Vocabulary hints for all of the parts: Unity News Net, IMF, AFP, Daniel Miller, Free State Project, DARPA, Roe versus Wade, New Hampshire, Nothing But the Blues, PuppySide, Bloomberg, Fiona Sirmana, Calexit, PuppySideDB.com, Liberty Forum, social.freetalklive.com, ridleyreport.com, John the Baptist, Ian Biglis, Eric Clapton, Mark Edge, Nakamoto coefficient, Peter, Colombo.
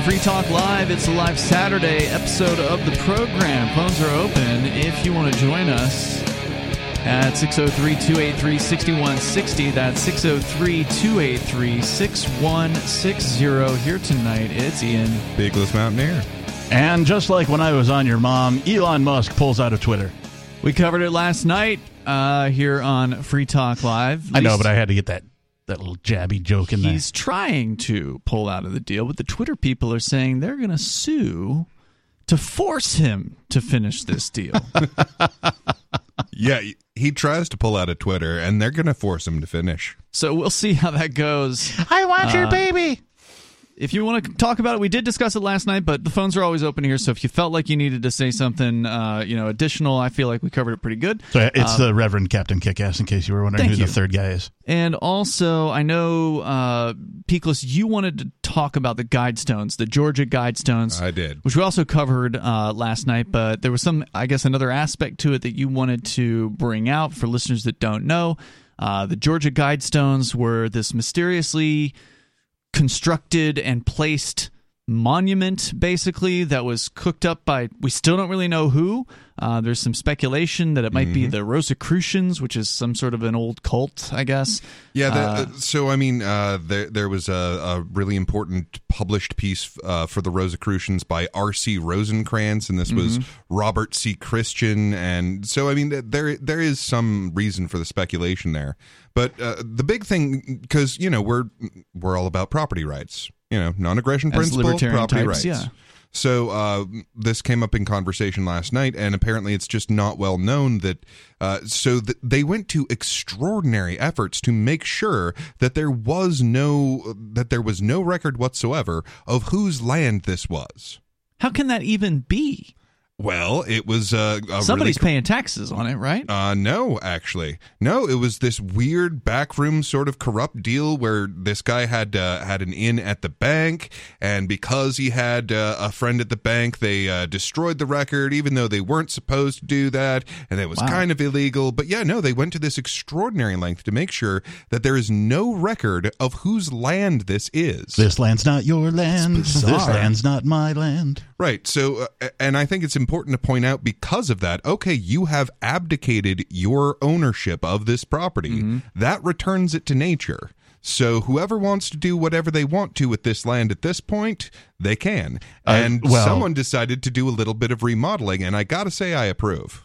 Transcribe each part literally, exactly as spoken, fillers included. on Free Talk Live. It's a live Saturday episode of the program. Phones are open if you want to join us at six oh three, two eight three, six one six oh. That's six oh three, two eight three, six one six oh. Here tonight, it's Ian Biglis Mountaineer. And just like when I was on your mom, Elon Musk pulls out of Twitter. We covered it last night uh, here on Free Talk Live. I know, but I had to get that that little jabby joke in there. He's trying to pull out of the deal, but the Twitter people are saying they're going to sue to force him to finish this deal. Yeah, he tries to pull out of Twitter, and they're going to force him to finish. So we'll see how that goes. I want uh, your baby. If you want to talk about it, we did discuss it last night, but the phones are always open here. So if you felt like you needed to say something, uh, you know, additional, I feel like we covered it pretty good. So it's um, the Reverend Captain Kickass, in case you were wondering who you. the third guy is. And also, I know, uh, Peakless, you wanted to talk about the Guidestones, the Georgia Guidestones. I did, which we also covered uh, last night. But there was some, I guess, another aspect to it that you wanted to bring out for listeners that don't know. Uh, the Georgia Guidestones were this mysteriously constructed and placed monument, basically, that was cooked up by, we still don't really know who. Uh, there's some speculation that it might mm-hmm. be the Rosicrucians, which is some sort of an old cult, I guess. Yeah, that, uh, so, I mean, uh, there, there was a, a really important published piece uh, for the Rosicrucians by R C Rosencrantz, and this mm-hmm. was Robert C. Christian, and so, I mean, there there is some reason for the speculation there. But uh, the big thing, because, you know, we're we're all about property rights, you know, non-aggression principle, property rights. Yeah. So uh, this came up in conversation last night, and apparently it's just not well known that uh, – so th- they went to extraordinary efforts to make sure that there was no – that there was no record whatsoever of whose land this was. How can that even be? Well, it was uh, a somebody's really... paying taxes on it, right? Uh, no, actually, no. It was this weird backroom sort of corrupt deal where this guy had uh, had an in at the bank, and because he had uh, a friend at the bank, they uh, destroyed the record, even though they weren't supposed to do that, and it was wow. kind of illegal. But yeah, no, they went to this extraordinary length to make sure that there is no record of whose land this is. This land's not your land. This land's not my land. Right. So, uh, and I think it's important. important to point out because of that, okay, you have abdicated your ownership of this property. Mm-hmm. That returns it to nature. So whoever wants to do whatever they want to with this land at this point, they can. And uh, well, someone decided to do a little bit of remodeling, and I gotta say I approve.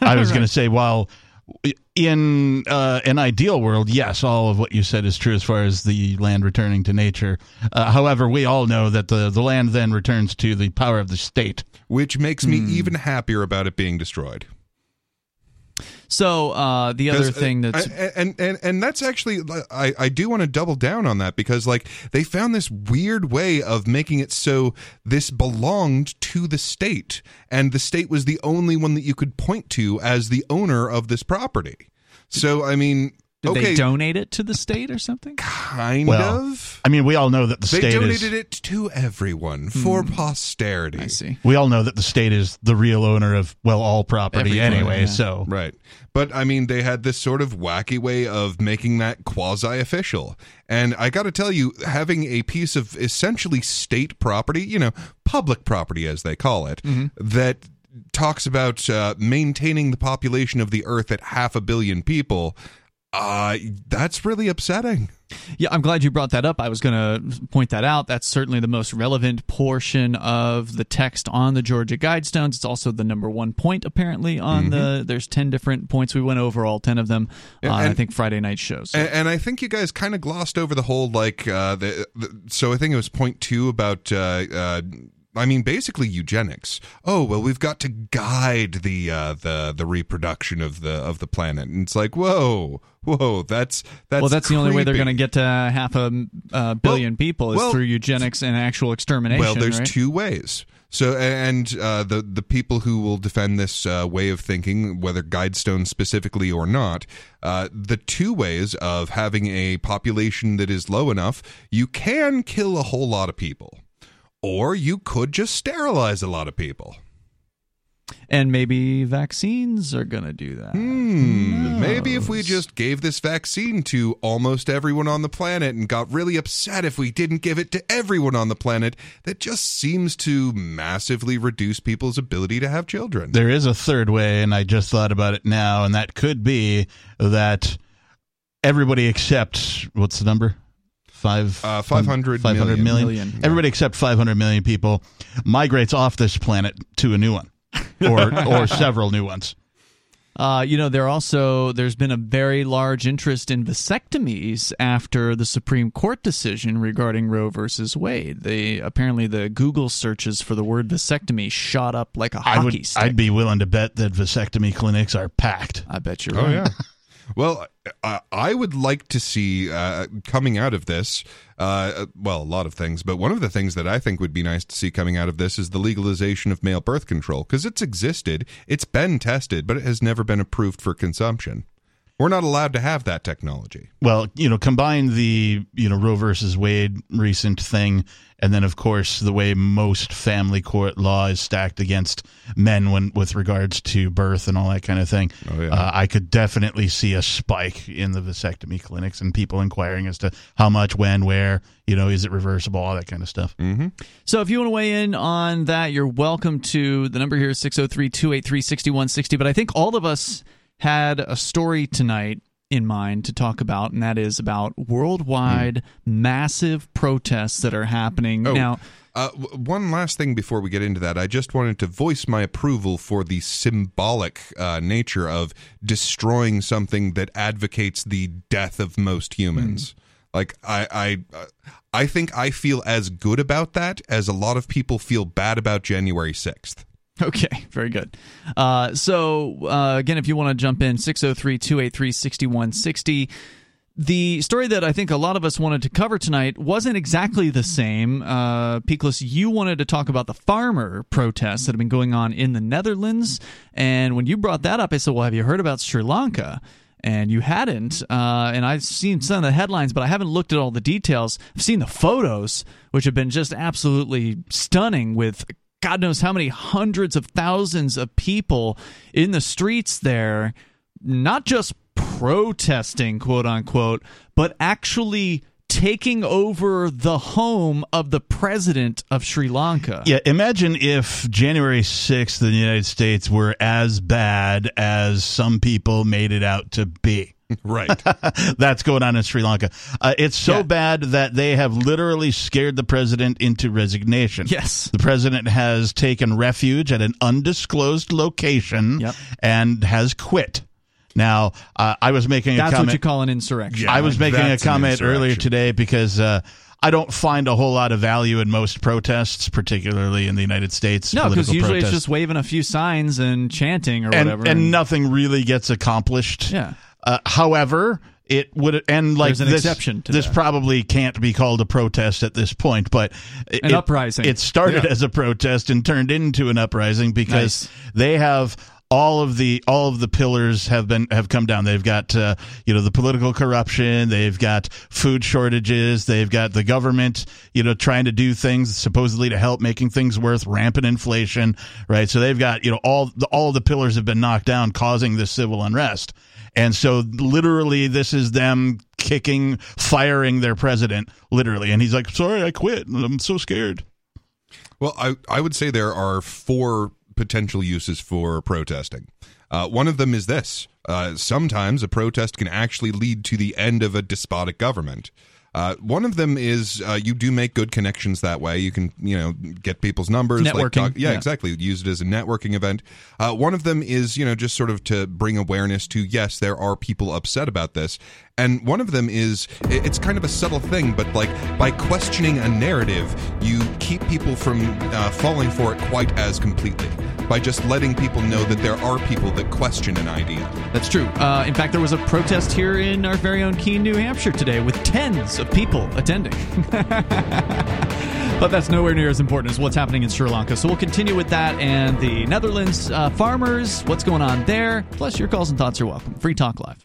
I was right. gonna say, while in uh, an ideal world, yes, all of what you said is true as far as the land returning to nature. Uh, however, we all know that the, the land then returns to the power of the state. Which makes me mm. even happier about it being destroyed. So uh, the other thing that's... I, and, and, and that's actually... I, I do want to double down on that because, like, they found this weird way of making it so this belonged to the state. And the state was the only one that you could point to as the owner of this property. So, I mean... Did okay. they donate it to the state or something? Kind well, of. I mean, we all know that the they state is... They donated it to everyone for mm. posterity. I see. We all know that the state is the real owner of, well, all property Everything, anyway, yeah. so... Right. But, I mean, they had this sort of wacky way of making that quasi-official. And I got to tell you, having a piece of essentially state property, you know, public property as they call it, mm-hmm. that... talks about uh, maintaining the population of the earth at half a billion people... Uh, that's really upsetting. Yeah, I'm glad you brought that up. I was going to point that out. That's certainly the most relevant portion of the text on the Georgia Guidestones. It's also the number one point, apparently, on mm-hmm. the... There's ten different points. We went over all ten of them on, and, I think, Friday night shows. So. And, and I think you guys kind of glossed over the whole, like... Uh, the, the, so I think it was point two about... Uh, uh, I mean, basically eugenics. Oh, well, we've got to guide the uh, the the reproduction of the of the planet, and it's like, whoa, whoa, that's that's well, that's creepy. The only way they're going to get to half a uh, billion well, people is well, through eugenics and actual extermination. Well, there's right? two ways. So, and uh, the the people who will defend this uh, way of thinking, whether Guidestone specifically or not, uh, the two ways of having a population that is low enough, you can kill a whole lot of people. Or you could just sterilize a lot of people. And maybe vaccines are going to do that. Hmm, no. Maybe if we just gave this vaccine to almost everyone on the planet and got really upset if we didn't give it to everyone on the planet, that just seems to massively reduce people's ability to have children. There is a third way, and I just thought about it now, and that could be that everybody except, what's the number? Five, uh, five hundred, five hundred million. Million. million. Everybody except five hundred million people migrates off this planet to a new one or or several new ones. Uh, you know, there also there's been a very large interest in vasectomies after the Supreme Court decision regarding Roe versus Wade. They apparently the Google searches for the word vasectomy shot up like a hockey I would, stick. I'd be willing to bet that vasectomy clinics are packed. I bet you're oh, right. Yeah. Well, I, I would like to see uh, coming out of this, uh, well, a lot of things, but one of the things that I think would be nice to see coming out of this is the legalization of male birth control, because it's existed, it's been tested, but it has never been approved for consumption. We're not allowed to have that technology. Well, you know, combine the, you know, Roe versus Wade recent thing, and then, of course, the way most family court law is stacked against men when with regards to birth and all that kind of thing. Oh, yeah. uh, I could definitely see a spike in the vasectomy clinics and people inquiring as to how much, when, where, you know, is it reversible, all that kind of stuff. Mm-hmm. So if you want to weigh in on that, you're welcome to. The number here is six oh three, two eight three, six one six oh, but I think all of us had a story tonight in mind to talk about, and that is about worldwide hmm. massive protests that are happening. Oh, now, uh, w- one last thing before we get into that. I just wanted to voice my approval for the symbolic uh, nature of destroying something that advocates the death of most humans. Hmm. Like, I, I, I think I feel as good about that as a lot of people feel bad about January sixth. Okay, very good. Uh, so, uh, again, if you want to jump in, six oh three, two eight three, six one six oh. The story that I think a lot of us wanted to cover tonight wasn't exactly the same. Uh, Piclis, you wanted to talk about the farmer protests that have been going on in the Netherlands. And when you brought that up, I said, well, have you heard about Sri Lanka? And you hadn't, uh, and I've seen some of the headlines, but I haven't looked at all the details. I've seen the photos, which have been just absolutely stunning with God knows how many hundreds of thousands of people in the streets there, not just protesting, quote unquote, but actually taking over the home of the president of Sri Lanka. Yeah, imagine if January sixth in the United States were as bad as some people made it out to be. Right. That's going on in Sri Lanka. Uh, it's so yeah. bad that they have literally scared the president into resignation. Yes. The president has taken refuge at an undisclosed location yep. and has quit. Now, uh, I was making That's a comment. That's what you call an insurrection. Yeah, I was making a comment earlier today because uh, I don't find a whole lot of value in most protests, particularly in the United States. No, because usually protests. It's just waving a few signs and chanting or and, whatever. And, and nothing really gets accomplished. Yeah. Uh, however, it would and like an this, exception to this that. Probably can't be called a protest at this point, but it, an uprising. It started yeah. as a protest and turned into an uprising because nice. They have all of the all of the pillars have been have come down. They've got uh, you know the political corruption. They've got food shortages. They've got the government you know trying to do things supposedly to help making things worse. Rampant inflation, right? So they've got you know all the, all the pillars have been knocked down, causing this civil unrest. And so literally this is them kicking, firing their president, literally. And he's like, sorry, I quit. I'm so scared. Well, I, I would say there are four potential uses for protesting. Uh, one of them is this. Uh, sometimes a protest can actually lead to the end of a despotic government. Uh, one of them is uh, you do make good connections that way. You can, you know, get people's numbers. Networking. Like talk, yeah, yeah, exactly. Use it as a networking event. Uh, one of them is, you know, just sort of to bring awareness to, yes, there are people upset about this. And one of them is, it's kind of a subtle thing, but like by questioning a narrative, you keep people from uh, falling for it quite as completely by just letting people know that there are people that question an idea. That's true. Uh, in fact, there was a protest here in our very own Keene, New Hampshire today with tens of people attending. But that's nowhere near as important as what's happening in Sri Lanka. So we'll continue with that and the Netherlands uh, farmers, what's going on there. Plus, your calls and thoughts are welcome. Free Talk Live.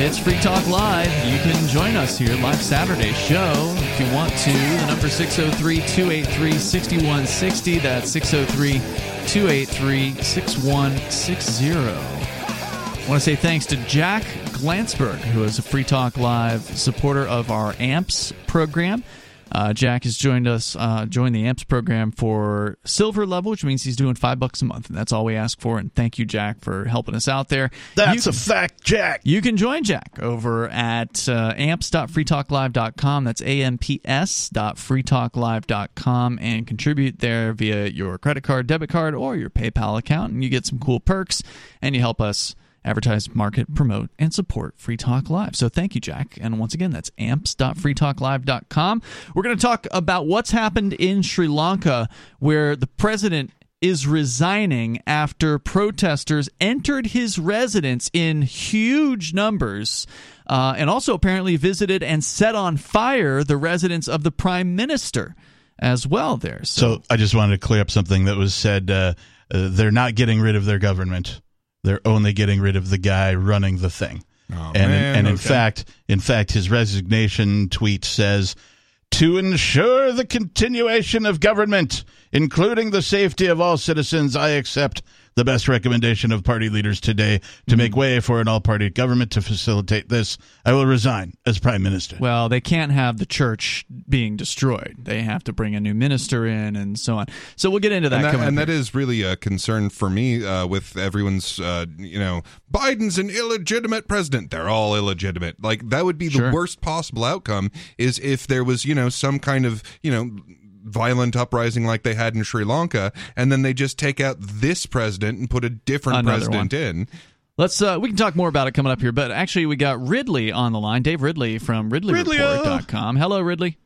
It's Free Talk Live. You can join us here, live Saturday show, if you want to. The number six oh three, two eight three, six one six oh. That's six oh three, two eight three, six one six oh. I want to say thanks to Jack Glansberg, who is a Free Talk Live supporter of our A M P S program. Uh, Jack has joined us, uh, joined the A M P S program for silver level, which means he's doing five bucks a month, and that's all we ask for. And thank you, Jack, for helping us out there. That's can, a fact, Jack. You can join Jack over at uh, amps dot free talk live dot com. That's amps dot free talk live dot com, and contribute there via your credit card, debit card, or your PayPal account, and you get some cool perks, and you help us advertise, market, promote, and support Free Talk Live. So thank you, Jack. And once again, that's amps dot free talk live dot com. We're going to talk about what's happened in Sri Lanka, where the president is resigning after protesters entered his residence in huge numbers, uh, and also apparently visited and set on fire the residence of the prime minister as well there. So, so I just wanted to clear up something that was said. Uh, uh, they're not getting rid of their government. They're only getting rid of the guy running the thing. Oh, and man, and okay. in fact, in fact, his resignation tweet says, "To ensure the continuation of government, including the safety of all citizens, I accept the best recommendation of party leaders today to make way for an all-party government to facilitate this. I will resign as prime minister." Well, they can't have the church being destroyed. They have to bring a new minister in and so on. So we'll get into that. And that, coming and that is really a concern for me uh, with everyone's, uh, you know, Biden's an illegitimate president. They're all illegitimate. Like, that would be the sure. worst possible outcome is if there was, you know, some kind of, you know, violent uprising like they had in Sri Lanka, and then they just take out this president and put a different Another president one. in. Let's uh, we can talk more about it coming up here, but actually we got Ridley on the line, Dave Ridley from Ridley Report dot com. Hello, Ridley.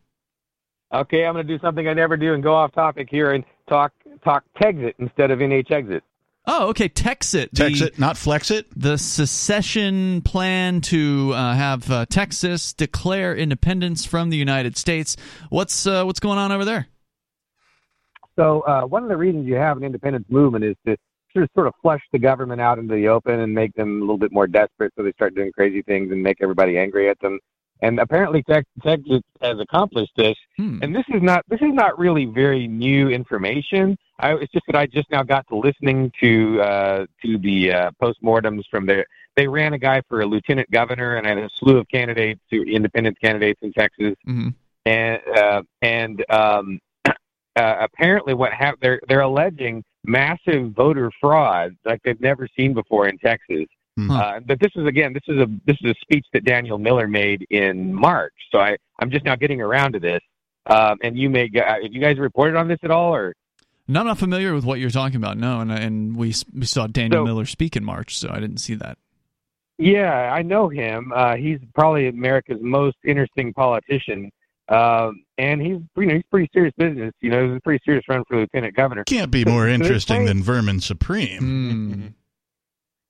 Okay, I'm going to do something I never do and go off topic here and talk talk Texit instead of N H Exit. Oh, okay, Texit. Texit, not Flexit. The secession plan to uh, have uh, Texas declare independence from the United States. What's uh, what's going on over there? So uh, one of the reasons you have an independence movement is to sort of flush the government out into the open and make them a little bit more desperate, so they start doing crazy things and make everybody angry at them. And apparently Texas has accomplished this. Hmm. And this is not this is not really very new information. I, it's just that I just now got to listening to uh, to the uh, postmortems from there. They ran a guy for a lieutenant governor and had a slew of candidates, independent candidates in Texas. Mm-hmm. And uh, and um, uh, apparently what ha- they're they're alleging massive voter fraud like they've never seen before in Texas. Huh. Uh, but this is again, this is a this is a speech that Daniel Miller made in March. So I I'm just now getting around to this. Um, and you may if you guys reported on this at all or no, I'm not familiar with what you're talking about. No, and and we we saw Daniel so, Miller speak in March, so I didn't see that. Yeah, I know him. Uh, he's probably America's most interesting politician, um, and he's you know he's pretty serious business. You know, he's a pretty serious run for lieutenant governor. Can't be more so, interesting so than Vermin Supreme. Mm.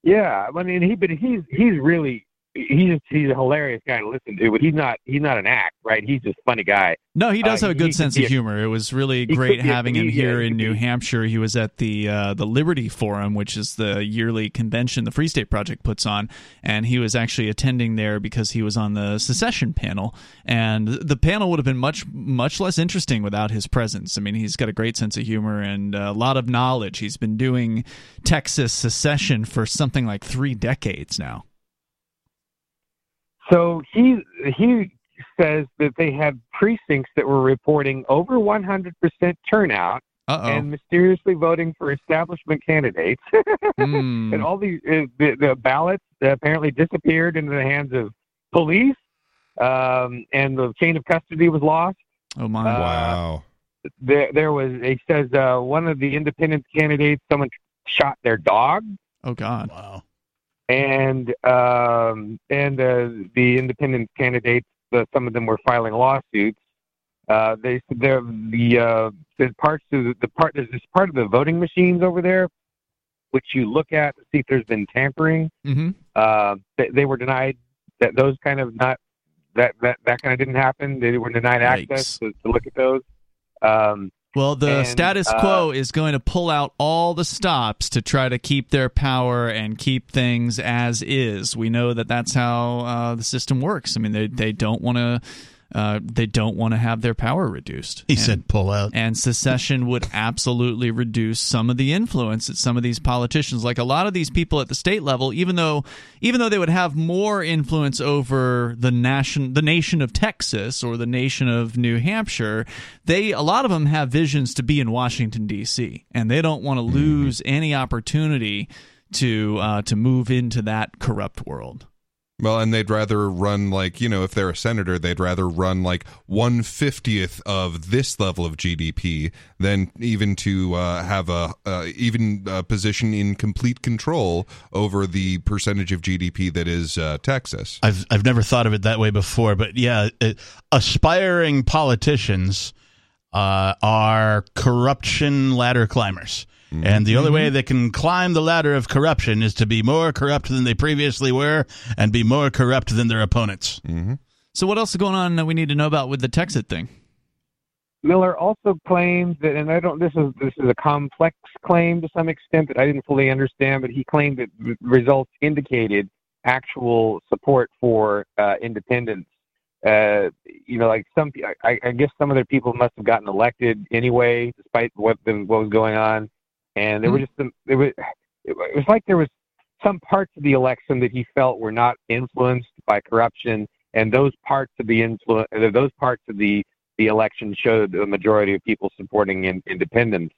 Yeah, I mean, he, but he's he's really he's he's a hilarious guy to listen to, but he's not he's not an act, right? He's just a funny guy. No, he does uh, have a good he, sense he, of humor. It was really great he, having he, him he, here he, in New Hampshire. He was at the uh, the Liberty Forum, which is the yearly convention the Free State Project puts on, and he was actually attending there because he was on the secession panel. And the panel would have been much much less interesting without his presence. I mean, he's got a great sense of humor and a lot of knowledge. He's been doing Texas secession for something like three decades now. So he he says that they had precincts that were reporting over one hundred percent turnout Uh-oh. and mysteriously voting for establishment candidates. Mm. And all these uh, the, the ballots apparently disappeared into the hands of police, um, and the chain of custody was lost. Oh, my. Uh, wow. There, there was, he says, uh, one of the independent candidates, someone shot their dog. Oh, God. Wow. And um, and uh, the independent candidates, uh, some of them were filing lawsuits. Uh, they the uh, there's parts of the, the part there's this part of the voting machines over there, which you look at to see if there's been tampering. Mm-hmm. Uh, they, they were denied that those kind of not that, that, that kind of didn't happen. They were denied Yikes. access to, to look at those. Um, Well, the and, status quo uh, is going to pull out all the stops to try to keep their power and keep things as is. We know that that's how uh, the system works. I mean, they they don't want to uh, they don't want to have their power reduced. He and, said pull out. And secession would absolutely reduce some of the influence that some of these politicians, like a lot of these people at the state level, even though even though they would have more influence over the nation, the nation of Texas or the nation of New Hampshire, they a lot of them have visions to be in Washington, D C, and they don't want to lose mm-hmm. any opportunity to uh, to move into that corrupt world. Well, and they'd rather run like, you know, if they're a senator, they'd rather run like one fiftieth of this level of G D P than even to uh, have a uh, even a position in complete control over the percentage of G D P that is uh, Texas. I've I've never thought of it that way before. But, yeah, uh, aspiring politicians uh, are corruption ladder climbers. And the only way they can climb the ladder of corruption is to be more corrupt than they previously were and be more corrupt than their opponents. Mm-hmm. So what else is going on that we need to know about with the Texit thing? Miller also claims that, and I don't. This is this is a complex claim to some extent that I didn't fully understand, but he claimed that results indicated actual support for uh, independence. Uh, you know, like some, I, I guess some other people must have gotten elected anyway, despite what the, what was going on. And there were just some, there was, it was like there was some parts of the election that he felt were not influenced by corruption, and those parts of the influence, those parts of the, the election showed the majority of people supporting in, independence.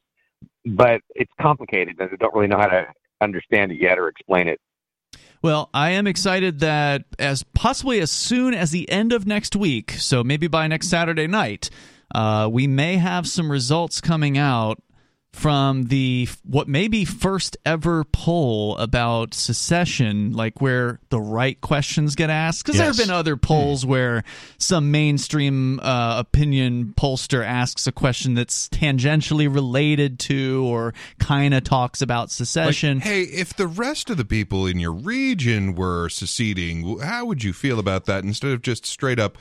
But it's complicated, and I don't really know how to understand it yet or explain it. Well, I am excited that as possibly as soon as the end of next week, so maybe by next Saturday night, uh, we may have some results coming out from the what may be first ever poll about secession, like where the right questions get asked. Because yes. there have been other polls where some mainstream uh, opinion pollster asks a question that's tangentially related to or kind of talks about secession. Like, hey, if the rest of the people in your region were seceding, how would you feel about that? Instead of just straight up,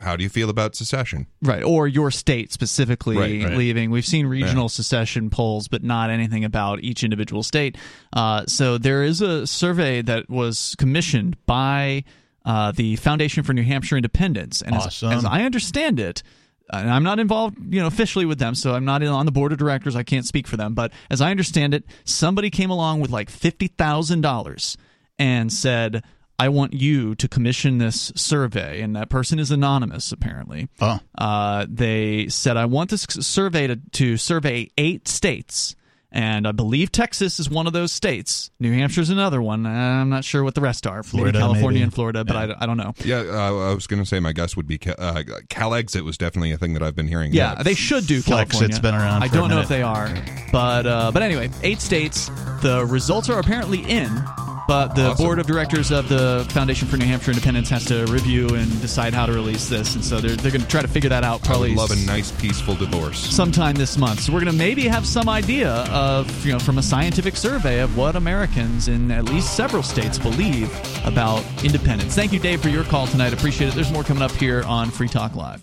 how do you feel about secession? Right, or your state specifically right, right. leaving. We've seen regional yeah. secession polls, but not anything about each individual state. Uh, so there is a survey that was commissioned by uh, the Foundation for New Hampshire Independence. And awesome. as, as I understand it, and I'm not involved, you know, officially with them, so I'm not in, on the board of directors. I can't speak for them. But as I understand it, somebody came along with like fifty thousand dollars and said, I want you to commission this survey, and that person is anonymous, apparently. Oh. Uh, they said, I want this survey to, to survey eight states, and I believe Texas is one of those states. New Hampshire's another one. I'm not sure what the rest are. Florida, maybe California maybe. and Florida, but yeah. I, I don't know. Yeah, uh, I was going to say my guess would be Cal- uh, Calexit was definitely a thing that I've been hearing. Yeah, about. They should do California. Calexit's been around I for don't know if they are, but uh, but anyway, eight states. The results are apparently in. But the awesome. board of directors of the Foundation for New Hampshire Independence has to review and decide how to release this. And so they're, they're going to try to figure that out probably. I would love a nice, peaceful divorce. Sometime this month. So we're going to maybe have some idea of, you know, from a scientific survey of what Americans in at least several states believe about independence. Thank you, Dave, for your call tonight. Appreciate it. There's more coming up here on Free Talk Live.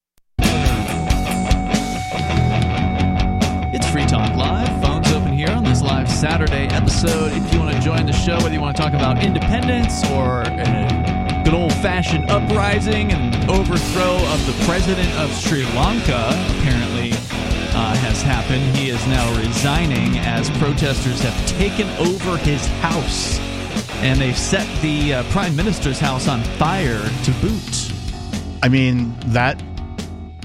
It's Free Talk Live. Phones open here on this live Saturday episode. If you want to join the show, whether you want to talk about independence or a good old-fashioned uprising and overthrow of the president of Sri Lanka, apparently uh, has happened. He is now resigning as protesters have taken over his house, and they've set the uh, prime minister's house on fire to boot. I mean, that...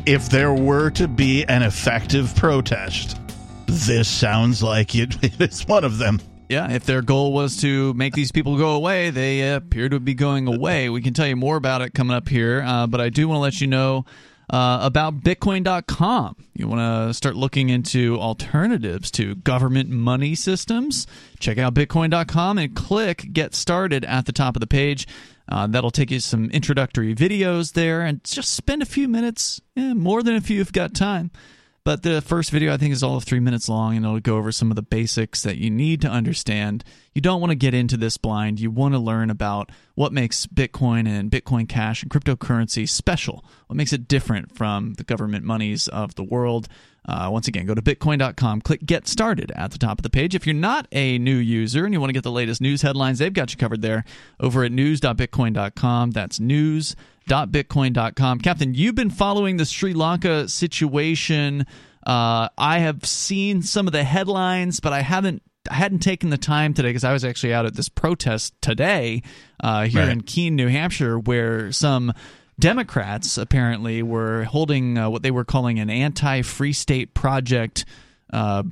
If there were to be an effective protest, this sounds like it, it's one of them. Yeah, if their goal was to make these people go away, they appear to be going away. We can tell you more about it coming up here, uh, but I do want to let you know uh, about bitcoin dot com. You want to start looking into alternatives to government money systems? Check out bitcoin dot com and click Get Started at the top of the page. Uh, that'll take you some introductory videos there, and just spend a few minutes, eh, more than a few if you've got time. But the first video, I think, is all of three minutes long, and it'll go over some of the basics that you need to understand. You don't want to get into this blind. You want to learn about what makes Bitcoin and Bitcoin Cash and cryptocurrency special, what makes it different from the government monies of the world. Uh, once again, go to bitcoin dot com, click Get Started at the top of the page. If you're not a new user and you want to get the latest news headlines, they've got you covered there over at news dot bitcoin dot com. That's news dot bitcoin dot com. Captain, you've been following the Sri Lanka situation. Uh, I have seen some of the headlines, but I haven't I hadn't taken the time today because I was actually out at this protest today uh, here right. in Keene, New Hampshire, where some Democrats apparently were holding uh, what they were calling an anti-Free State Project uh,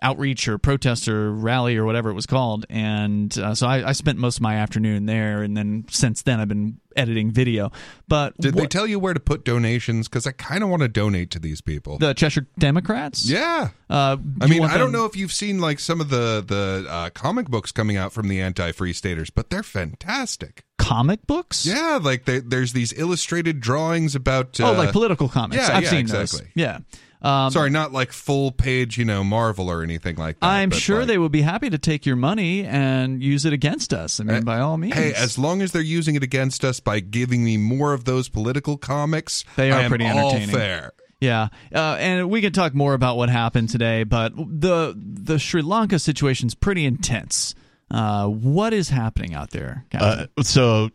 outreach or protest or rally or whatever it was called. And uh, so I, I spent most of my afternoon there, and then since then I've been editing video. But did what, they tell you where to put donations? Because I kind of want to donate to these people. The Cheshire Democrats? Yeah. Uh, I mean, I don't know if you've seen like some of the, the uh, comic books coming out from the anti-Free Staters, but they're fantastic. Comic books? Yeah, like they, there's these illustrated drawings about... Uh, oh, like political comics. Yeah, I've yeah, seen exactly. those. Yeah, exactly. Um, Sorry, not like full page, you know, Marvel or anything like that. I'm sure like, they would be happy to take your money and use it against us. I mean, uh, by all means. Hey, as long as they're using it against us by giving me more of those political comics, they are I am pretty entertaining. All fair. Yeah, uh, and we can talk more about what happened today, but the the Sri Lanka situation is pretty intense. Uh, what is happening out there, Captain? Uh, so.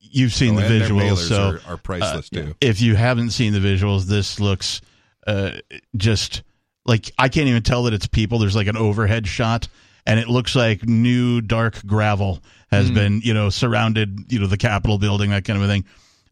You've seen oh, the visuals, so are, are priceless uh, too. If you haven't seen the visuals, this looks uh, just like I can't even tell that it's people. There's like an overhead shot, and it looks like new dark gravel has mm. been, you know, surrounded, you know, the Capitol building, that kind of a thing.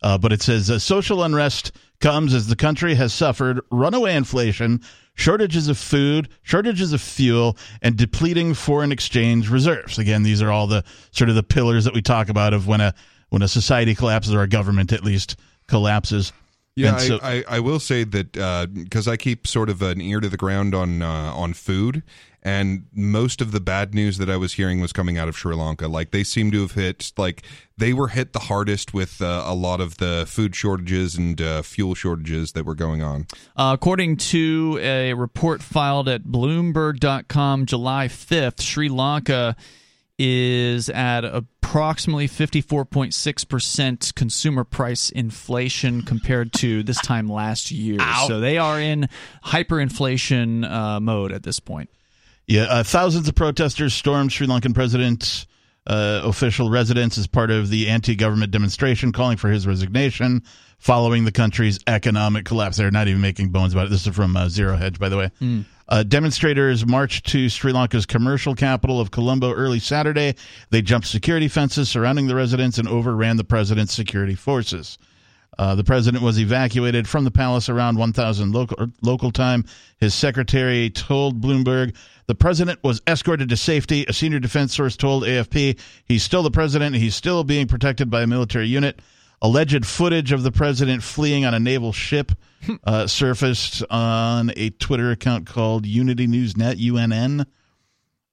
Uh, but it says uh, social unrest comes as the country has suffered runaway inflation, shortages of food, shortages of fuel, and depleting foreign exchange reserves. Again, these are all the sort of the pillars that we talk about of when a When a society collapses, or a government at least collapses. Yeah, so- I, I, I will say that because uh, I keep sort of an ear to the ground on uh, on food, and most of the bad news that I was hearing was coming out of Sri Lanka. Like they seem to have hit, like they were hit the hardest with uh, a lot of the food shortages and uh, fuel shortages that were going on. Uh, according to a report filed at Bloomberg dot com, July fifth, Sri Lanka is at approximately fifty-four point six percent consumer price inflation compared to this time last year. Ow. So they are in hyperinflation uh, mode at this point. Yeah, uh, thousands of protesters stormed Sri Lankan president's uh, official residence as part of the anti-government demonstration calling for his resignation following the country's economic collapse. They're not even making bones about it. This is from uh, Zero Hedge, by the way. Mm. Uh, demonstrators marched to Sri Lanka's commercial capital of Colombo early Saturday. They jumped security fences surrounding the residence and overran the president's security forces. Uh, the president was evacuated from the palace around one thousand local, local time. His secretary told Bloomberg the president was escorted to safety. A senior defense source told A F P he's still the president. He's still being protected by a military unit. Alleged footage of the president fleeing on a naval ship uh, surfaced on a Twitter account called Unity News Net, U N N.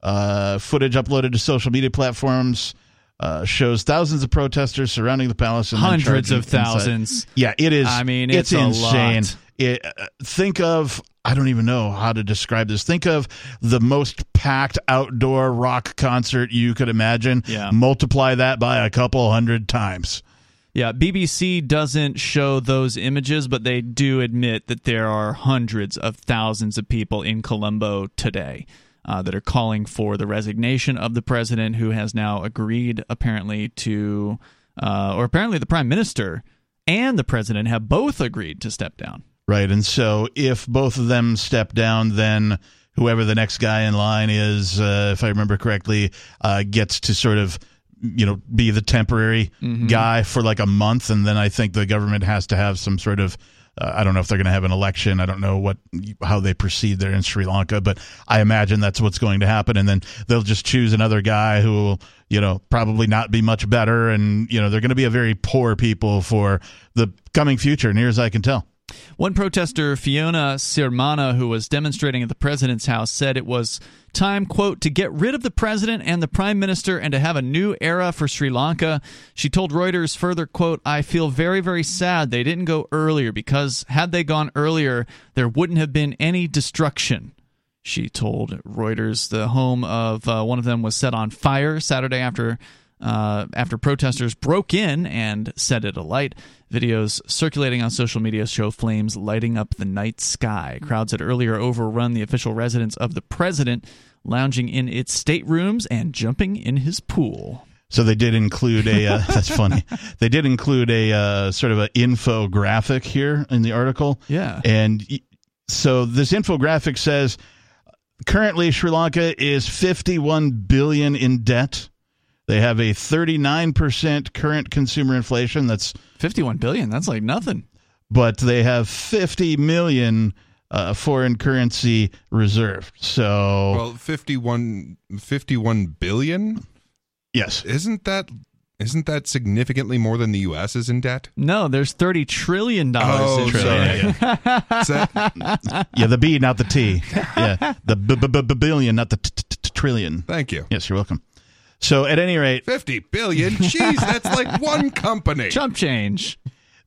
Uh, footage uploaded to social media platforms uh, shows thousands of protesters surrounding the palace. And hundreds of thousands. Inside. Yeah, it is. I mean, it's, it's insane. It, uh, think of, I don't even know how to describe this. Think of the most packed outdoor rock concert you could imagine. Yeah. Multiply that by a couple hundred times. Yeah, B B C doesn't show those images, but they do admit that there are hundreds of thousands of people in Colombo today uh, that are calling for the resignation of the president, who has now agreed, apparently, to, uh, or apparently the prime minister and the president have both agreed to step down. Right, and so if both of them step down, then whoever the next guy in line is, uh, if I remember correctly, uh, gets to sort of, you know, be the temporary mm-hmm. guy for like a month. And then I think the government has to have some sort of, uh, I don't know if they're going to have an election. I don't know what, how they proceed there in Sri Lanka, but I imagine that's what's going to happen. And then they'll just choose another guy who will, you know, probably not be much better. And, you know, they're going to be a very poor people for the coming future, near as I can tell. One protester, Fiona Sirmana, who was demonstrating at the president's house, said it was time, quote, to get rid of the president and the prime minister and to have a new era for Sri Lanka. She told Reuters further, quote, I feel very, very sad they didn't go earlier because had they gone earlier, there wouldn't have been any destruction. She told Reuters the home of uh, one of them was set on fire Saturday after uh, after protesters broke in and set it alight. Videos circulating on social media show flames lighting up the night sky. Crowds had earlier overrun the official residence of the president, lounging in its staterooms and jumping in his pool. So they did include a, uh, that's funny, they did include a uh, sort of an infographic here in the article. Yeah. And so this infographic says, currently, Sri Lanka is fifty-one billion dollars in debt. They have a thirty-nine percent current consumer inflation. That's fifty-one billion dollars. That's like nothing. But they have fifty million dollars uh, foreign currency reserve. So, well, fifty-one billion dollars? Yes. Isn't that isn't that significantly more than the U S is in debt? No, there's thirty trillion dollars oh, in trillion. Sorry, yeah. that- yeah, the B, not the T. Yeah, the b- b- b- billion, not the t- t- trillion. Thank you. Yes, you're welcome. So at any rate... fifty billion dollars? Jeez, that's like one company. Chump change.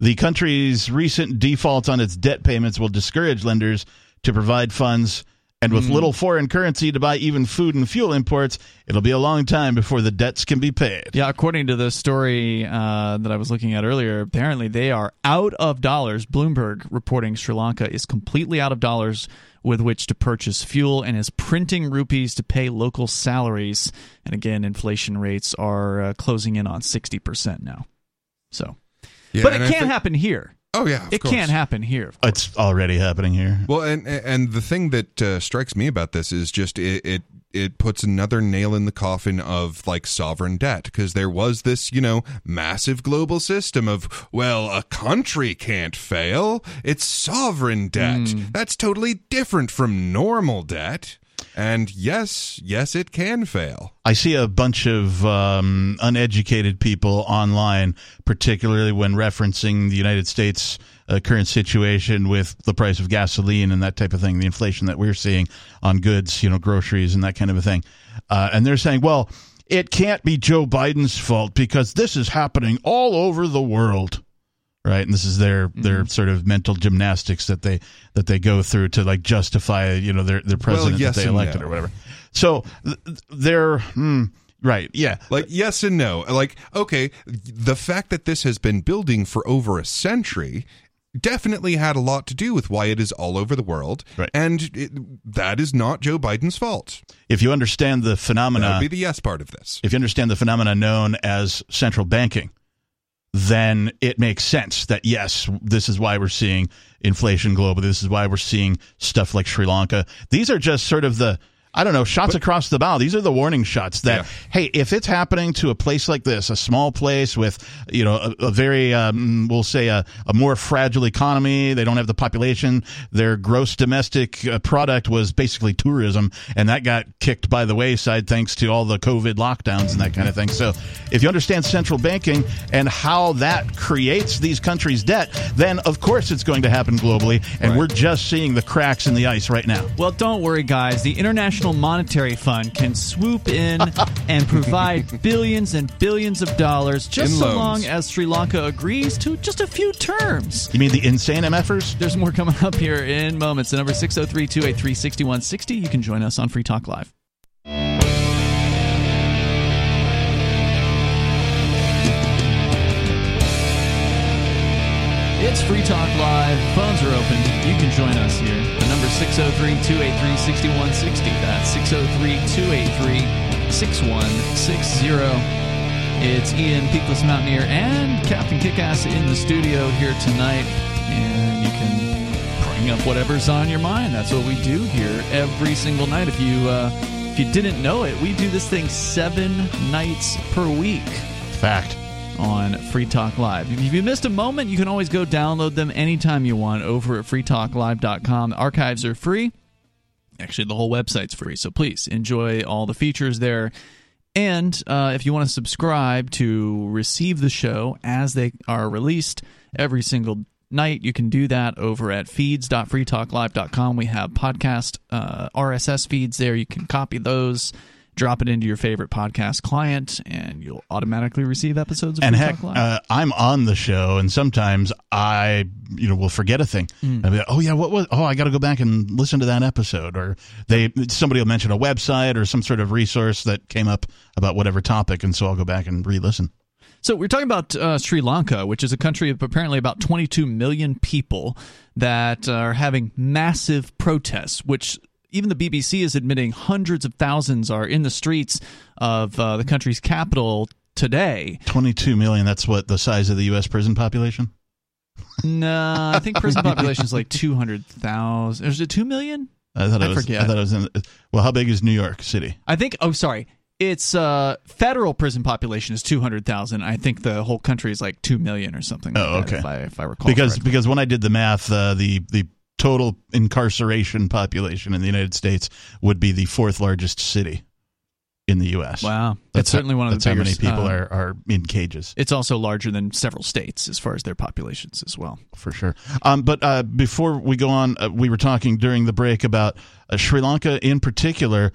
The country's recent defaults on its debt payments will discourage lenders to provide funds, and with mm. little foreign currency to buy even food and fuel imports, it'll be a long time before the debts can be paid. Yeah, according to the story uh, that I was looking at earlier, apparently they are out of dollars. Bloomberg reporting Sri Lanka is completely out of dollars with which to purchase fuel and is printing rupees to pay local salaries. And again, inflation rates are uh, closing in on sixty percent now. So, yeah, but it can't think- happen here. Oh, yeah, of It course. can't happen here. It's already happening here. Well, and and the thing that uh, strikes me about this is just it, it it puts another nail in the coffin of, like, sovereign debt, because there was this, you know, massive global system of, well, a country can't fail. It's sovereign debt. Mm. That's totally different from normal debt. And yes, yes, it can fail. I see a bunch of um, uneducated people online, particularly when referencing the United States uh, current situation with the price of gasoline and that type of thing, the inflation that we're seeing on goods, you know, groceries and that kind of a thing. Uh, and they're saying, well, it can't be Joe Biden's fault because this is happening all over the world. Right, and this is their their sort of mental gymnastics that they that they go through to, like, justify, you know, their their president well, yes that they elected no. or whatever. So they're mm, right, yeah, like yes and no. Like, okay, the fact that this has been building for over a century definitely had a lot to do with why it is all over the world, right. and it, that is not Joe Biden's fault. If you understand the phenomena, that would be the yes part of this. If you understand the phenomena known as central banking, then it makes sense that, yes, this is why we're seeing inflation globally. This is why we're seeing stuff like Sri Lanka. These are just sort of the, I don't know, shots but, across the bow. These are the warning shots that, yeah. hey, if it's happening to a place like this, a small place with, you know, a, a very, um, we'll say, a, a more fragile economy, they don't have the population, their gross domestic product was basically tourism, and that got kicked by the wayside thanks to all the COVID lockdowns and that kind of thing. So if you understand central banking and how that creates these countries' debt, then, of course, it's going to happen globally, and right. we're just seeing the cracks in the ice right now. Well, don't worry, guys. The international National Monetary Fund can swoop in and provide billions and billions of dollars just in so loans. long as Sri Lanka agrees to just a few terms. You mean the insane MFers? There's more coming up here in moments. The number is six oh three, two eight three, six one six oh. You can join us on Free Talk Live. It's Free Talk Live. Phones are open. You can join us here. The number is six oh three, two eight three, six one six oh. That's six oh three, two eight three, six one six oh. It's Ian Biglis Mountaineer and Captain Kickass in the studio here tonight. And you can bring up whatever's on your mind. That's what we do here every single night. If you, uh, if you didn't know it, we do this thing seven nights per week. Fact. On Free Talk Live. If you missed a moment, you can always go download them anytime you want over at free talk live dot com. The archives are free. Actually, the whole website's free, so please enjoy all the features there. And uh, if you want to subscribe to receive the show as they are released every single night. You can do that over at feeds dot free talk live dot com. We have podcast uh, R S S feeds there. You can copy those, drop it into your favorite podcast client, and you'll automatically receive episodes of and Free heck, Talk Live. Uh, I'm on the show, and sometimes I, you know, will forget a thing. Mm. I'll be like, oh yeah, what was? Oh, I got to go back and listen to that episode. Or they, somebody will mention a website or some sort of resource that came up about whatever topic, and so I'll go back and re-listen. So we're talking about uh, Sri Lanka, which is a country of apparently about twenty-two million people that are having massive protests, which even the B B C is admitting hundreds of thousands are in the streets of uh, the country's capital today. twenty-two million, that's what, the size of the U S prison population? No, I think prison population is like two hundred thousand. Is it two million? I thought it I was, forget. I thought it was in, well, how big is New York City? I think, oh, sorry. It's uh, federal prison population is two hundred thousand. I think the whole country is like two million or something. Like oh, okay. That, if, I, if I recall because correctly. Because when I did the math, uh, the the total incarceration population in the United States would be the fourth largest city in the U S Wow, that's it's certainly how, one of that's the biggest. How many people uh, are, are in cages? It's also larger than several states as far as their populations as well. For sure. Um, but uh, before we go on, uh, we were talking during the break about uh, Sri Lanka in particular.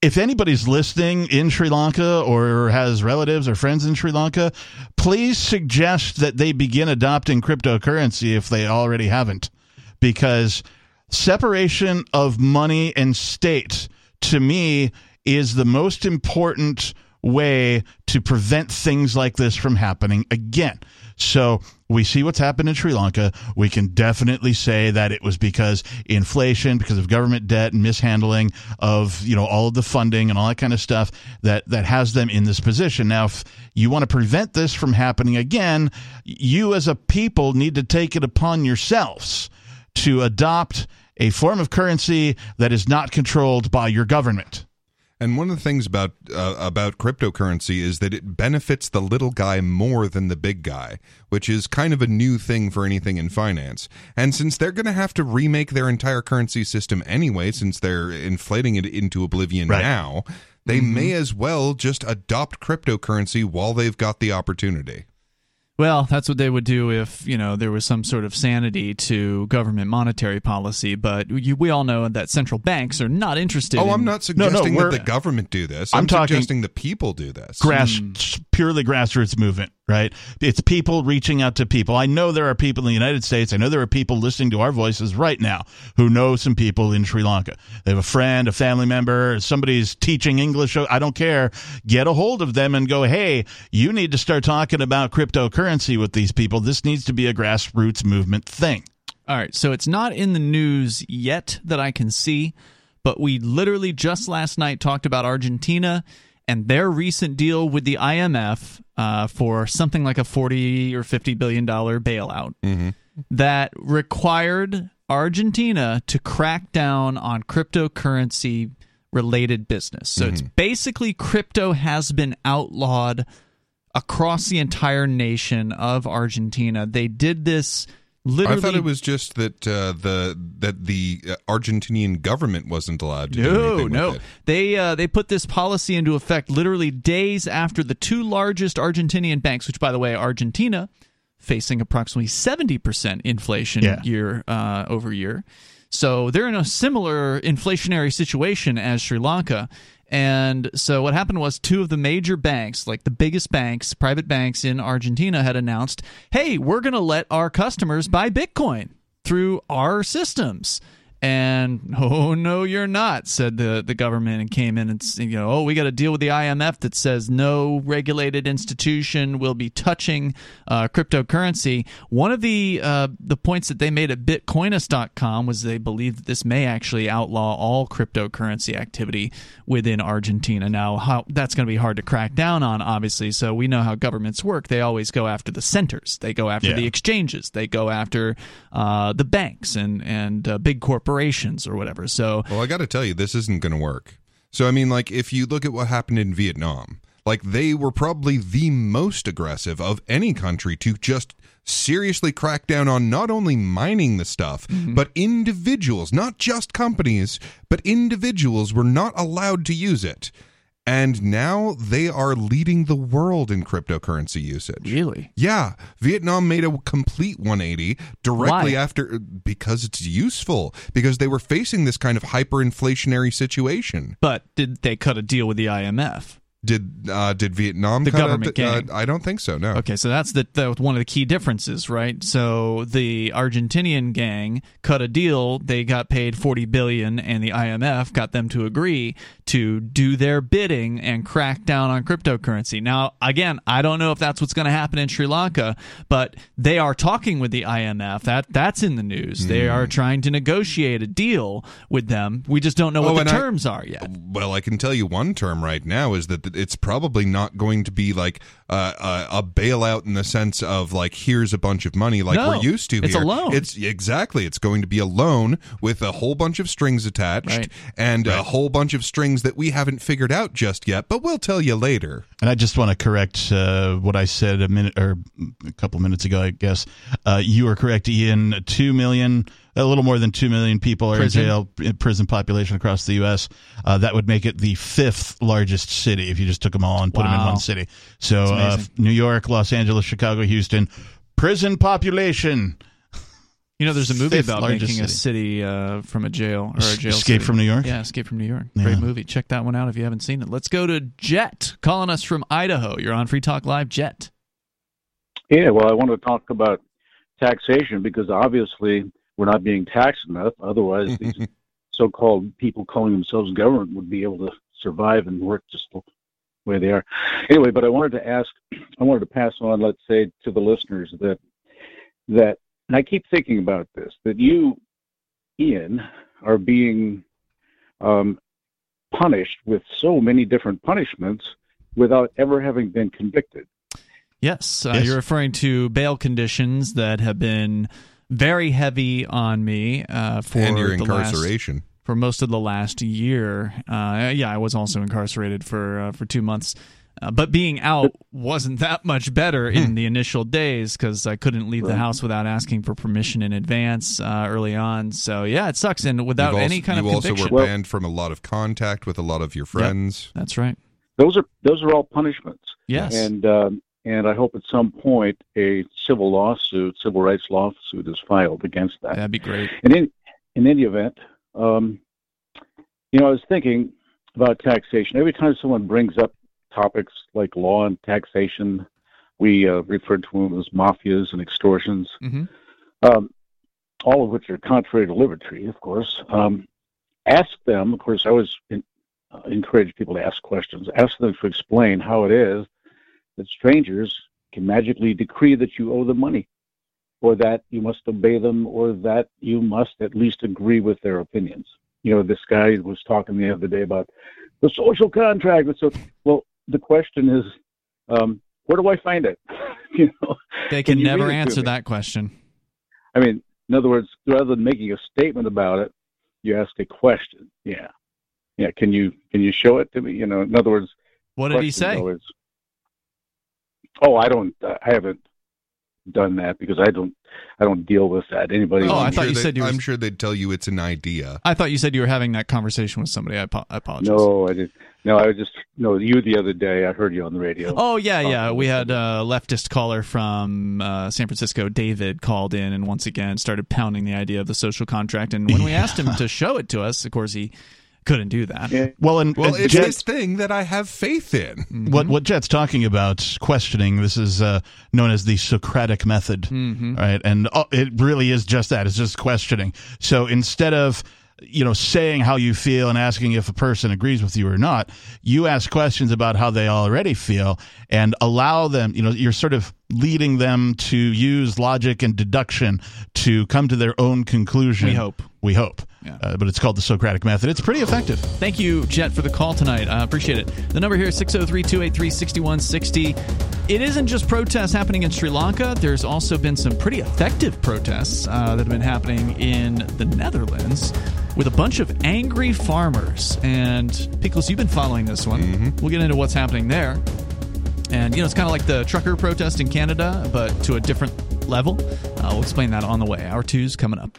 If anybody's listening in Sri Lanka or has relatives or friends in Sri Lanka, please suggest that they begin adopting cryptocurrency if they already haven't, because separation of money and state, to me, is the most important way to prevent things like this from happening again. So we see what's happened in Sri Lanka. We can definitely say that it was because inflation, because of government debt and mishandling of, you know, all of the funding and all that kind of stuff that, that has them in this position. Now, if you want to prevent this from happening again, you as a people need to take it upon yourselves to adopt a form of currency that is not controlled by your government. And one of the things about uh, about cryptocurrency is that it benefits the little guy more than the big guy, which is kind of a new thing for anything in finance. And since they're going to have to remake their entire currency system anyway, since they're inflating it into oblivion right now, they mm-hmm. may as well just adopt cryptocurrency while they've got the opportunity. Well, that's what they would do if, you know, there was some sort of sanity to government monetary policy. But you, we all know that central banks are not interested. Oh, in, I'm not suggesting no, no, that the government do this. I'm, I'm talking suggesting the people do this. Grass, mm. Purely grassroots movement, right? It's people reaching out to people. I know there are people in the United States. I know there are people listening to our voices right now who know some people in Sri Lanka. They have a friend, a family member, somebody's teaching English. I don't care. Get a hold of them and go, hey, you need to start talking about cryptocurrency with these people. This needs to be a grassroots movement thing. All right, so it's not in the news yet that I can see, but we literally just last night talked about Argentina and their recent deal with the I M F uh, for something like a forty or fifty billion dollars bailout mm-hmm. that required Argentina to crack down on cryptocurrency-related business. So mm-hmm. it's basically crypto has been outlawed across the entire nation of Argentina. They did this literally... I thought it was just that uh, the that the Argentinian government wasn't allowed to no, do anything No, no. They, uh, they put this policy into effect literally days after the two largest Argentinian banks, which, by the way, Argentina, facing approximately seventy percent inflation yeah. year uh, over year. So they're in a similar inflationary situation as Sri Lanka. And so what happened was two of the major banks, like the biggest banks, private banks in Argentina, had announced, hey, we're going to let our customers buy Bitcoin through our systems. And, oh, no, you're not, said the, the government, and came in and, you know, oh, we got to deal with the I M F that says no regulated institution will be touching uh, cryptocurrency. One of the uh, the points that they made at bitcoin dot com was they believe that this may actually outlaw all cryptocurrency activity within Argentina. Now, how, that's going to be hard to crack down on, obviously, so we know how governments work. They always go after the centers. They go after yeah. the exchanges. They go after uh, the banks and, and uh, big corporations. Corporations or whatever. So, well, I got to tell you, this isn't going to work. So, I mean, like, if you look at what happened in Vietnam, like, they were probably the most aggressive of any country to just seriously crack down on not only mining the stuff, mm-hmm. but individuals, not just companies, but individuals were not allowed to use it. And now they are leading the world in cryptocurrency usage. Really? Yeah. Vietnam made a complete one eighty directly Why? after, because it's useful, because they were facing this kind of hyperinflationary situation. But did they cut a deal with the I M F? Did uh, did Vietnam the cut government? Th- uh, I don't think so. No. Okay, so that's the, the one of the key differences, right? So the Argentinian gang cut a deal; they got paid forty billion dollars, and the I M F got them to agree to do their bidding and crack down on cryptocurrency. Now, again, I don't know if that's what's going to happen in Sri Lanka, but they are talking with the I M F. That that's in the news. Mm. They are trying to negotiate a deal with them. We just don't know oh, what the terms I, are yet. Well, I can tell you one term right now is that. The It's probably not going to be like uh, a bailout in the sense of like here's a bunch of money like no, we're used to here. It's a loan. It's exactly. It's going to be a loan with a whole bunch of strings attached right. and right. a whole bunch of strings that we haven't figured out just yet, but we'll tell you later. And I just want to correct uh, what I said a minute or a couple minutes ago. I guess uh, you were correct, Ian. Two million. A little more than two million people are prison. in jail, in prison population across the U S Uh, that would make it the fifth largest city if you just took them all and put wow. them in one city. So uh, New York, Los Angeles, Chicago, Houston, prison population. You know, there's a movie fifth about making city. a city uh, from a jail or a jail Escape city. from New York? Yeah, Escape from New York. Great yeah. movie. Check that one out if you haven't seen it. Let's go to Jet calling us from Idaho. You're on Free Talk Live. Jet. Yeah, well, I want to talk about taxation because obviously we're not being taxed enough. Otherwise, these so-called people calling themselves government would be able to survive and work just the way they are. Anyway, but I wanted to ask, I wanted to pass on, let's say, to the listeners that, that, and I keep thinking about this, that you, Ian, are being um, punished with so many different punishments without ever having been convicted. Yes, uh, yes. You're referring to bail conditions that have been very heavy on me uh, for and your the incarceration last, for most of the last year. Uh, yeah, I was also incarcerated for uh, for two months, uh, but being out wasn't that much better in the initial days because I couldn't leave the house without asking for permission in advance uh, early on. So yeah, it sucks. And without also, any kind of conviction, you also were banned from a lot of contact with a lot of your friends. Yep, that's right. Those are those are all punishments. Yes, and. Um, And I hope at some point a civil lawsuit, civil rights lawsuit is filed against that. That'd be great. And in, in any event, um, you know, I was thinking about taxation. Every time someone brings up topics like law and taxation, we uh, refer to them as mafias and extortions, mm-hmm. um, all of which are contrary to liberty, of course. Um, ask them, of course, I always in, uh, encourage people to ask questions. Ask them to explain how it is that strangers can magically decree that you owe them money, or that you must obey them, or that you must at least agree with their opinions. You know, this guy was talking the other day about the social contract. So, well, the question is, um, where do I find it? You know, they can, can never answer that question. I mean, in other words, rather than making a statement about it, you ask a question. Yeah, yeah. Can you can you show it to me? You know, in other words, what did he say? Always, Oh, I don't. Uh, I haven't done that because I don't. I don't deal with that. Anybody? Oh, I thought sure you they, said. You were, I'm sure they'd tell you it's an idea. I thought you said you were having that conversation with somebody. I, po- I apologize. No, I didn't. No, I was just. No, you the other day. I heard you on the radio. Oh yeah, yeah. We had a leftist caller from uh, San Francisco, David, called in and once again started pounding the idea of the social contract. And when yeah. we asked him to show it to us, of course he couldn't do that. Yeah. Well, and, well, and it's Jet, this thing that I have faith in. Mm-hmm. What what Jet's talking about, questioning, this is uh, known as the Socratic method, mm-hmm. right? And uh, it really is just that. It's just questioning. So instead of, you know, saying how you feel and asking if a person agrees with you or not, you ask questions about how they already feel and allow them, you know, you're sort of leading them to use logic and deduction to come to their own conclusion. We hope. We hope. Yeah. Uh, but it's called the Socratic method. It's pretty effective. Thank you, Jet, for the call tonight. I appreciate it. The number here is six oh three, two eight three, six one six oh. It isn't just protests happening in Sri Lanka. There's also been some pretty effective protests uh, that have been happening in the Netherlands with a bunch of angry farmers. And, Pickles, you've been following this one. Mm-hmm. We'll get into what's happening there. And, you know, it's kind of like the trucker protest in Canada, but to a different level. Uh, we'll explain that on the way. Hour two's coming up.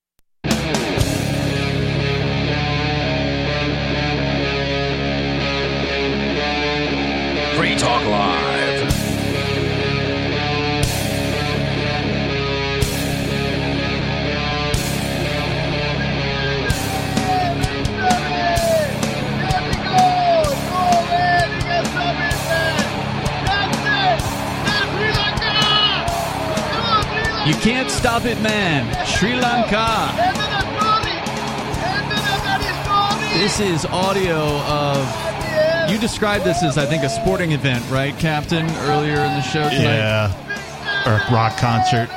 Free Talk Live. You can't stop it, man. Sri Lanka. This is audio of... You described this as, I think, a sporting event, right, Captain, earlier in the show tonight? Yeah. Or a rock concert.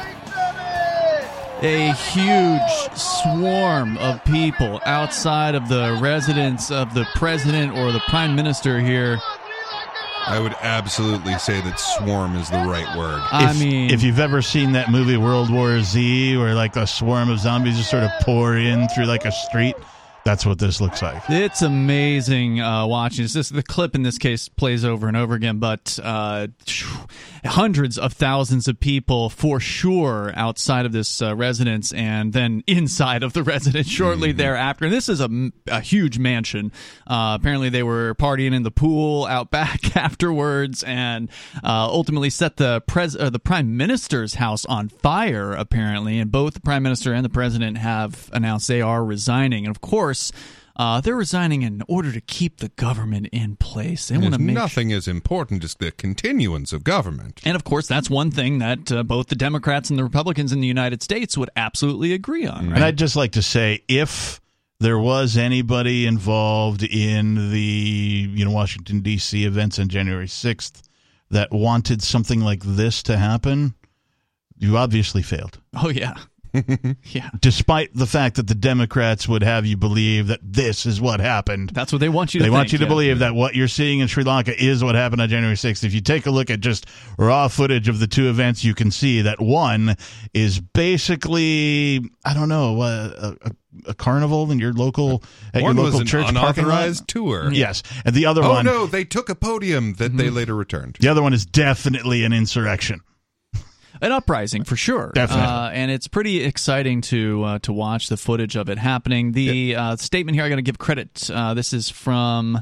A huge swarm of people outside of the residence of the president or the prime minister here. I would absolutely say that swarm is the right word. I if, mean, if you've ever seen that movie World War Z, where like a swarm of zombies just sort of pour in through like a street, that's what this looks like. It's amazing uh, watching this. This. The clip in this case plays over and over again, but uh, hundreds of thousands of people for sure outside of this uh, residence and then inside of the residence shortly mm-hmm. thereafter. And this is a, a huge mansion. Uh, apparently they were partying in the pool out back afterwards and uh, ultimately set the, pres- uh, the prime minister's house on fire, apparently. And both the prime minister and the president have announced they are resigning. And of course, Uh, they're resigning in order to keep the government in place. They want to make nothing sure. as important as the continuance of government. And, of course, that's one thing that uh, both the Democrats and the Republicans in the United States would absolutely agree on. Right? And I'd just like to say, if there was anybody involved in the you know Washington, D C events on January sixth that wanted something like this to happen, you obviously failed. Oh, yeah. Yeah. Despite the fact that the Democrats would have you believe that this is what happened. That's what they want you to They think, want you to yeah. believe that what you're seeing in Sri Lanka is what happened on January sixth. If you take a look at just raw footage of the two events, you can see that one is basically, I don't know, a, a, a carnival in your local, at one your local was church an parking lot. Unauthorized tour. Yes. And the other oh, one. Oh, no, they took a podium that mm-hmm. they later returned. The other one is definitely an insurrection. An uprising for sure, definitely, uh, and it's pretty exciting to uh, to watch the footage of it happening. The uh, statement here, I'm going to give credit. Uh, this is from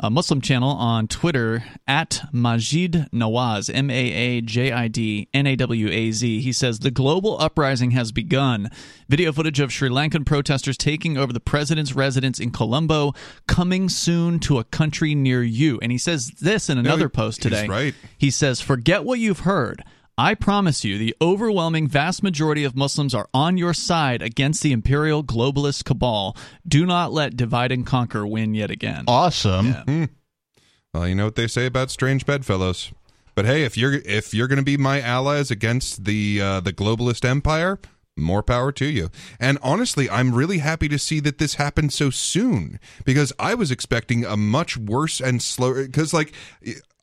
a Muslim channel on Twitter at Majid Nawaz, M A A J I D N A W A Z. He says the global uprising has begun. Video footage of Sri Lankan protesters taking over the president's residence in Colombo, coming soon to a country near you. And he says this in another no, he, post today. He's right. He says, "Forget what you've heard. I promise you, the overwhelming vast majority of Muslims are on your side against the imperial globalist cabal. Do not let divide and conquer win yet again." Awesome. Yeah. Mm. Well, you know what they say about strange bedfellows. But hey, if you're if you're going to be my allies against the uh, the globalist empire, more power to you. And honestly, I'm really happy to see that this happened so soon, because I was expecting a much worse and slower. Because like.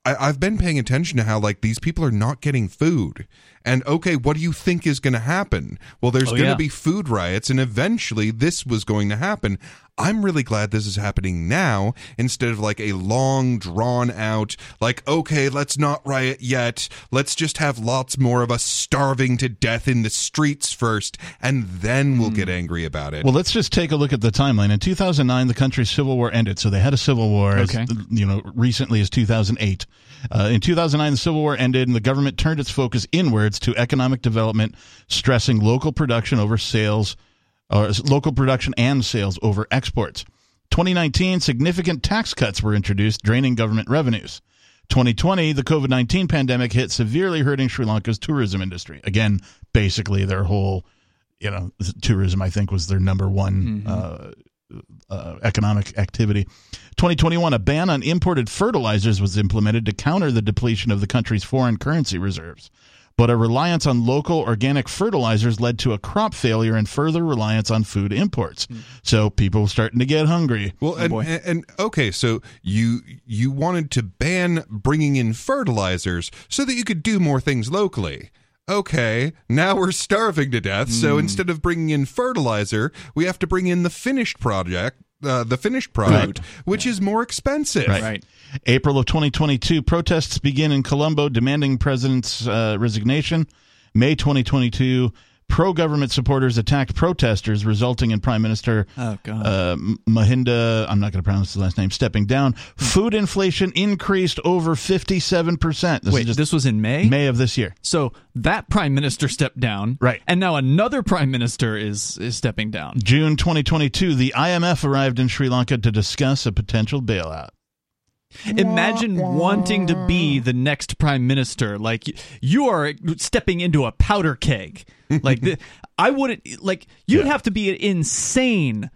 I, I've been paying attention to how, like, these people are not getting food. And, okay, what do you think is going to happen? Well, there's oh, going to yeah. be food riots, and eventually this was going to happen. I'm really glad this is happening now instead of, like, a long, drawn-out, like, okay, let's not riot yet. Let's just have lots more of us starving to death in the streets first, and then we'll mm. get angry about it. Well, let's just take a look at the timeline. In two thousand nine, the country's civil war ended, so they had a civil war, okay. as, you know, recently as two thousand eight. Uh, in two thousand nine, the Civil War ended, and the government turned its focus inwards to economic development, stressing local production over sales or local production and sales over exports. twenty nineteen, significant tax cuts were introduced, draining government revenues. twenty twenty, the COVID nineteen pandemic hit, severely hurting Sri Lanka's tourism industry. Again, basically their whole, you know, tourism, I think, was their number one mm-hmm. uh, uh, economic activity. twenty twenty-one, a ban on imported fertilizers was implemented to counter the depletion of the country's foreign currency reserves. But a reliance on local organic fertilizers led to a crop failure and further reliance on food imports. Mm. So people were starting to get hungry. Well, and, oh and, and okay, so you you wanted to ban bringing in fertilizers so that you could do more things locally. Okay, now we're starving to death. Mm. So instead of bringing in fertilizer, we have to bring in the finished project. Uh, the finished product, right. which yeah. is more expensive. Right. right. April of twenty twenty-two, protests begin in Colombo demanding president's uh, resignation. May twenty twenty-two, pro-government supporters attacked protesters, resulting in Prime Minister oh, God. Uh, Mahinda, I'm not going to pronounce his last name, stepping down. Food inflation increased over fifty-seven percent. This Wait, just this was in May? May of this year. So that prime minister stepped down. Right. And now another prime minister is, is stepping down. June twenty twenty-two, the I M F arrived in Sri Lanka to discuss a potential bailout. Imagine wanting to be the next prime minister. Like, you are stepping into a powder keg. Like, the, I wouldn't, like, you'd yeah. have to be insane,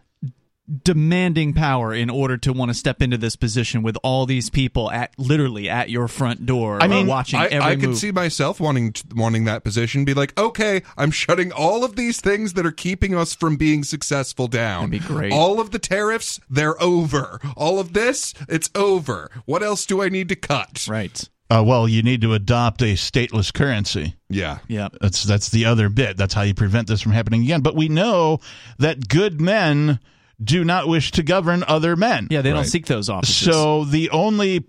demanding power in order to want to step into this position with all these people at literally at your front door. I mean, watching I, every I move. Could see myself wanting wanting that position, be like, okay, I'm shutting all of these things that are keeping us from being successful down. That'd be great. All of the tariffs, they're over. All of this, it's over. What else do I need to cut? Right. Uh, well, you need to adopt a stateless currency. Yeah. yeah. That's that's the other bit. That's how you prevent this from happening again. But we know that good men do not wish to govern other men. Yeah, they right. don't seek those offices. So the only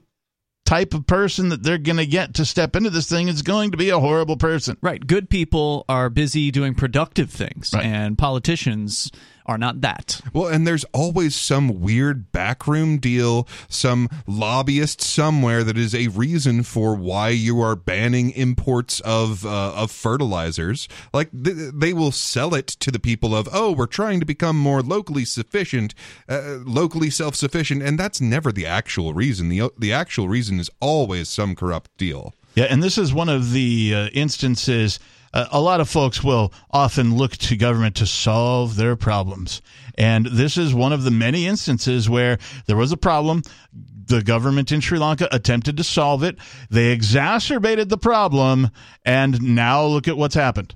type of person that they're going to get to step into this thing is going to be a horrible person. Right. Good people are busy doing productive things, right. and politicians are not that. Well, and there's always some weird backroom deal, some lobbyist somewhere that is a reason for why you are banning imports of uh, of fertilizers. Like, th- they will sell it to the people of, oh, we're trying to become more locally sufficient, uh, locally self-sufficient, and that's never the actual reason. The, the actual reason is always some corrupt deal. Yeah, and this is one of the uh, instances. Uh, a lot of folks will often look to government to solve their problems. And this is one of the many instances where there was a problem. The government in Sri Lanka attempted to solve it. They exacerbated the problem. And now look at what's happened.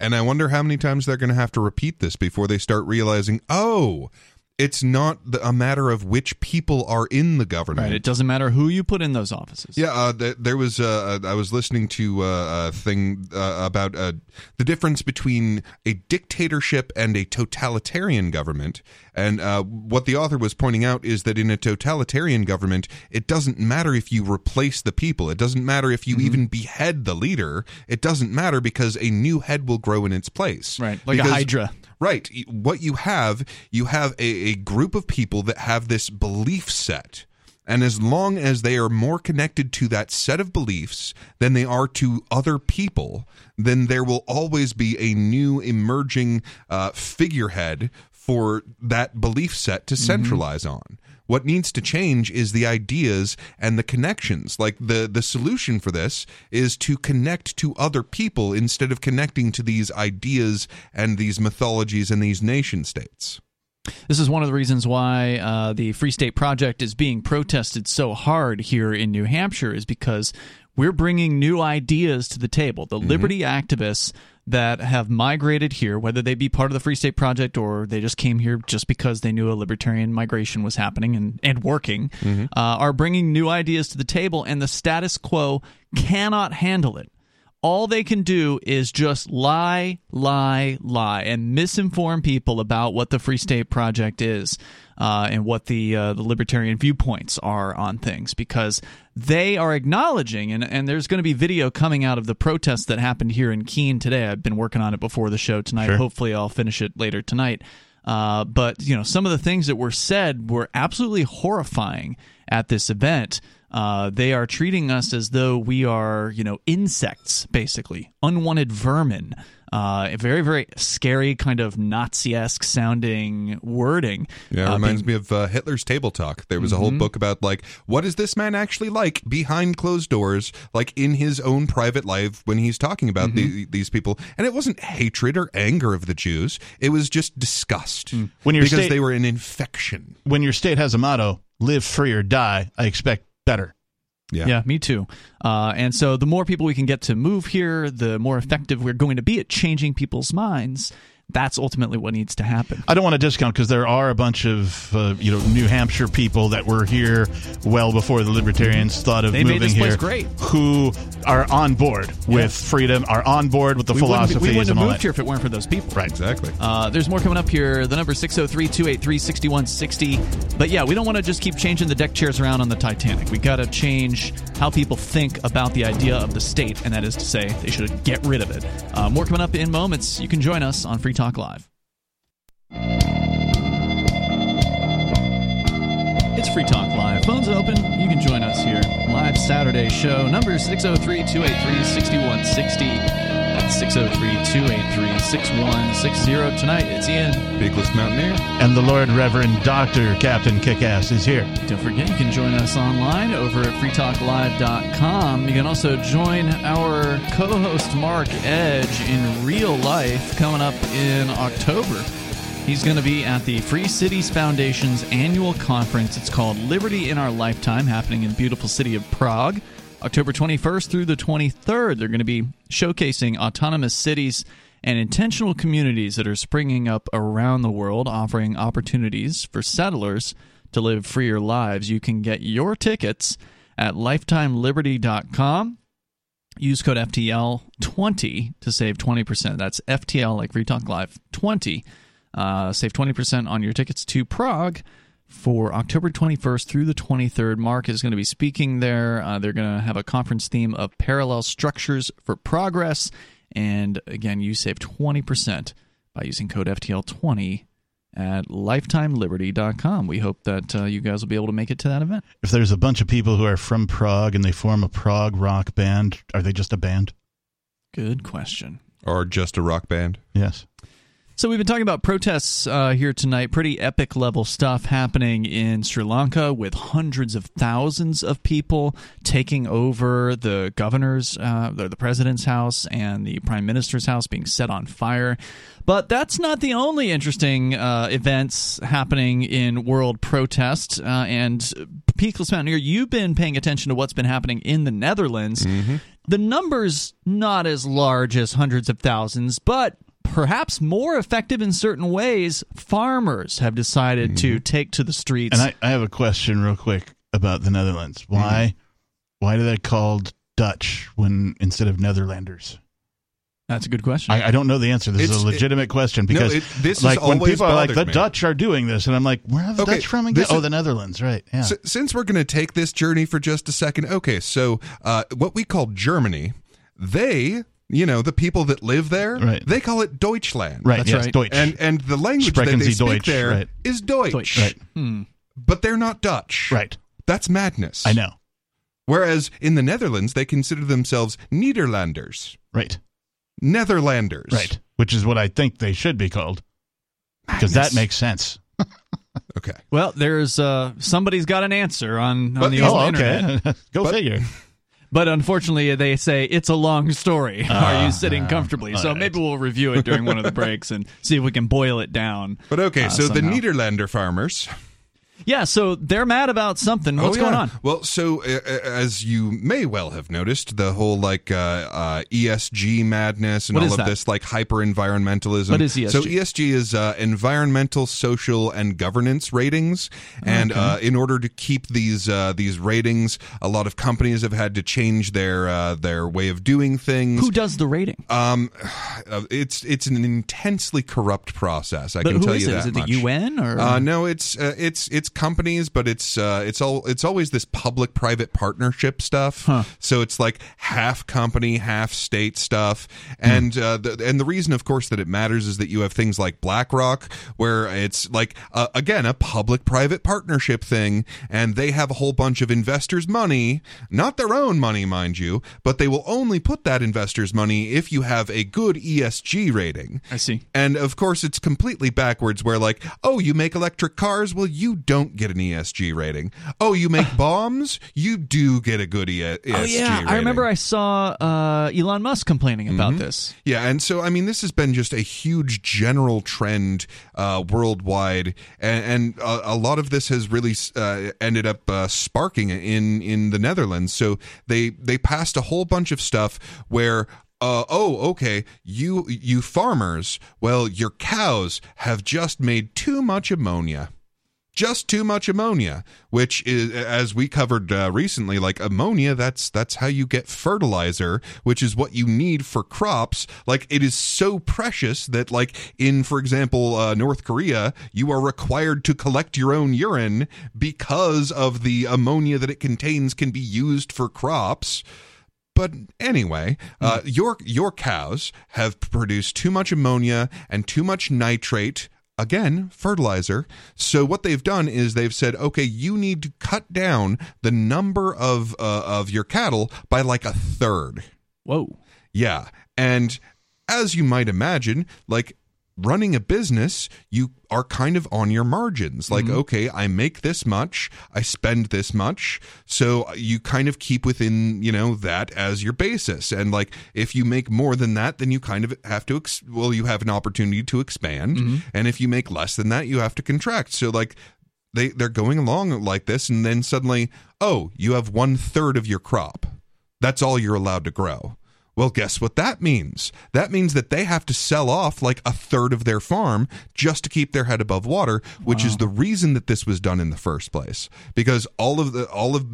And I wonder how many times they're going to have to repeat this before they start realizing, oh, it's not a matter of which people are in the government. Right. It doesn't matter who you put in those offices. Yeah, uh, th- there was. Uh, I was listening to uh, a thing uh, about uh, the difference between a dictatorship and a totalitarian government. And uh, what the author was pointing out is that in a totalitarian government, it doesn't matter if you replace the people. It doesn't matter if you mm-hmm. even behead the leader. It doesn't matter because a new head will grow in its place. Right, like because, a hydra. Right. What you have, you have a, a group of people that have this belief set. And as long as they are more connected to that set of beliefs than they are to other people, then there will always be a new emerging uh, figurehead for that belief set to centralize mm-hmm. on. What needs to change is the ideas and the connections. Like, the, the solution for this is to connect to other people instead of connecting to these ideas and these mythologies and these nation states. This is one of the reasons why uh, the Free State Project is being protested so hard here in New Hampshire, is because we're bringing new ideas to the table. The mm-hmm. liberty activists that have migrated here, whether they be part of the Free State Project or they just came here just because they knew a libertarian migration was happening and, and working, mm-hmm. uh, are bringing new ideas to the table, and the status quo cannot handle it. All they can do is just lie, lie, lie, and misinform people about what the Free State Project is uh, and what the uh, the libertarian viewpoints are on things, because they are acknowledging, and, and there's going to be video coming out of the protests that happened here in Keene today. I've been working on it before the show tonight. Sure. Hopefully I'll finish it later tonight. Uh, but, you know, some of the things that were said were absolutely horrifying at this event. Uh, they are treating us as though we are, you know, insects, basically, unwanted vermin. Uh, a very, very scary kind of Nazi-esque sounding wording. Yeah, it uh, reminds being... me of uh, Hitler's Table Talk. There was mm-hmm. a whole book about, like, what is this man actually like behind closed doors, like in his own private life when he's talking about mm-hmm. the, these people. And it wasn't hatred or anger of the Jews. It was just disgust mm. when your because state... they were an infection. When your state has a motto, live free or die, I expect better. Yeah. yeah, me too. Uh, and so the more people we can get to move here, the more effective we're going to be at changing people's minds. That's ultimately what needs to happen. I don't want to discount, because there are a bunch of uh, you know, New Hampshire people that were here well before the libertarians thought of they moving made this here, place great. Who are on board yes. with freedom, are on board with the we philosophies. Wouldn't be, we wouldn't and have all moved that. Here if it weren't for those people. Right, exactly. Uh, there's more coming up here. The number six oh three, two eight three, six one six oh. But yeah, we don't want to just keep changing the deck chairs around on the Titanic. We got to change how people think about the idea of the state, and that is to say, they should get rid of it. Uh, more coming up in moments. You can join us on Free Talk Live. It's Free Talk Live. Phones open. You can join us here. Live Saturday show. Number six oh three, two eight three, six one six oh. That's six oh three, two eight three, six one six oh. Tonight, it's Ian Biglis Mountaineer. And the Lord Reverend Doctor Captain Kickass is here. Don't forget, you can join us online over at free talk live dot com. You can also join our co-host Mark Edge in real life coming up in October. He's going to be at the Free Cities Foundation's annual conference. It's called Liberty in Our Lifetime, happening in the beautiful city of Prague, October twenty-first through the twenty-third. They're going to be showcasing autonomous cities and intentional communities that are springing up around the world, offering opportunities for settlers to live freer lives. You can get your tickets at lifetime liberty dot com. Use code F T L twenty to save twenty percent. That's F T L, like Free Talk Live, twenty. Uh, save twenty percent on your tickets to Prague for October twenty-first through the twenty-third. Mark is going to be speaking there. Uh, they're going to have a conference theme of parallel structures for progress. And again, you save twenty percent by using code F T L twenty at lifetime liberty dot com. We hope that uh, you guys will be able to make it to that event. If there's a bunch of people who are from Prague and they form a Prague rock band, are they just a band? Good question. Or just a rock band? Yes. So we've been talking about protests uh, here tonight, pretty epic level stuff happening in Sri Lanka with hundreds of thousands of people taking over the governor's, uh, the president's house and the prime minister's house being set on fire. But that's not the only interesting uh, events happening in world protest. Uh, and Peakless Mountaineer, you've been paying attention to what's been happening in the Netherlands. Mm-hmm. The number's not as large as hundreds of thousands, but perhaps more effective in certain ways, farmers have decided mm. to take to the streets. And I, I have a question real quick about the Netherlands. Why mm. why do they called Dutch when instead of Netherlanders? That's a good question. I, I don't know the answer. This it's, is a legitimate it, question because no, it, this like, when people are like, the me. Dutch are doing this, and I'm like, where are the okay, Dutch from again? Oh, is, the Netherlands, right. Yeah. So, since we're going to take this journey for just a second, okay, so uh, what we call Germany, they... You know, the people that live there, right. they call it Deutschland. Right, that's yes, right. Deutsch. And, and the language that they speak Deutsch, there right. is Deutsch. Deutsch. Right. Hmm. But they're not Dutch. Right. That's madness. I know. Whereas in the Netherlands, they consider themselves Nederlanders. Right. Netherlanders. Right. Which is what I think they should be called. Because that makes sense. Okay. Well, there's uh, somebody's got an answer on, on but, the old oh, internet. Okay. Go but, figure. But unfortunately, they say it's a long story. Uh, Are you sitting comfortably? Uh, so maybe we'll review it during one of the breaks and see if we can boil it down. But okay, uh, so somehow. The Nederlander farmers. Yeah, so they're mad about something. What's oh, yeah. going on? Well, so uh, as you may well have noticed, the whole like uh, uh, E S G madness and what all of that? This like hyper-environmentalism. What is E S G? So E S G is uh, environmental, social, and governance ratings. And okay. uh, in order to keep these uh, these ratings, a lot of companies have had to change their uh, their way of doing things. Who does the rating? Um, it's it's an intensely corrupt process. I but can tell you it? That. Is it the much. U N or uh, no? It's uh, it's it's. it's companies, but it's uh, it's all it's always this public-private partnership stuff. Huh. So it's like half company, half state stuff. And hmm. uh, the, and the reason, of course, that it matters is that you have things like BlackRock, where it's like uh, again a public-private partnership thing, and they have a whole bunch of investors' money, not their own money, mind you, but they will only put that investors' money if you have a good E S G rating. I see. And of course, it's completely backwards, where like, oh, you make electric cars, well, you don't get an E S G rating. Oh, you make uh, bombs, you do get a good E S G oh, yeah. rating. I remember I saw uh, Elon Musk complaining about mm-hmm. this. Yeah, and so, I mean, this has been just a huge general trend uh, worldwide, and, and a, a lot of this has really uh, ended up uh, sparking in, in the Netherlands. So they, they passed a whole bunch of stuff where... Uh, oh, okay, you you farmers, well, your cows have just made too much ammonia. Just too much ammonia, which is, as we covered uh, recently, like ammonia, that's that's how you get fertilizer, which is what you need for crops. Like, it is so precious that, like, in, for example, uh, North Korea, you are required to collect your own urine because of the ammonia that it contains can be used for crops. But anyway, uh, your your cows have produced too much ammonia and too much nitrate, again, fertilizer. So what they've done is they've said, okay, you need to cut down the number of uh, of your cattle by like a third. Whoa. Yeah. And as you might imagine, like, running a business, you are kind of on your margins. Like, mm-hmm. okay, I make this much, I spend this much. So you kind of keep within, you know, that as your basis. And like, if you make more than that, then you kind of have to, ex- well, you have an opportunity to expand. Mm-hmm. And if you make less than that, you have to contract. So like, they, they're going along like this. And then suddenly, oh, you have one third of your crop. That's all you're allowed to grow. Well, guess what that means? That means that they have to sell off like a third of their farm just to keep their head above water, which wow. is the reason that this was done in the first place. Because all of the all of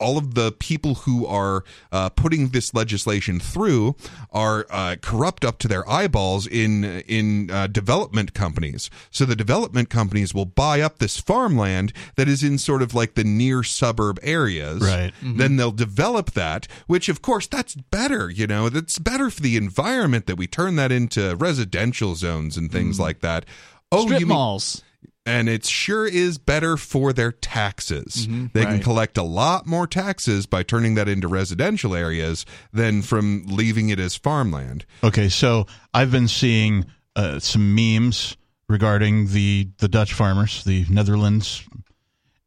all of the people who are uh, putting this legislation through are uh, corrupt up to their eyeballs in in uh, development companies. So the development companies will buy up this farmland that is in sort of like the near suburb areas. Right. Mm-hmm. Then they'll develop that, which of course that's better. You know, that's better for the environment that we turn that into residential zones and things mm. like that. Oh, strip you mean- malls. And it sure is better for their taxes. Mm-hmm, they right. can collect a lot more taxes by turning that into residential areas than from leaving it as farmland. Okay, so I've been seeing uh, some memes regarding the, the Dutch farmers, the Netherlands.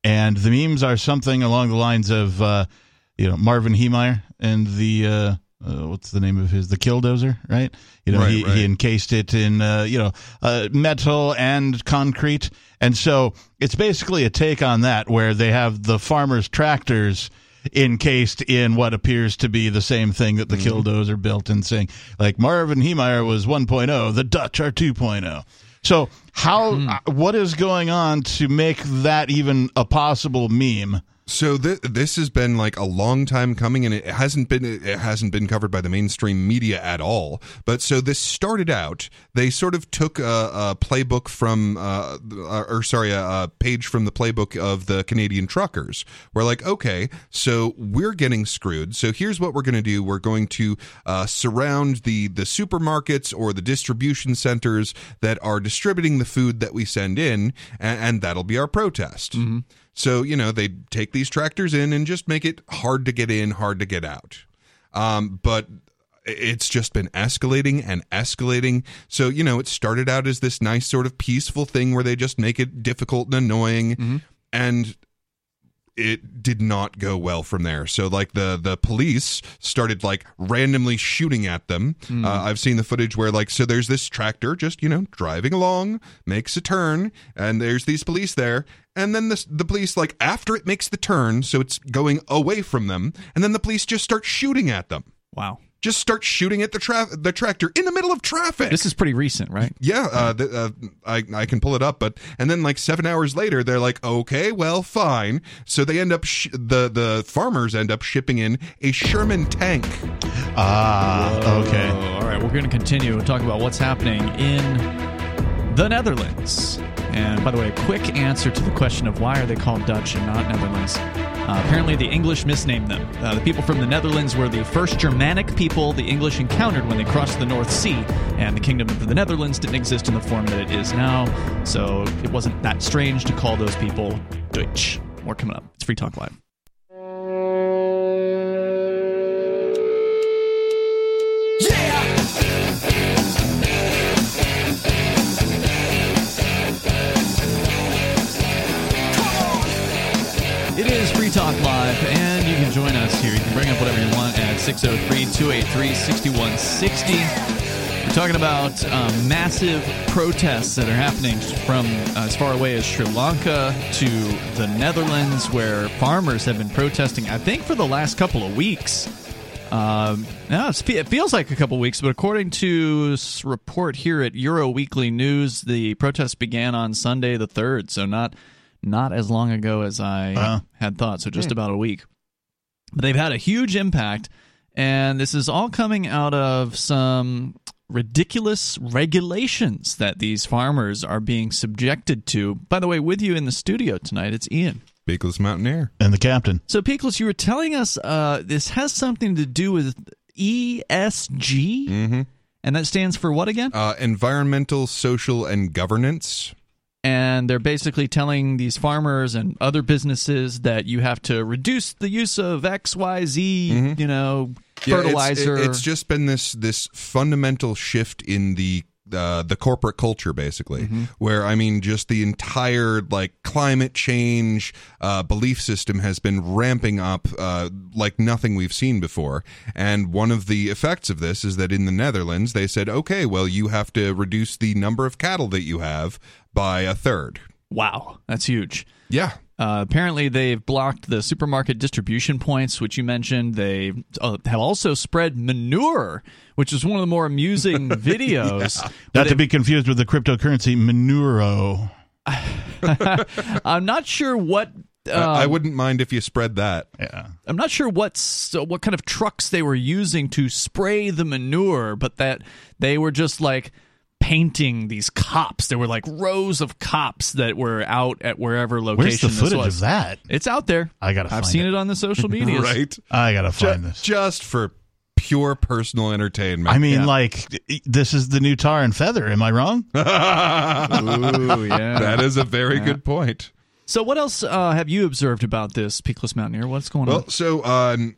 And the memes are something along the lines of, uh, you know, Marvin Heemeyer and the... Uh, Uh, what's the name of his? The Killdozer, right? You know, right, he, right. he encased it in, uh, you know, uh, metal and concrete. And so it's basically a take on that where they have the farmers' tractors encased in what appears to be the same thing that the mm-hmm. Killdozer built and saying, like, Marvin Heemeyer was one point oh, the Dutch are two point oh. So how? Mm. What is going on to make that even a possible meme? So th- this has been like a long time coming, and it hasn't been it hasn't been covered by the mainstream media at all. But so this started out. They sort of took a, a playbook from, uh, or sorry, a, a page from the playbook of the Canadian truckers. We're like, okay, so we're getting screwed. So here's what we're going to do: we're going to uh, surround the the supermarkets or the distribution centers that are distributing the food that we send in, and, and that'll be our protest. Mm-hmm. So, you know, they take these tractors in and just make it hard to get in, hard to get out. Um, but it's just been escalating and escalating. So, you know, it started out as this nice sort of peaceful thing where they just make it difficult and annoying. Mm-hmm. And it did not go well from there. So, like, the, the police started, like, randomly shooting at them. Mm. Uh, I've seen the footage where, like, so there's this tractor just, you know, driving along, makes a turn, and there's these police there. And then the, the police, like, after it makes the turn, so it's going away from them, and then the police just start shooting at them. Wow. Just start shooting at the tra- the tractor in the middle of traffic. This is pretty recent, right? Yeah, uh, th- uh, I I can pull it up, but and then like seven hours later, they're like, okay, well, fine. So they end up sh- the the farmers end up shipping in a Sherman tank. Ah, uh, okay. All right, we're going to continue and talk about what's happening in the Netherlands. And by the way, a quick answer to the question of why are they called Dutch and not Netherlands. Uh, apparently, the English misnamed them. Uh, the people from the Netherlands were the first Germanic people the English encountered when they crossed the North Sea, and the Kingdom of the Netherlands didn't exist in the form that it is now, so it wasn't that strange to call those people Deutsch. More coming up. It's Free Talk Live. Talk Live, and you can join us here. You can bring up whatever you want at six oh three, two eight three, six one six oh. We're talking about uh, massive protests that are happening from uh, as far away as Sri Lanka to the Netherlands, where farmers have been protesting, I think, for the last couple of weeks. Um, now it's, it feels like a couple of weeks, but according to this report here at Euro Weekly News, the protests began on Sunday the third, so not... Not as long ago as I uh, had thought, so just hmm. about a week. But they've had a huge impact, and this is all coming out of some ridiculous regulations that these farmers are being subjected to. By the way, with you in the studio tonight, it's Ian. Peakless Mountaineer. And the Captain. So, Peakless, you were telling us uh, this has something to do with E S G, mm-hmm. and that stands for what again? Uh, environmental, Social, and Governance. And they're basically telling these farmers and other businesses that you have to reduce the use of X Y Z, mm-hmm. you know, fertilizer. Yeah, it's, it, it's just been this this fundamental shift in the uh, the corporate culture, basically, mm-hmm. where, I mean, just the entire, like, climate change uh, belief system has been ramping up uh, like nothing we've seen before. And one of the effects of this is that in the Netherlands, they said, okay, well, you have to reduce the number of cattle that you have by a third. Wow, that's huge. Yeah. Uh, apparently, they've blocked the supermarket distribution points, which you mentioned. They uh, have also spread manure, which is one of the more amusing videos. Yeah. Not it, to be confused with the cryptocurrency Manuro. I'm not sure what... Um, I wouldn't mind if you spread that. Yeah. I'm not sure what so what kind of trucks they were using to spray the manure, but that they were just like... painting these cops. There were like rows of cops that were out at wherever location. Where's the footage of that? It's out there. I gotta find it. I've seen it on the social media. Right. I gotta find this. Just for pure personal entertainment. I mean, yeah. like this is the new tar and feather. Am I wrong? Ooh, yeah. That is a very yeah. good point. So, what else uh, have you observed about this, Peakless Mountaineer? What's going well, on? Well, so. Um,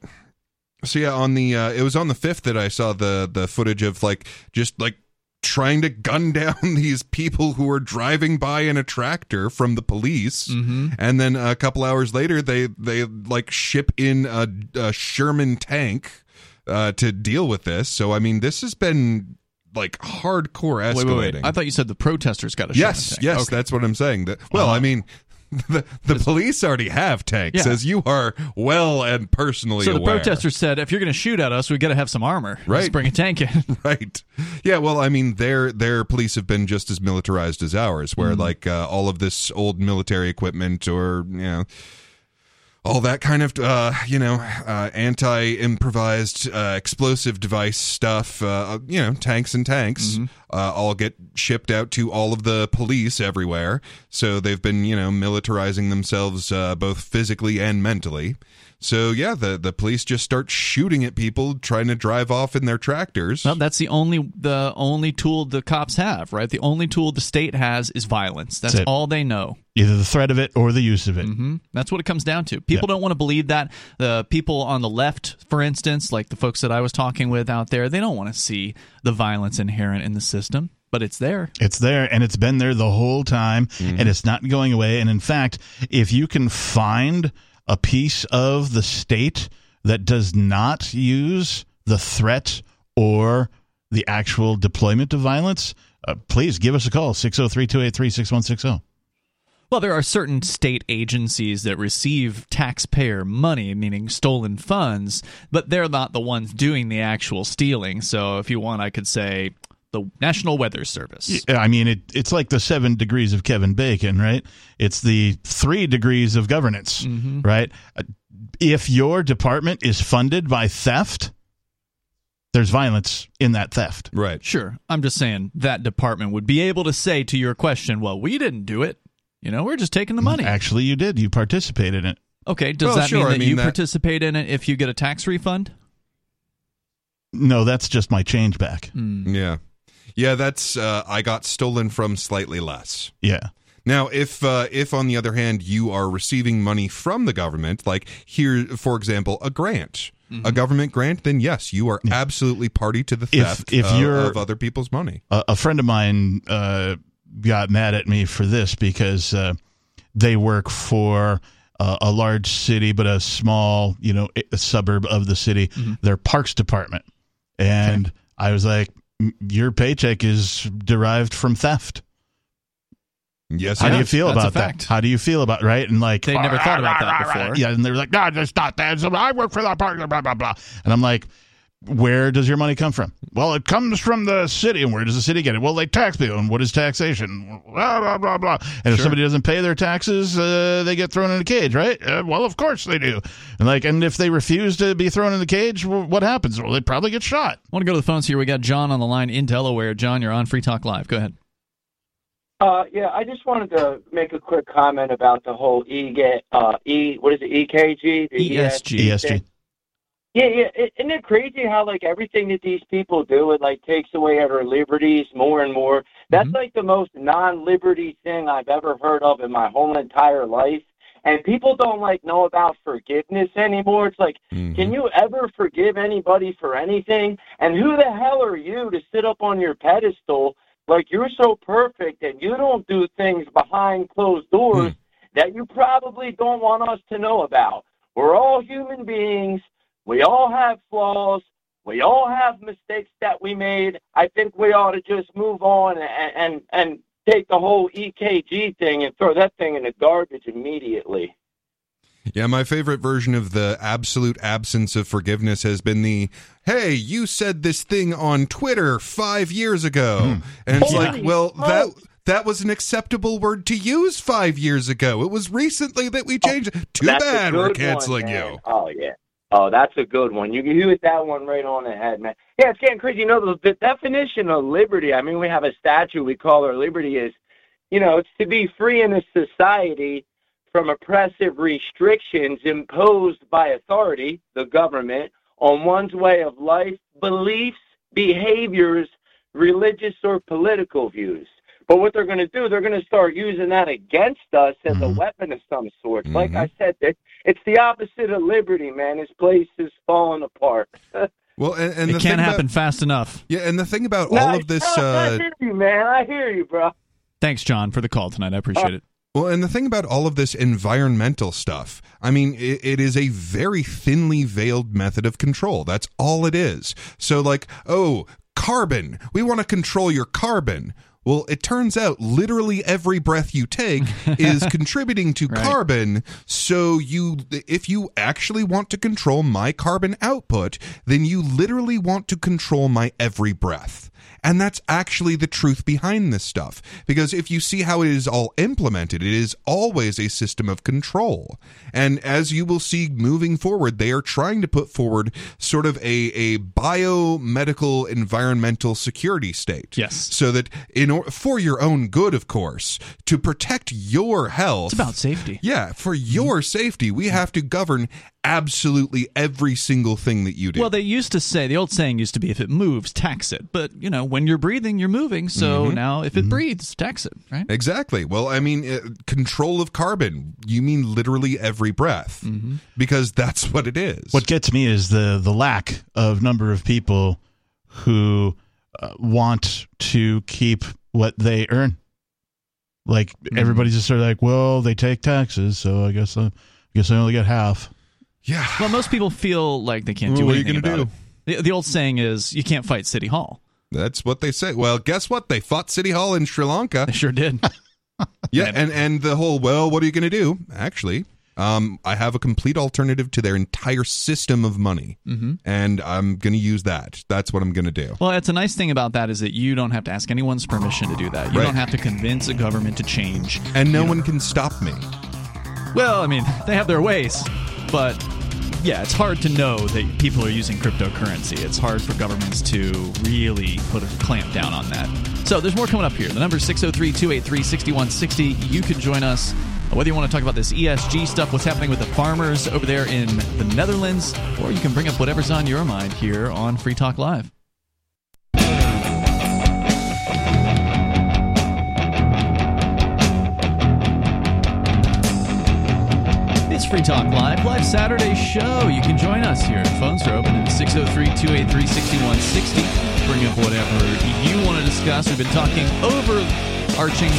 so yeah, on the uh, it was on the fifth that I saw the the footage of like just like. trying to gun down these people who were driving by in a tractor from the police, mm-hmm. and then a couple hours later they they like ship in a, a Sherman tank uh to deal with this. So I mean, this has been like hardcore escalating. Wait, wait, wait. I thought you said the protesters got a Sherman yes tank. yes okay. That's what I'm saying. That well uh-huh. I mean The, the police already have tanks, yeah. as you are well and personally aware. So the aware. protesters said, if you're going to shoot at us, we've got to have some armor. Right. Let's bring a tank in. Right. Yeah, well, I mean, their their police have been just as militarized as ours, where, mm-hmm. like, uh, all of this old military equipment or, you know, all that kind of, uh, you know, uh, anti-improvised uh, explosive device stuff, uh, you know, tanks and tanks, mm-hmm. uh, all get shipped out to all of the police everywhere. So they've been, you know, militarizing themselves uh, both physically and mentally. So, yeah, the, the police just start shooting at people trying to drive off in their tractors. Well, that's the only the only tool the cops have, right? The only tool the state has is violence. That's, that's all they know. Either the threat of it or the use of it. Mm-hmm. That's what it comes down to. People yep. don't want to believe that. The people on the left, for instance, like the folks that I was talking with out there, they don't want to see the violence inherent in the system. But it's there. It's there, and it's been there the whole time, mm-hmm. and it's not going away. And in fact, if you can find... a piece of the state that does not use the threat or the actual deployment of violence, uh, please give us a call, six oh three, two eight three, six one six oh. Well, there are certain state agencies that receive taxpayer money, meaning stolen funds, but they're not the ones doing the actual stealing. So if you want, I could say... the National Weather Service. Yeah, I mean, it, it's like the seven degrees of Kevin Bacon, right? It's the three degrees of governance, mm-hmm. right? If your department is funded by theft, there's violence in that theft. Right. Sure. I'm just saying that department would be able to say to your question, well, we didn't do it. You know, we're just taking the money. Actually, you did. You participated in it. Okay. Does well, that sure, mean that I mean you that... participate in it if you get a tax refund? No, that's just my change back. Mm. Yeah. Yeah, that's uh, I got stolen from slightly less. Yeah. Now, if uh, if on the other hand, you are receiving money from the government, like here, for example, a grant. Mm-hmm. A government grant, then yes, you are absolutely party to the theft if, if uh, you're, of other people's money. A, a friend of mine uh, got mad at me for this because uh, they work for uh, a large city, but a small, you know, a suburb of the city, mm-hmm. their parks department. And okay. I was like, your paycheck is derived from theft. Yes, how yes. do you feel That's about that? How do you feel about right? And like they never ah, thought about ah, that before. Yeah, and they were like, "No, that's not that. I work for the park, blah blah blah." And I'm like, "Where does your money come from?" Well, it comes from the city, and where does the city get it? Well, they tax people, and what is taxation? Blah blah blah blah. And sure. if somebody doesn't pay their taxes, uh, they get thrown in a cage, right? Uh, well, of course they do. And like, and if they refuse to be thrown in the cage, well, what happens? Well, they probably get shot. I want to go to the phones here. We got John on the line in Delaware. John, you're on Free Talk Live. Go ahead. Uh, yeah, I just wanted to make a quick comment about the whole E, uh, E what is it, E K G? The E S G. E S G. Yeah, yeah. Isn't it crazy how, like, everything that these people do, it, like, takes away our liberties more and more? That's, mm-hmm. like, the most non-liberty thing I've ever heard of in my whole entire life. And people don't, like, know about forgiveness anymore. It's like, mm-hmm. can you ever forgive anybody for anything? And who the hell are you to sit up on your pedestal? Like, you're so perfect and you don't do things behind closed doors mm. that you probably don't want us to know about. We're all human beings. We all have flaws. We all have mistakes that we made. I think we ought to just move on and, and, and take the whole E K G thing and throw that thing in the garbage immediately. Yeah, my favorite version of the absolute absence of forgiveness has been the, hey, you said this thing on Twitter five years ago. Mm. And it's Holy like, well, fuck. that that was an acceptable word to use five years ago. It was recently that we changed oh, it. Too bad we're canceling one, you. Oh, yeah. Oh, that's a good one. You you hit that one right on the head, man. Yeah, it's getting crazy. You know, the, the definition of liberty, I mean, we have a statue we call our liberty is, you know, it's to be free in a society from oppressive restrictions imposed by authority, the government, on one's way of life, beliefs, behaviors, religious or political views. But what they're going to do, they're going to start using that against us as mm-hmm. a weapon of some sort. Mm-hmm. Like I said, it's the opposite of liberty, man. This place is falling apart. Well, and, and It the can't thing happen about, fast enough. Yeah, and the thing about no, all of this... No, uh, I hear you, man. I hear you, bro. Thanks, John, for the call tonight. I appreciate uh, it. Well, and the thing about all of this environmental stuff, I mean, it, it is a very thinly veiled method of control. That's all it is. So like, oh, carbon, we want to control your carbon. Well, it turns out literally every breath you take is contributing to right. carbon. So you, if you actually want to control my carbon output, then you literally want to control my every breath. And that's actually the truth behind this stuff, because if you see how it is all implemented, it is always a system of control. And as you will see moving forward, they are trying to put forward sort of a, a biomedical environmental security state. Yes. So that in or, for your own good, of course, to protect your health. It's about safety. Yeah. For your safety, we have to govern absolutely every single thing that you do. Well, they used to say, the old saying used to be, if it moves, tax it. But, you know, when you're breathing, you're moving. So mm-hmm. now if it mm-hmm. breathes, tax it, right? Exactly. Well, I mean, uh, control of carbon, you mean literally every breath, mm-hmm. because that's what it is. What gets me is the, the lack of number of people who uh, want to keep what they earn. Like, mm-hmm. everybody's just sort of like, well, they take taxes, so I guess I, I guess I only get half. Yeah. Well, most people feel like they can't do well, anything about it. What are you going to do? The, the old saying is, you can't fight City Hall. That's what they say. Well, guess what? They fought City Hall in Sri Lanka. They sure did. Yeah, and, and the whole, well, what are you going to do? Actually, um, I have a complete alternative to their entire system of money, mm-hmm. and I'm going to use that. That's what I'm going to do. Well, that's a nice thing about that is that you don't have to ask anyone's permission to do that. You right. don't have to convince a government to change. And no you know. one can stop me. Well, I mean, they have their ways, but yeah, it's hard to know that people are using cryptocurrency. It's hard for governments to really put a clamp down on that. So there's more coming up here. The number is six oh three, two eight three, six one six oh. You can join us. Whether you want to talk about this E S G stuff, what's happening with the farmers over there in the Netherlands, or you can bring up whatever's on your mind here on Free Talk Live. It's Free Talk Live, live Saturday show. You can join us here. Phones are open at six oh three, two eight three, six one six oh. Bring up whatever you want to discuss. We've been talking over... Arching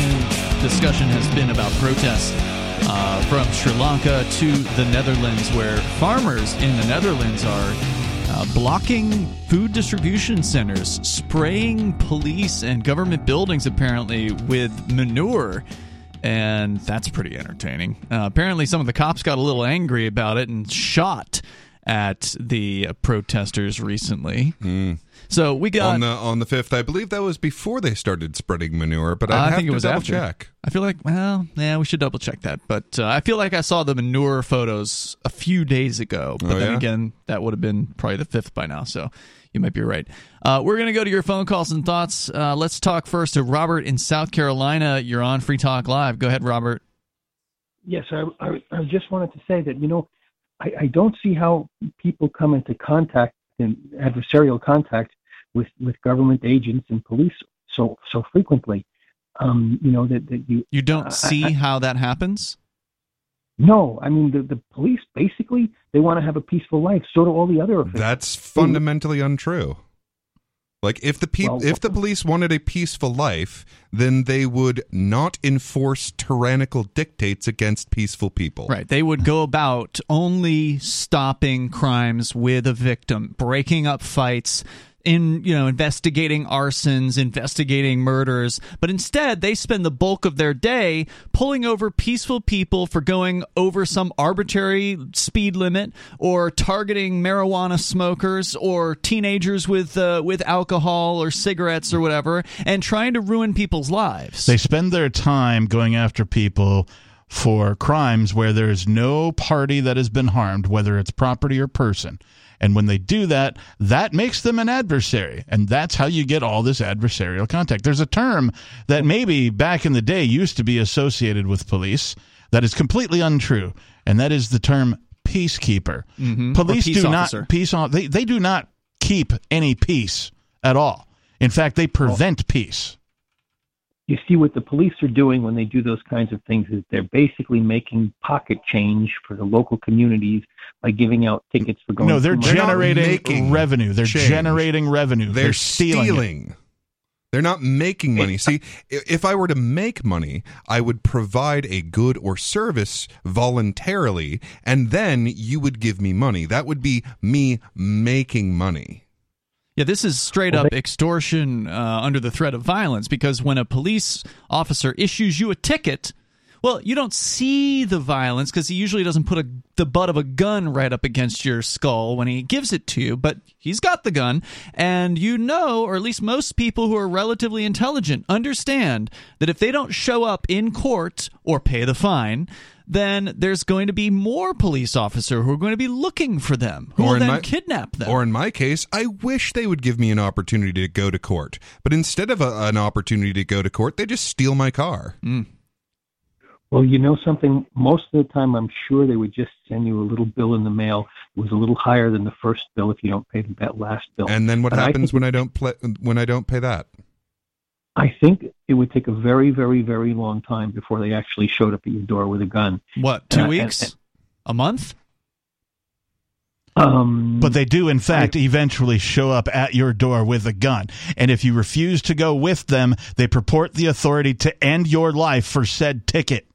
discussion has been about protests uh, from Sri Lanka to the Netherlands, where farmers in the Netherlands are uh, blocking food distribution centers, spraying police and government buildings apparently with manure. And that's pretty entertaining. Uh, apparently some of the cops got a little angry about it and shot at the uh, protesters recently. Mm. So we got on the on the fifth. I believe that was before they started spreading manure, but I'd I have think it to was double after. Check. I feel like, well, yeah, we should double check that. But uh, I feel like I saw the manure photos a few days ago. But oh, then yeah? again, that would have been probably the fifth by now. So you might be right. Uh, we're gonna go to your phone calls and thoughts. Uh, let's talk first to Robert in South Carolina. You're on Free Talk Live. Go ahead, Robert. Yes, I I, I just wanted to say that you know I, I don't see how people come into contact and adversarial contact with, with government agents and police so so frequently. Um, you know that, that you you don't uh, see I, I, how that happens. No, I mean the, the police basically they want to have a peaceful life. So do all the other officials. That's fundamentally untrue. Like if the pe- well, if the police wanted a peaceful life, then they would not enforce tyrannical dictates against peaceful people. Right. They would go about only stopping crimes with a victim, breaking up fights, in you know, investigating arsons, investigating murders. But instead, they spend the bulk of their day pulling over peaceful people for going over some arbitrary speed limit, or targeting marijuana smokers, or teenagers with uh, with alcohol or cigarettes or whatever, and trying to ruin people's lives. They spend their time going after people for crimes where there is no party that has been harmed, whether it's property or person. And when they do that, that makes them an adversary. And that's how you get all this adversarial contact. There's a term that maybe back in the day used to be associated with police that is completely untrue, and that is the term peacekeeper. Mm-hmm. Police peace do officer. not peace on, they, they do not keep any peace at all. In fact, they prevent oh. peace. You see, what the police are doing when they do those kinds of things is they're basically making pocket change for the local communities by giving out tickets for going. No, they're generating revenue. They're change. generating revenue. They're, they're stealing. stealing. They're not making money. See, if I were to make money, I would provide a good or service voluntarily, and then you would give me money. That would be me making money. Yeah, this is straight up extortion uh, under the threat of violence, because when a police officer issues you a ticket, well, you don't see the violence because he usually doesn't put a, the butt of a gun right up against your skull when he gives it to you, but he's got the gun, and you know, or at least most people who are relatively intelligent understand that if they don't show up in court or pay the fine, then there's going to be more police officer who are going to be looking for them, who or will then my, kidnap them. Or in my case, I wish they would give me an opportunity to go to court. But instead of a, an opportunity to go to court, they just steal my car. Mm. Well, you know something? Most of the time, I'm sure they would just send you a little bill in the mail. It was a little higher than the first bill if you don't pay that last bill. And then what but happens I when I don't pl- when I don't pay that? I think it would take a very, very, very long time before they actually showed up at your door with a gun. What, two uh, weeks? And, and, a month? Um, but they do, in fact, I, eventually show up at your door with a gun. And if you refuse to go with them, they purport the authority to end your life for said ticket.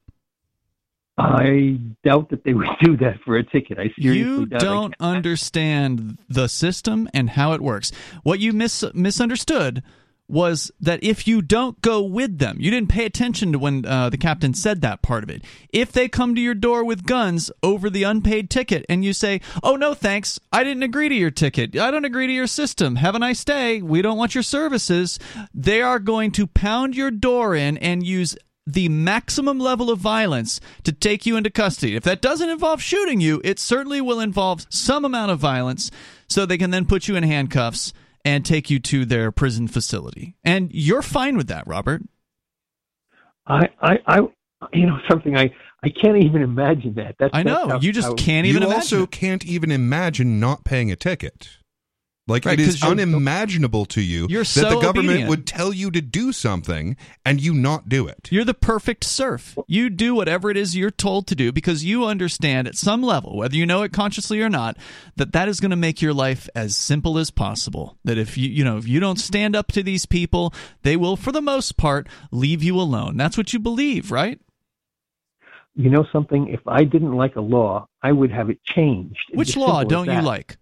I doubt that they would do that for a ticket. I seriously you doubt don't it. Understand the system and how it works. What you mis- misunderstood was that if you don't go with them, you didn't pay attention to when uh, the captain said that part of it. If they come to your door with guns over the unpaid ticket and you say, oh, no, thanks, I didn't agree to your ticket. I don't agree to your system. Have a nice day. We don't want your services. They are going to pound your door in and use the maximum level of violence to take you into custody. If that doesn't involve shooting you, it certainly will involve some amount of violence, so they can then put you in handcuffs and take you to their prison facility. And you're fine with that, Robert. I, I, I you know, something I, I can't even imagine that. That's, I know. That's how, you just how, can't even you imagine. You also it. can't even imagine not paying a ticket. Like, right, it is unimaginable to you that so the government obedient. would tell you to do something and you not do it. You're the perfect serf. You do whatever it is you're told to do because you understand at some level, whether you know it consciously or not, that that is going to make your life as simple as possible. That if you, you know, if you don't stand up to these people, they will, for the most part, leave you alone. That's what you believe, right? You know something? If I didn't like a law, I would have it changed. Which law don't you like?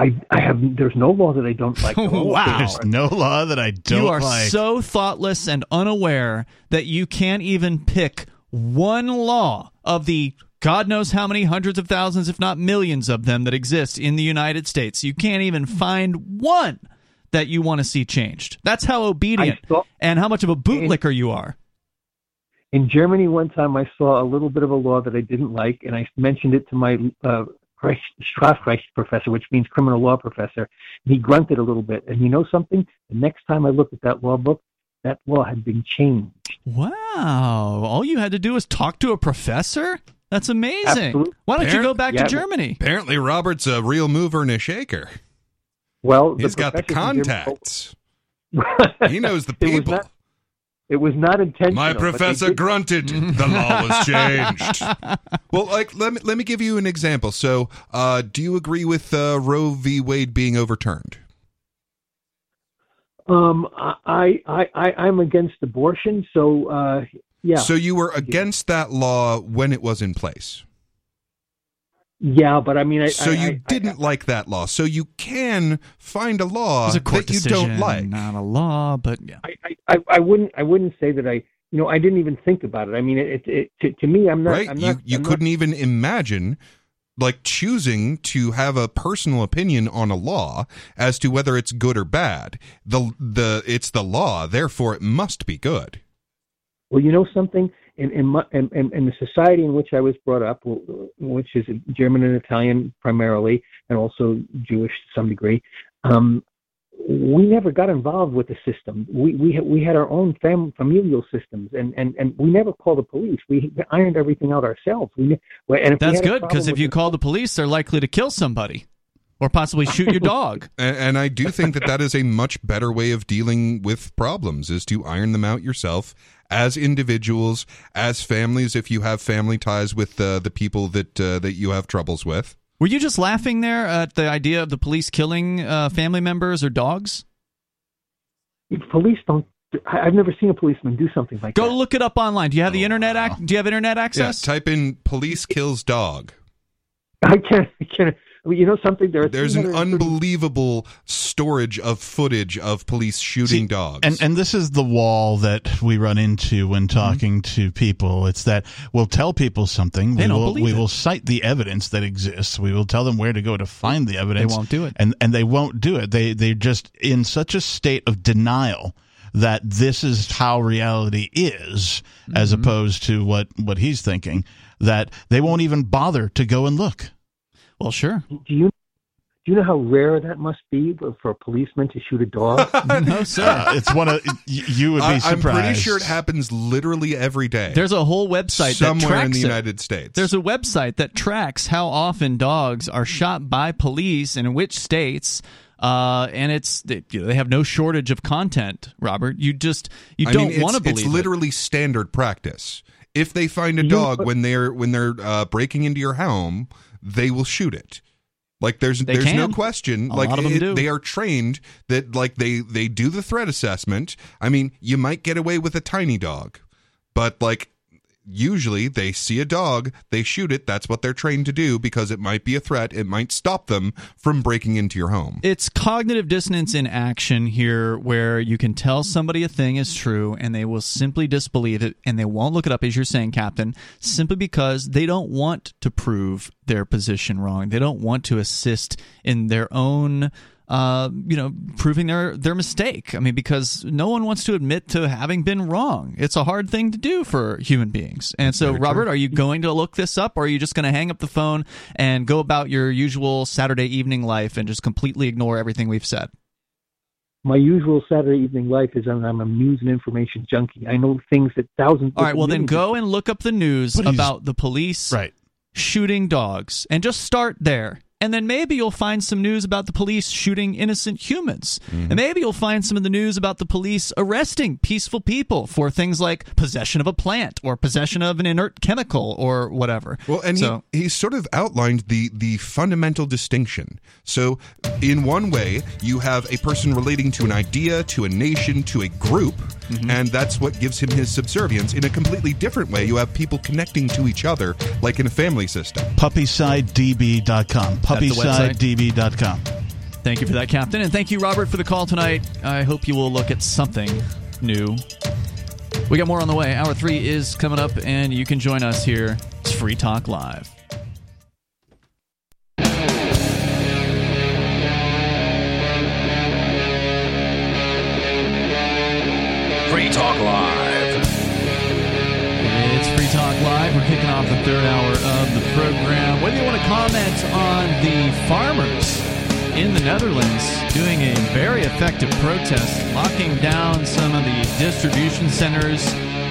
I, I have. There's no law that I don't like. Wow. There's no law that I don't like. You are like. so thoughtless and unaware that you can't even pick one law of the God knows how many hundreds of thousands, if not millions of them, that exist in the United States. You can't even find one that you want to see changed. That's how obedient saw, and how much of a bootlicker in, you are. In Germany, one time I saw a little bit of a law that I didn't like, and I mentioned it to my... Uh, Strafrecht professor, which means criminal law professor, he grunted a little bit. And you know something? The next time I looked at that law book, that law had been changed. Wow. All you had to do was talk to a professor? That's amazing. Absolutely. Why don't Apparently, you go back yeah, to Germany? Apparently Robert's a real mover and a shaker. Well, He's the got the contacts. He knows the people. It was not, it was not intentional. My professor grunted. The law was changed. Well, like let me let me give you an example. So, uh, do you agree with uh, Roe v. Wade being overturned? Um, I I, I I'm against abortion. So, uh, yeah. So you were against that law when it was in place. Yeah, but I mean, I, so I, you I, didn't I, I, like that law. So you can find a law a that decision, you don't like. Not a law, but yeah. I, I, I wouldn't. I wouldn't say that I. You know, I didn't even think about it. I mean, it. it, it to, to me, I'm not. Right. I'm not you you I'm couldn't not, even imagine, like, choosing to have a personal opinion on a law as to whether it's good or bad. The the it's the law, therefore it must be good. Well, you know something. In in, my, in in the society in which I was brought up, which is German and Italian primarily, and also Jewish to some degree, um, we never got involved with the system. We we we had our own fam, familial systems, and, and, and we never called the police. We ironed everything out ourselves. We, and if That's we good, because if you the, call the police, they're likely to kill somebody or possibly shoot your dog. And, and I do think that that is a much better way of dealing with problems, is to iron them out yourself. As individuals, as families, if you have family ties with uh, the people that uh, that you have troubles with. Were you just laughing there at the idea of the police killing uh, family members or dogs? Police don't. I've never seen a policeman do something like Go that. Go look it up online. Do you have the oh, internet? Ac- do you have internet access? Yeah. Type in "police kills dog." I can't. I can't. You know something? There There's an unbelievable storage of footage of police shooting See, dogs. And, and this is the wall that we run into when talking mm-hmm. to people. It's that we'll tell people something. They we don't will, believe We it. will cite the evidence that exists. We will tell them where to go to find the evidence. They won't do it. And, and they won't do it. They, they're just in such a state of denial that this is how reality is, mm-hmm. as opposed to what, what he's thinking, that they won't even bother to go and look. Well, sure. Do you do you know how rare that must be for a policeman to shoot a dog? No, sir. Uh, it's one of you would be surprised. I'm pretty sure it happens literally every day. There's a whole website somewhere that tracks in the it. United States. There's a website that tracks how often dogs are shot by police and in which states. Uh, and it's they, you know, they have no shortage of content. Robert, you just you I don't want to believe it's literally it. standard practice. If they find a dog you, when they're when they're uh, breaking into your home, they will shoot it. Like there's they there's can. no question. A like lot of them it, do. They are trained that like they they do the threat assessment. I mean, you might get away with a tiny dog, but like usually they see a dog, they shoot it. That's what they're trained to do because it might be a threat. It might stop them from breaking into your home. It's cognitive dissonance in action here, where you can tell somebody a thing is true and they will simply disbelieve it and they won't look it up, as you're saying, Captain, simply because they don't want to prove their position wrong. They don't want to assist in their own uh, you know, proving their their mistake. I mean, because no one wants to admit to having been wrong. It's a hard thing to do for human beings. And so, Robert, are you going to look this up, or are you just going to hang up the phone and go about your usual Saturday evening life and just completely ignore everything we've said? My usual Saturday evening life is I'm, I'm a news and information junkie. I know things that thousands of All right, well, then go and look up the news about the police right. shooting dogs and just start there. And then maybe you'll find some news about the police shooting innocent humans. Mm-hmm. And maybe you'll find some of the news about the police arresting peaceful people for things like possession of a plant or possession of an inert chemical or whatever. Well, and so, he, he sort of outlined the, the fundamental distinction. So in one way, you have a person relating to an idea, to a nation, to a group, mm-hmm. and that's what gives him his subservience. In a completely different way, you have people connecting to each other, like in a family system. Puppy Side D B dot com. Puppy Side D B dot com. Thank you for that, Captain. And thank you, Robert, for the call tonight. I hope you will look at something new. We got more on the way. Hour three is coming up, and you can join us here. It's Free Talk Live. Free Talk Live. It's Free Talk Live. We're kicking off the third hour of the program. Whether you want to comment on the farmers in the Netherlands doing a very effective protest, locking down some of the distribution centers,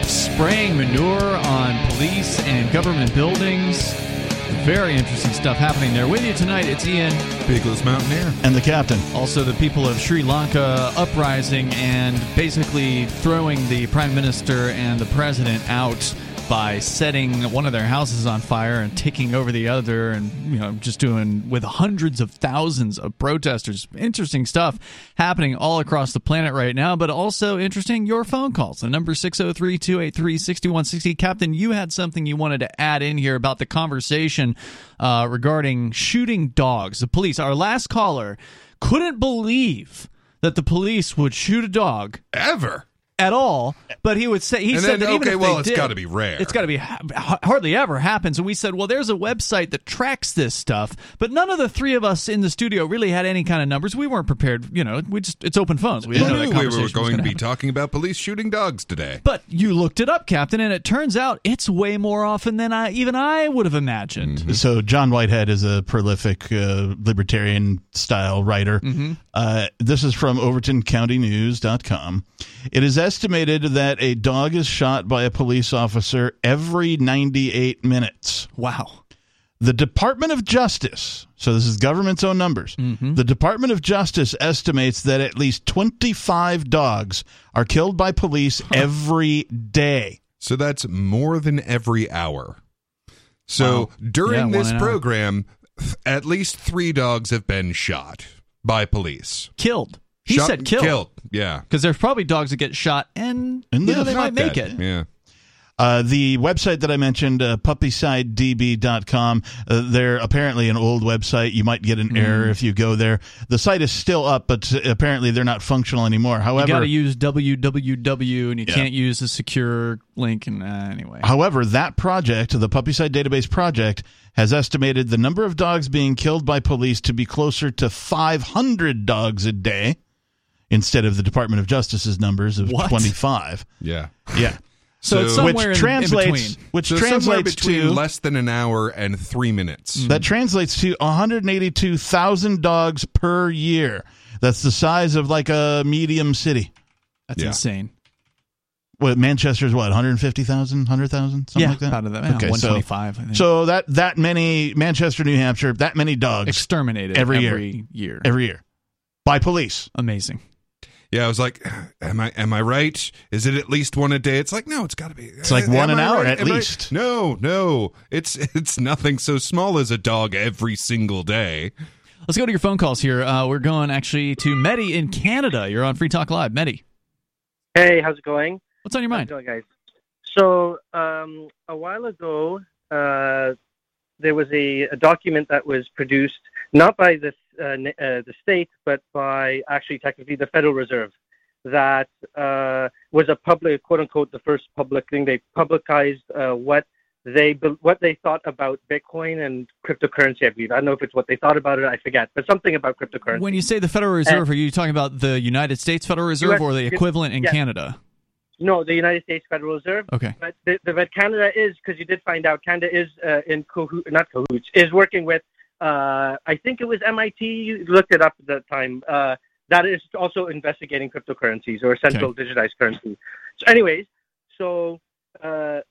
spraying manure on police and government buildings. Very interesting stuff happening there. With you tonight, it's Ian Biglis, Mountaineer, and the Captain. Also, the people of Sri Lanka uprising and basically throwing the Prime Minister and the President out by setting one of their houses on fire and taking over the other, and you know, just doing with hundreds of thousands of protesters. Interesting stuff happening all across the planet right now, but also interesting your phone calls. The number six oh three, two eight three, six one six oh. Captain, you had something you wanted to add in here about the conversation uh, regarding shooting dogs. The police, our last caller, couldn't believe that the police would shoot a dog. Ever. At all, but he would say he and said then, that even okay, if well, they it's did, got to be rare. It's got to be ha- hardly ever happens. And we said, well, there's a website that tracks this stuff, but none of the three of us in the studio really had any kind of numbers. We weren't prepared. You know, we just it's open phones. We didn't know that conversation we were going to be happen. talking about police shooting dogs today. But you looked it up, Captain, and it turns out it's way more often than I even I would have imagined. Mm-hmm. So John Whitehead is a prolific uh, libertarian style writer. Mm-hmm. Uh, this is from Overton County News dot com. It is estimated that a dog is shot by a police officer every ninety-eight minutes. Wow. The Department of Justice, so this is government's own numbers, mm-hmm. the Department of Justice estimates that at least twenty-five dogs are killed by police huh. every day. So that's more than every hour. So wow. during yeah, this program, th- at least three dogs have been shot by police. Killed. He shot, said killed. Killed, yeah. Because there's probably dogs that get shot, and, and you know, they might make that. it. Yeah. Uh, the website that I mentioned, uh, Puppy Side D B dot com, uh, they're apparently an old website. You might get an mm. error if you go there. The site is still up, but apparently they're not functional anymore. However, you got to use double-u double-u double-u, and you yeah. can't use a secure link. And uh, anyway, however, that project, the PuppySide Database Project, has estimated the number of dogs being killed by police to be closer to five hundred dogs a day. Instead of the Department of Justice's numbers of what? twenty-five. Yeah. Yeah. So, so it's somewhere which translates, in, in which so translates between to less than an hour and three minutes. Mm-hmm. That translates to one hundred eighty-two thousand dogs per year. That's the size of like a medium city. That's yeah. insane. What, Manchester's what, one hundred fifty thousand, one hundred thousand? Something yeah, like that? Out of that. Yeah, okay, one hundred twenty-five, so, I think. So that, that many, Manchester, New Hampshire, that many dogs. Exterminated every, every year. year. Every year. By police. Amazing. Yeah, I was like, am I am I right? Is it at least one a day? It's like, no, it's got to be. It's like one an hour at least. No, no. It's it's nothing so small as a dog every single day. Let's go to your phone calls here. Uh, we're going actually to Mehdi in Canada. You're on Free Talk Live. Mehdi. Hey, how's it going? What's on your mind? How's it going, guys? So um, a while ago, uh, there was a, a document that was produced, not by the Uh, uh, the state, but by actually technically the Federal Reserve, that uh, was a public, quote unquote, the first public thing. They publicized uh, what they what they thought about Bitcoin and cryptocurrency, I believe. I don't know if it's what they thought about it. I forget. But something about cryptocurrency. When you say the Federal Reserve, and, are you talking about the United States Federal Reserve U S, or the equivalent in yes. Canada? No, the United States Federal Reserve. Okay. But, the, the, but Canada is, because you did find out, Canada is uh, in cahoots, not cahoots, is working with, uh, I think it was M I T. You looked it up at the time. Uh, that is also investigating cryptocurrencies or central okay. digitized currency. So anyways, so... Uh,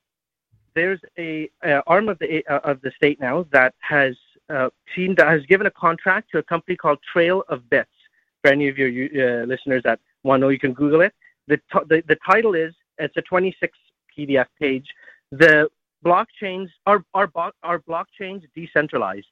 There's a uh, arm of the uh, of the state now that has uh, seen that has given a contract to a company called Trail of Bits. For any of your uh, listeners that want to know, you can Google it. The, t- the the title is it's a twenty-six P D F page. The blockchains are are bo- are blockchains decentralized?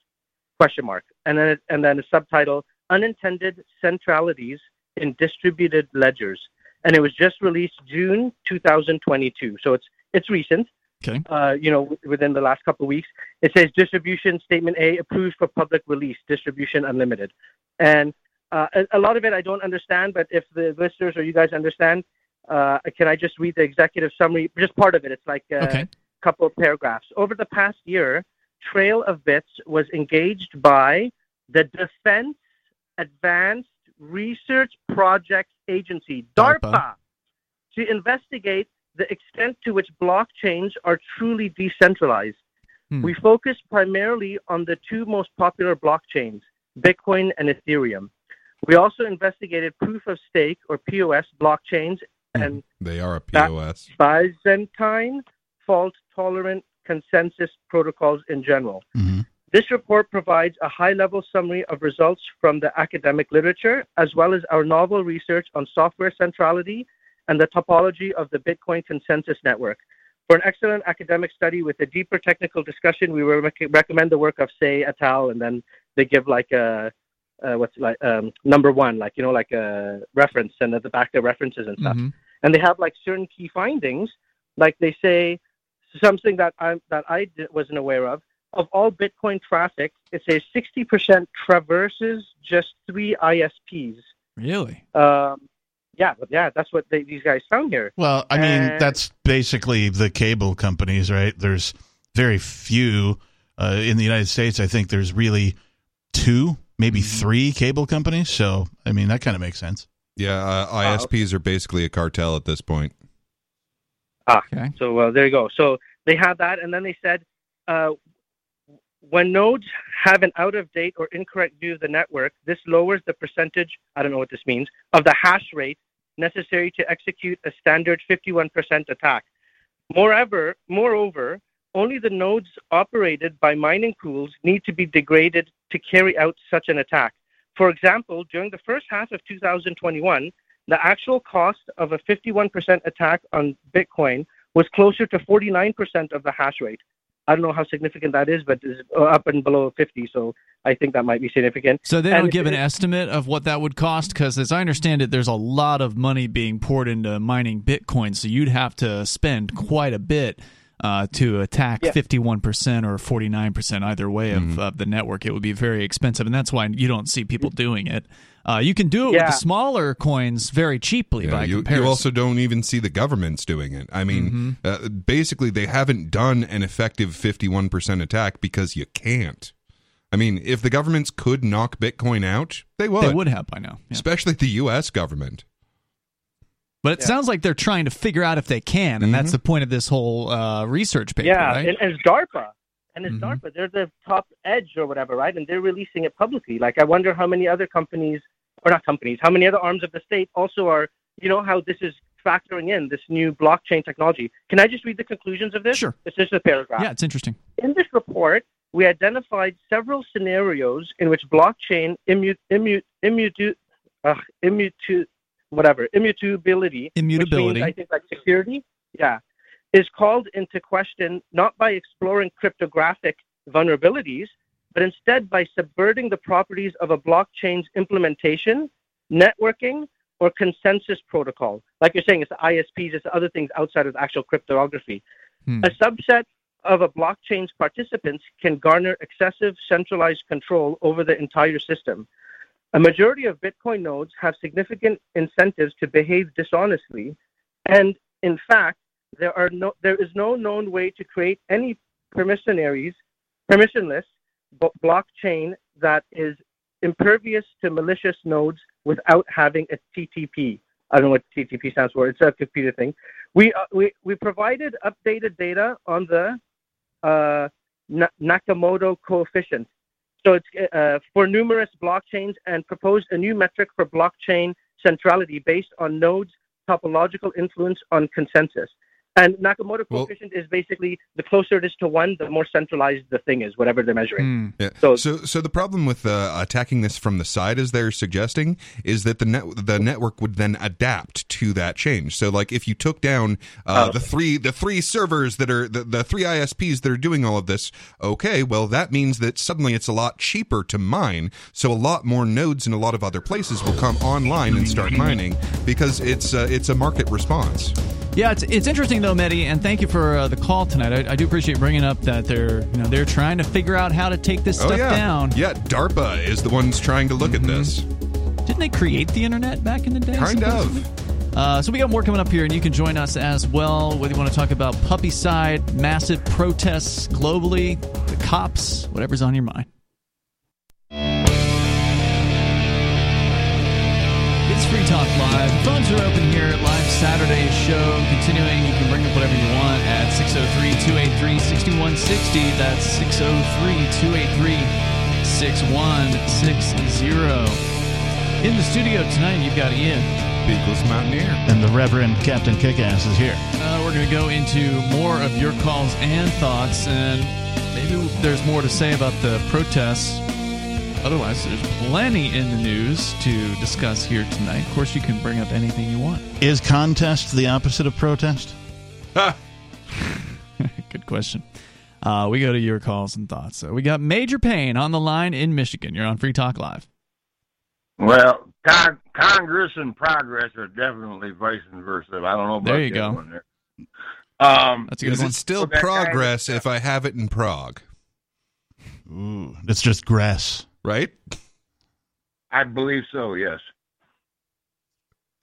Question mark. And then it, and then a subtitle: Unintended Centralities in Distributed Ledgers. And it was just released June twenty twenty-two. So it's it's recent. Okay. Uh, you know, w- within the last couple of weeks, it says distribution statement A approved for public release, distribution unlimited. And uh, a, a lot of it I don't understand, but if the listeners or you guys understand, uh, can I just read the executive summary? Just part of it. It's like a okay. couple of paragraphs. Over the past year, Trail of Bits was engaged by the Defense Advanced Research Projects Agency, DARPA, DARPA. to investigate the extent to which blockchains are truly decentralized. Hmm. We focus primarily on the two most popular blockchains, Bitcoin and Ethereum. We also investigated proof-of-stake, or P O S, blockchains and they are a P O S. Byzantine fault-tolerant consensus protocols in general. Mm-hmm. This report provides a high-level summary of results from the academic literature, as well as our novel research on software centrality and the topology of the Bitcoin consensus network. For an excellent academic study with a deeper technical discussion, we re- recommend the work of, say, et al., and then they give like a, uh, what's like, um, number one, like, you know, like a reference, and at the back, the references and stuff. Mm-hmm. And they have like certain key findings, like they say something that I that I did, wasn't aware of. Of all Bitcoin traffic, it says sixty percent traverses just three I S Ps. Really? Um, Yeah, but yeah, that's what they, these guys found here. Well, I mean, and... that's basically the cable companies, right? There's very few uh, in the United States. I think there's really two, maybe three cable companies. So, I mean, that kind of makes sense. Yeah, uh, I S Ps uh, are basically a cartel at this point. Ah, okay. So uh, there you go. So they had that, and then they said, uh, when nodes have an out-of-date or incorrect view of the network, this lowers the percentage, I don't know what this means, of the hash rate necessary to execute a standard fifty-one percent attack. Moreover, moreover, only the nodes operated by mining pools need to be degraded to carry out such an attack. For example, during the first half of two thousand twenty-one, the actual cost of a fifty-one percent attack on Bitcoin was closer to forty-nine percent of the hash rate. I don't know how significant that is, but it's up and below fifty, so I think that might be significant. So they don't and give an estimate of what that would cost? Because as I understand it, there's a lot of money being poured into mining Bitcoin, so you'd have to spend quite a bit uh, to attack yeah. fifty-one percent or forty-nine percent either way of, mm-hmm. of the network. It would be very expensive, and that's why you don't see people doing it. Uh, you can do it yeah. with the smaller coins very cheaply yeah, by you, comparison. You also don't even see the governments doing it. I mean, mm-hmm. uh, basically, they haven't done an effective fifty-one percent attack because you can't. I mean, if the governments could knock Bitcoin out, they would. They would have by now. Yeah. Especially the U S government. But it yeah. sounds like they're trying to figure out if they can, and mm-hmm. that's the point of this whole uh, research paper, yeah, right? Yeah, and, and DARPA. And it's mm-hmm. DARPA. They're the top edge or whatever, right? And they're releasing it publicly. Like, I wonder how many other companies... or not companies, how many other arms of the state also are, you know, how this is factoring in this new blockchain technology. Can I just read the conclusions of this? Sure. It's just a paragraph. Yeah, it's interesting. In this report, we identified several scenarios in which blockchain immu- immu- immu- uh, immutu- whatever, immutability, immutability. Which means, I think, like security, yeah, is called into question not by exploring cryptographic vulnerabilities, but instead by subverting the properties of a blockchain's implementation, networking, or consensus protocol. Like you're saying, it's the I S Ps, it's the other things outside of the actual cryptography. Hmm. A subset of a blockchain's participants can garner excessive centralized control over the entire system. A majority of Bitcoin nodes have significant incentives to behave dishonestly, and in fact, there are no, there is no known way to create any permissionaries, permissionless b- blockchain that is impervious to malicious nodes without having a T T P. I don't know what T T P stands for. It's a computer thing. We uh, we we provided updated data on the uh, N- Nakamoto coefficient. So it's uh, for numerous blockchains and proposed a new metric for blockchain centrality based on nodes' topological influence on consensus. And Nakamoto coefficient well, is basically the closer it is to one, the more centralized the thing is, whatever they're measuring. Mm, yeah. So, so, so the problem with uh, attacking this from the side, as they're suggesting, is that the net, the network would then adapt to that change. So, like, if you took down uh, oh. the three the three servers that are the, the three I S Ps that are doing all of this, okay, well, that means that suddenly it's a lot cheaper to mine. So, a lot more nodes in a lot of other places will come online and start mining because it's uh, it's a market response. Yeah, it's it's interesting though, Mehdi, and thank you for uh, the call tonight. I, I do appreciate bringing up that they're you know they're trying to figure out how to take this oh, stuff yeah. down. Yeah, DARPA is the ones trying to look mm-hmm. at this. Didn't they create the internet back in the day? Kind supposedly? of. Uh, so we got more coming up here, and you can join us as well. Whether you want to talk about puppy side, massive protests globally, the cops, whatever's on your mind. It's Free Talk Live. Phones are open here. Live Saturday show continuing. You can bring up whatever you want at six oh three, two eight three, six one six oh. That's six oh three, two eight three, six one six oh. In the studio tonight, you've got Ian Biglis Mountaineer. And the Reverend Captain Kickass is here. Uh, we're going to go into more of your calls and thoughts, and maybe there's more to say about the protests. Otherwise, there's plenty in the news to discuss here tonight. Of course, you can bring up anything you want. Is contest the opposite of protest? Ah. Good question. Uh, we go to your calls and thoughts. So we got Major Payne on the line in Michigan. You're on Free Talk Live. Well, con- Congress and progress are definitely vice versa. I don't know about there you that go. One there. Um, That's a good is one. It still well, progress if I have it in Prague? Ooh, it's just grass. Right? I believe so, yes.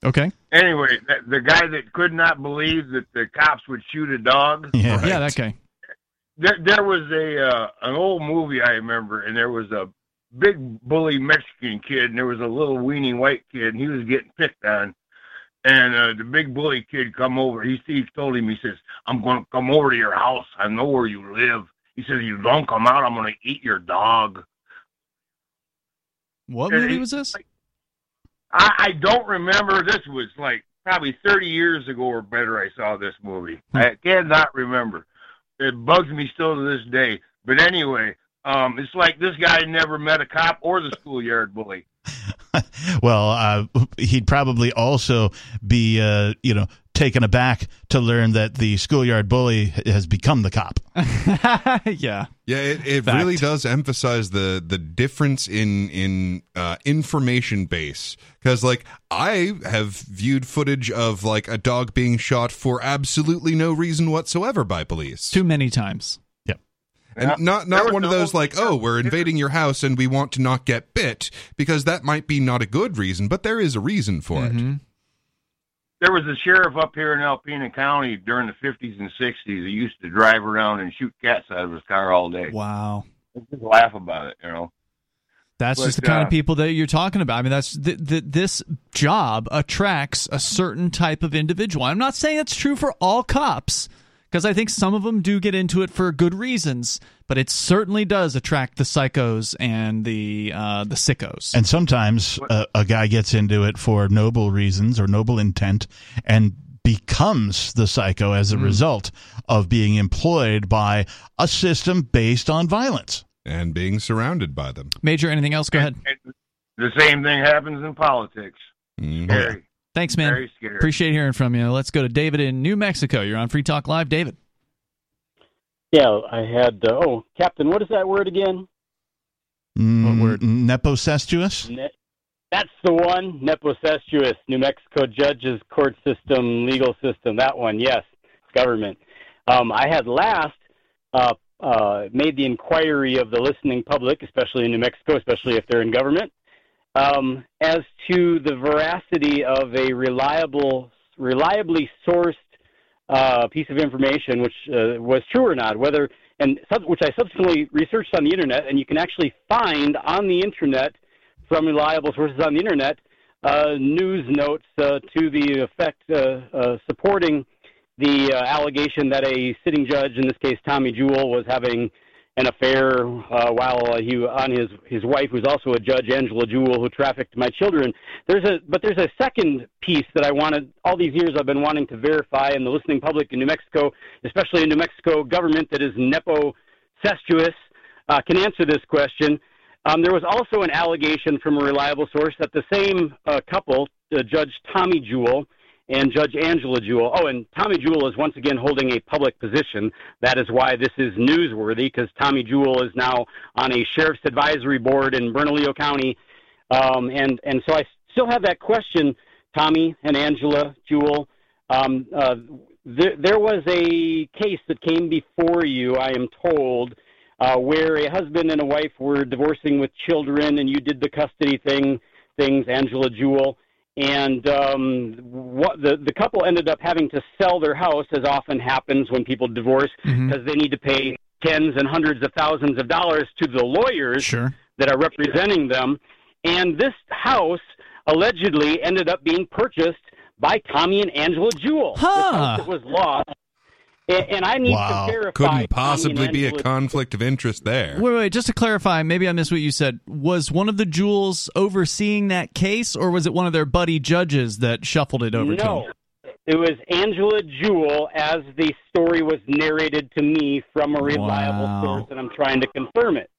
Okay. Anyway, that, the guy that could not believe that the cops would shoot a dog. Yeah, right? yeah that guy. There, there was a uh, an old movie I remember, and there was a big bully Mexican kid, and there was a little weenie white kid, and he was getting picked on. And uh, the big bully kid come over. He, he told him, he says, I'm going to come over to your house. I know where you live. He says, you don't come out, I'm going to eat your dog. What movie was this? I, I don't remember. This was like probably thirty years ago or better I saw this movie. I cannot remember. It bugs me still to this day. But anyway, um, it's like this guy never met a cop or the schoolyard bully. Well, uh, he'd probably also be, uh, you know, taken aback to learn that the schoolyard bully has become the cop. yeah. Yeah, it, it really does emphasize the, the difference in, in uh, information base. Because, like, I have viewed footage of, like, a dog being shot for absolutely no reason whatsoever by police. Too many times. And yeah. not not one of those like, oh, we're invading your house and we want to not get bit, because that might be not a good reason, but there is a reason for mm-hmm. it. There was a sheriff up here in Alpena County during the fifties and sixties that used to drive around and shoot cats out of his car all day. Wow. Just laugh about it, you know. That's but, just the kind uh, of people that you're talking about. I mean, that's th- th- this job attracts a certain type of individual. I'm not saying it's true for all cops, because I think some of them do get into it for good reasons, but it certainly does attract the psychos and the uh, the sickos. And sometimes uh, a guy gets into it for noble reasons or noble intent and becomes the psycho as a mm. result of being employed by a system based on violence. And being surrounded by them. Major, anything else? Go ahead. The same thing happens in politics. Mm-hmm. Very. Thanks, man. Appreciate hearing from you. Let's go to David in New Mexico. You're on Free Talk Live. David. Yeah, I had... Uh, oh, Captain, what is that word again? Mm, what word? Nepocestuous? Ne- that's the one. Nepocestuous. New Mexico judges, court system, legal system. That one, yes. Government. Um, I had last uh, uh, made the inquiry of the listening public, especially in New Mexico, especially if they're in government, Um, as to the veracity of a reliable, reliably sourced uh, piece of information, which uh, was true or not, whether and sub- which I subsequently researched on the internet, and you can actually find on the internet from reliable sources on the internet uh, news notes uh, to the effect uh, uh, supporting the uh, allegation that a sitting judge, in this case Tommy Jewell, was having an affair uh, while he on his his wife, who's also a judge, Angela Jewell, who trafficked my children. There's a but there's a second piece that I wanted all these years I've been wanting to verify, and the listening public in New Mexico, especially a New Mexico government that is nepo-cestuous, uh, can answer this question. Um, there was also an allegation from a reliable source that the same uh, couple, uh, Judge Tommy Jewell and Judge Angela Jewell. Oh, and Tommy Jewell is once again holding a public position. That is why this is newsworthy, because Tommy Jewell is now on a sheriff's advisory board in Bernalillo County. Um, and, and so I still have that question, Tommy and Angela Jewell. Um, uh, th- there was a case that came before you, I am told, Uh, where a husband and a wife were divorcing with children, and you did the custody thing, things, Angela Jewell, and um, what the the couple ended up having to sell their house, as often happens when people divorce, because mm-hmm. they need to pay tens and hundreds of thousands of dollars to the lawyers sure. that are representing them. And this house allegedly ended up being purchased by Tommy and Angela Jewell. Huh. It was lost. And I need wow. to clarify. Couldn't possibly be a conflict of interest there. Wait, wait, just to clarify, maybe I missed what you said. Was one of the Jewels overseeing that case, or was it one of their buddy judges that shuffled it over no. to them? No, it was Angela Jewell, as the story was narrated to me from a reliable wow. source, and I'm trying to confirm it.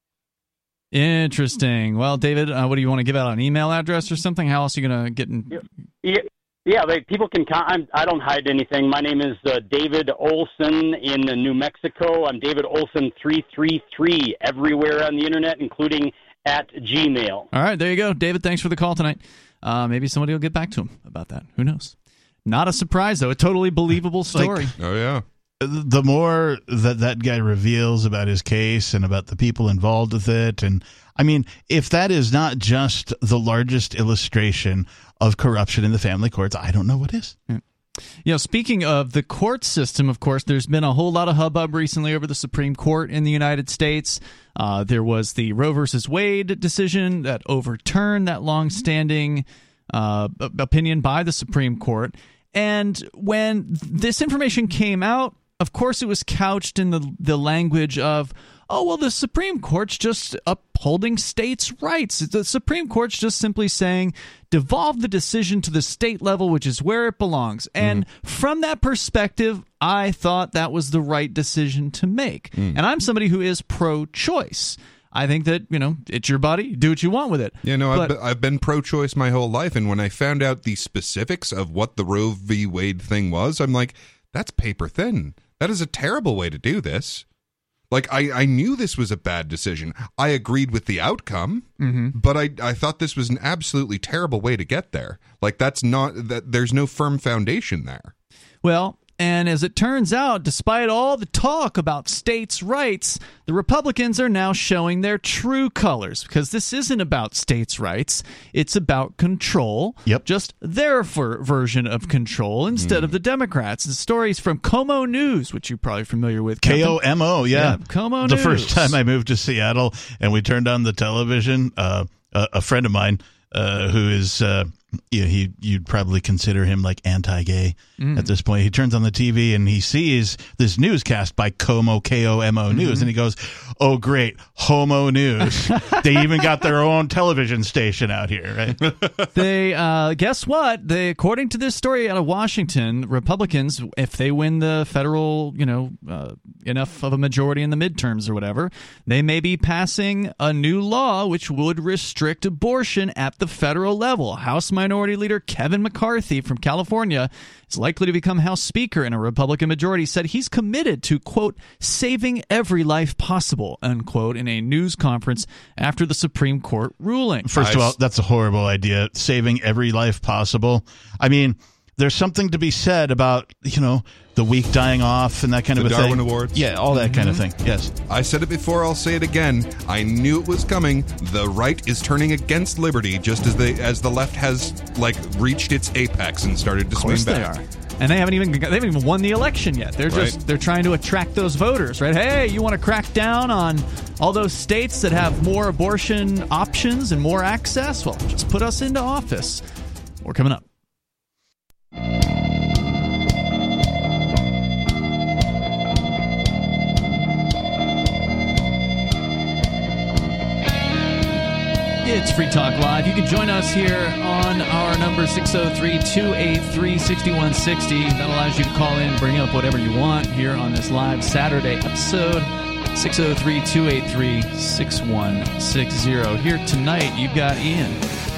Interesting. Well, David, uh, what do you want to give out, an email address or something? How else are you going to get in? Yeah. Yeah. Yeah, they, people can. Con- I'm, I don't hide anything. My name is uh, David Olson in uh, New Mexico. I'm David Olson three three three everywhere on the internet, including at Gmail. All right, there you go, David. Thanks for the call tonight. Uh, maybe somebody will get back to him about that. Who knows? Not a surprise though. A totally believable story. Like, oh yeah. The more that that guy reveals about his case and about the people involved with it, and I mean, if that is not just the largest illustration of corruption in the family courts, I don't know what is. Yeah. You know, speaking of the court system, of course, there's been a whole lot of hubbub recently over the Supreme Court in the United States. Uh, there was the Roe versus Wade decision that overturned that longstanding uh, opinion by the Supreme Court. And when this information came out, of course, it was couched in the the language of, oh, well, the Supreme Court's just upholding states' rights. The Supreme Court's just simply saying, devolve the decision to the state level, which is where it belongs. And mm. from that perspective, I thought that was the right decision to make. Mm. And I'm somebody who is pro-choice. I think that, you know, it's your body. Do what you want with it. Yeah, no, but, I've, been, I've been pro-choice my whole life. And when I found out the specifics of what the Roe v. Wade thing was, I'm like, that's paper thin. That is a terrible way to do this. Like, I, I knew this was a bad decision. I agreed with the outcome, mm-hmm. but I, I thought this was an absolutely terrible way to get there. Like, that's not, that there's no firm foundation there. Well, and as it turns out, despite all the talk about states' rights, the Republicans are now showing their true colors, because this isn't about states' rights. It's about control, yep. just their ver- version of control instead mm. of the Democrats. The stories from Como News, which you're probably familiar with. Captain. K O M O, yeah. yeah Como the News. The first time I moved to Seattle and we turned on the television, uh, a, a friend of mine uh, who is... Uh, Yeah, he you'd probably consider him like anti-gay mm. at this point. He turns on the T V and he sees this newscast by Como, K O M O mm-hmm. News, and he goes, oh, great, Homo News. They even got their own television station out here, right? They uh, guess what? They, according to this story out of Washington, Republicans, if they win the federal, you know, uh, enough of a majority in the midterms or whatever, they may be passing a new law which would restrict abortion at the federal level. House might Minority Leader Kevin McCarthy from California is likely to become House Speaker, and a Republican majority said he's committed to, quote, saving every life possible, unquote, in a news conference after the Supreme Court ruling. First of all, that's a horrible idea, saving every life possible. I mean, there's something to be said about, you know, the weak dying off and that kind the of a Darwin thing. Awards. Yeah, all that mm-hmm. kind of thing. Yes. I said it before, I'll say it again. I knew it was coming. The right is turning against liberty just as they as the left has like reached its apex and started to swing back. They are. And they haven't even they haven't even won the election yet. They're just right. they're trying to attract those voters, right? Hey, you want to crack down on all those states that have more abortion options and more access? Well, just put us into office. We're coming up. It's Free Talk Live. You can join us here on our number six oh three, two eight three, six one six oh. That allows you to call in, bring up whatever you want here on this live Saturday episode. six oh three, two eight three, six one six oh. Here tonight, you've got Ian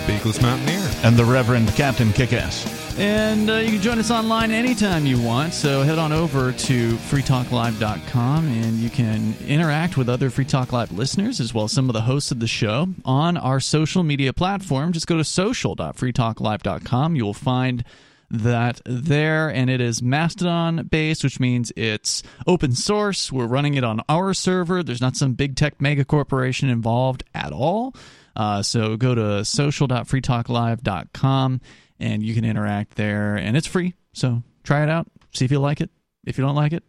Biglis Mountaineer and the Reverend Captain Kickass. And uh, you can join us online anytime you want. So head on over to free talk live dot com and you can interact with other Free Talk Live listeners as well as some of the hosts of the show on our social media platform. Just go to social dot free talk live dot com. You will find that there, and it is Mastodon based, which means it's open source. We're running it on our server. There's not some big tech mega corporation involved at all. Uh, so go to social dot free talk live dot com and you can interact there, and it's free. So try it out, see if you like it. If you don't like it,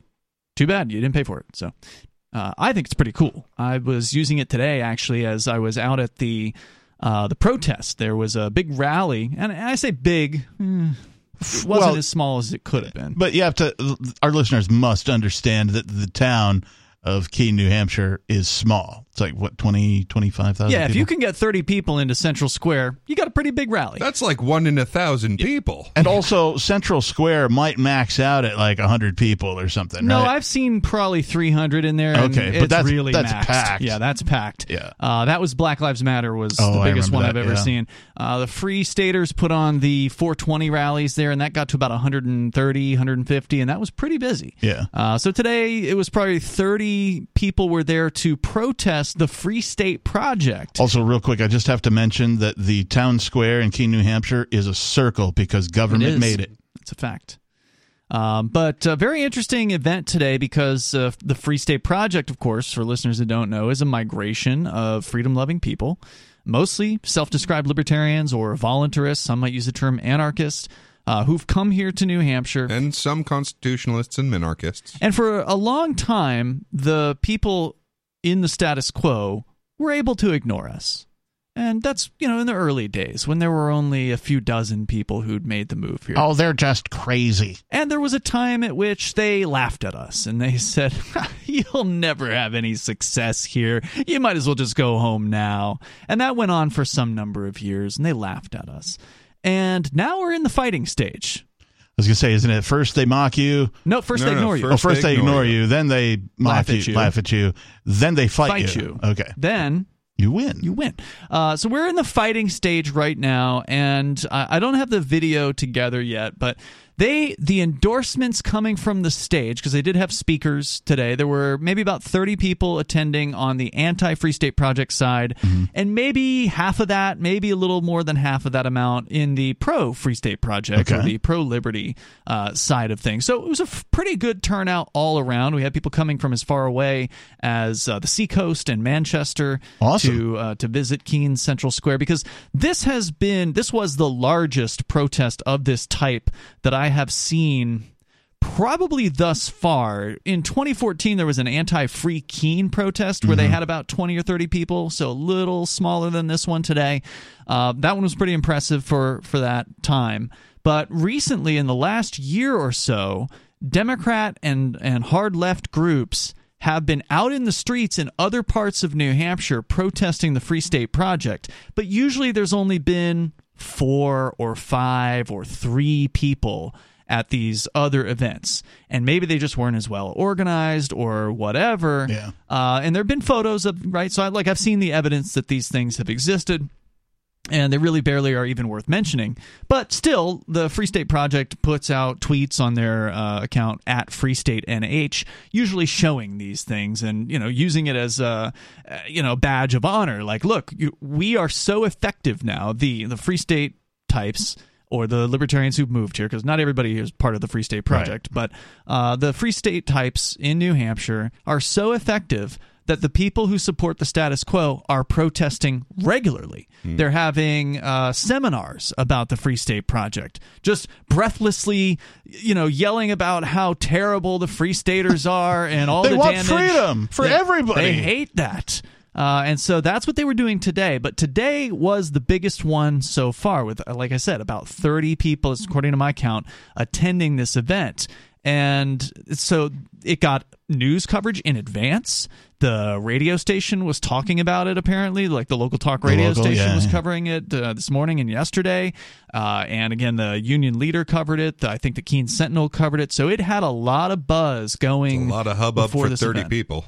too bad, you didn't pay for it. So uh, I think it's pretty cool. I was using it today actually as I was out at the uh, the protest. There was a big rally, and I say big. Eh, Wasn't well, as small as it could have been. But you have to, our listeners must understand that the town of Keene, New Hampshire is small. It's like, what, twenty, twenty-five thousand yeah, people? Yeah, if you can get thirty people into Central Square, you got a pretty big rally. That's like one in a thousand people. And also, Central Square might max out at like one hundred people or something, no, right? I've seen probably three hundred in there, and okay, it's but that's, really that's maxed. Packed. Yeah, that's packed. Yeah. Uh, that was Black Lives Matter was oh, the biggest one that, I've ever yeah. seen. Uh, the Free Staters put on the four twenty rallies there, and that got to about one thirty, one fifty, and that was pretty busy. Yeah. Uh, so today, it was probably thirty people were there to protest the Free State Project. Also, real quick, I just have to mention that the town square in Keene, New Hampshire is a circle because government it made it. It's a fact. Um, but a very interesting event today because uh, the Free State Project, of course, for listeners that don't know, is a migration of freedom-loving people, mostly self-described libertarians or voluntarists. Some might use the term anarchist. Uh, who've come here to New Hampshire. And some constitutionalists and minarchists. And for a long time, the people in the status quo were able to ignore us. And that's, you know, in the early days when there were only a few dozen people who'd made the move here. Oh, they're just crazy. And there was a time at which they laughed at us and they said, you'll never have any success here. You might as well just go home now. And that went on for some number of years and they laughed at us. And now we're in the fighting stage. I was going to say, isn't it first they mock you? No, first no, they ignore no, you. First oh, first they ignore, they ignore you. you. Then they mock laugh you, at you, laugh at you. Then they fight, fight you. you. Okay. Then you win. You win. Uh, so we're in the fighting stage right now, and I, I don't have the video together yet, but they the endorsements coming from the stage, because they did have speakers today. There were maybe about thirty people attending on the anti-Free State Project side, mm-hmm. and maybe half of that, maybe a little more than half of that amount in the pro-Free State Project, okay. or the pro-liberty uh, side of things. So it was a f- pretty good turnout all around. We had people coming from as far away as uh, the seacoast and Manchester awesome. to uh, to visit Keene Central Square, because this has been this was the largest protest of this type that I I have seen probably thus far. In twenty fourteen, there was an anti-Free Keene protest where mm-hmm. they had about twenty or thirty people, so a little smaller than this one today. Uh, that one was pretty impressive for, for that time. But recently, in the last year or so, Democrat and, and hard-left groups have been out in the streets in other parts of New Hampshire protesting the Free State Project. But usually there's only been four or five or three people at these other events, and maybe they just weren't as well organized or whatever. Yeah. Uh, and there have been photos of right. So I like I've seen the evidence that these things have existed, and they really barely are even worth mentioning. But still, the Free State Project puts out tweets on their uh, account at Free State N H, usually showing these things and you know using it as a you know badge of honor. Like, look, you, we are so effective now. The the Free State types or the libertarians who've moved here, because not everybody is part of the Free State Project, right. but uh, the Free State types in New Hampshire are so effective that the people who support the status quo are protesting regularly. Mm. They're having uh, seminars about the Free State Project, just breathlessly, you know, yelling about how terrible the Free Staters are and all the damage. They want freedom for they, everybody. They hate that. Uh, and so that's what they were doing today. But today was the biggest one so far with, like I said, about thirty people, according to my count, attending this event. And so it got news coverage in advance. The radio station was talking about it, apparently. Like, the local talk radio local, station yeah. was covering it uh, this morning and yesterday. Uh, and, again, the Union Leader covered it. The, I think the Keene Sentinel covered it. So it had a lot of buzz going. It's a lot of hubbub for thirty event. People.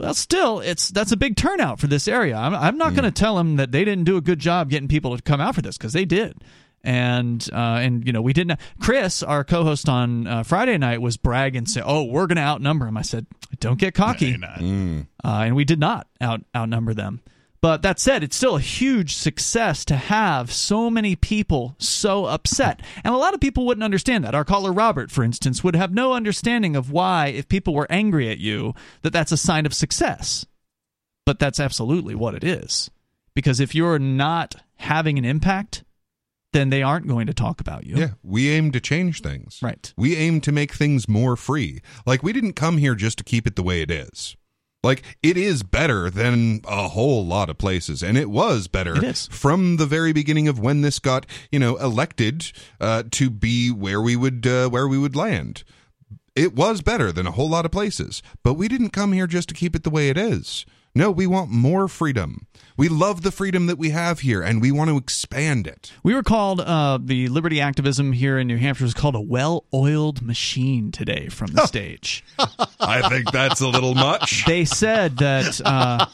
Well, still, it's that's a big turnout for this area. I'm, I'm not mm. going to tell them that they didn't do a good job getting people to come out for this, because they did. And, uh, and you know, we didn't. Chris, our co-host on uh, Friday night, was bragging and saying, oh, we're going to outnumber them. I said, don't get cocky. No, mm. uh, and we did not out outnumber them. But that said, it's still a huge success to have so many people so upset. And a lot of people wouldn't understand that. Our caller Robert, for instance, would have no understanding of why, if people were angry at you, that that's a sign of success. But that's absolutely what it is. Because if you're not having an impact, then they aren't going to talk about you. Yeah, we aim to change things. Right. We aim to make things more free. Like, we didn't come here just to keep it the way it is. Like, it is better than a whole lot of places, and it was better it from the very beginning of when this got, you know, elected uh, to be where we would uh, where we would land. It was better than a whole lot of places, but we didn't come here just to keep it the way it is. No, we want more freedom. We love the freedom that we have here, and we want to expand it. We were called, uh, the liberty activism here in New Hampshire was called a well-oiled machine today from the stage. I think that's a little much. They said that, uh,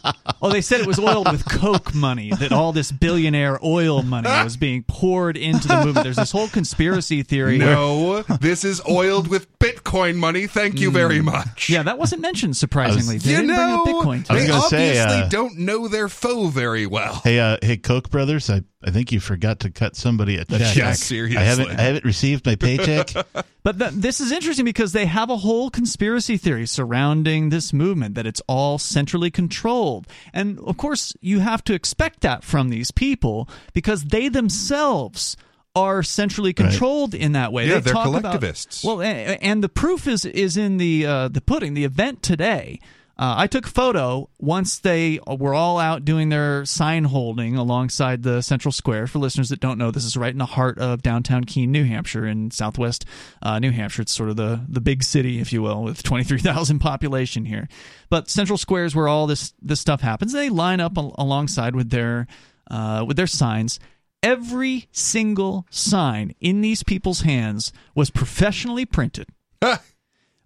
oh, they said it was oiled with Coke money, that all this billionaire oil money was being poured into the movement. There's this whole conspiracy theory. No, where... this is oiled with Bitcoin money. Thank you very much. Yeah, that wasn't mentioned, surprisingly. Was, they didn't know, bring up Bitcoin today. Obviously say, uh, don't know their foe very well. Hey, uh, hey, Koch brothers, I, I think you forgot to cut somebody a check. Yeah, seriously. I haven't, I haven't received my paycheck. But th- this is interesting because they have a whole conspiracy theory surrounding this movement, that it's all centrally controlled. And, of course, you have to expect that from these people because they themselves are centrally controlled right. in that way. Yeah, they they're talk collectivists. About, well, and, and the proof is, is in the uh, the pudding, the event today. Uh, I took a photo once they were all out doing their sign holding alongside the Central Square. For listeners that don't know, this is right in the heart of downtown Keene, New Hampshire, in southwest uh, New Hampshire. It's sort of the, the big city, if you will, with twenty-three thousand population here. But Central Square is where all this, this stuff happens. They line up al- alongside with their uh, with their signs. Every single sign in these people's hands was professionally printed.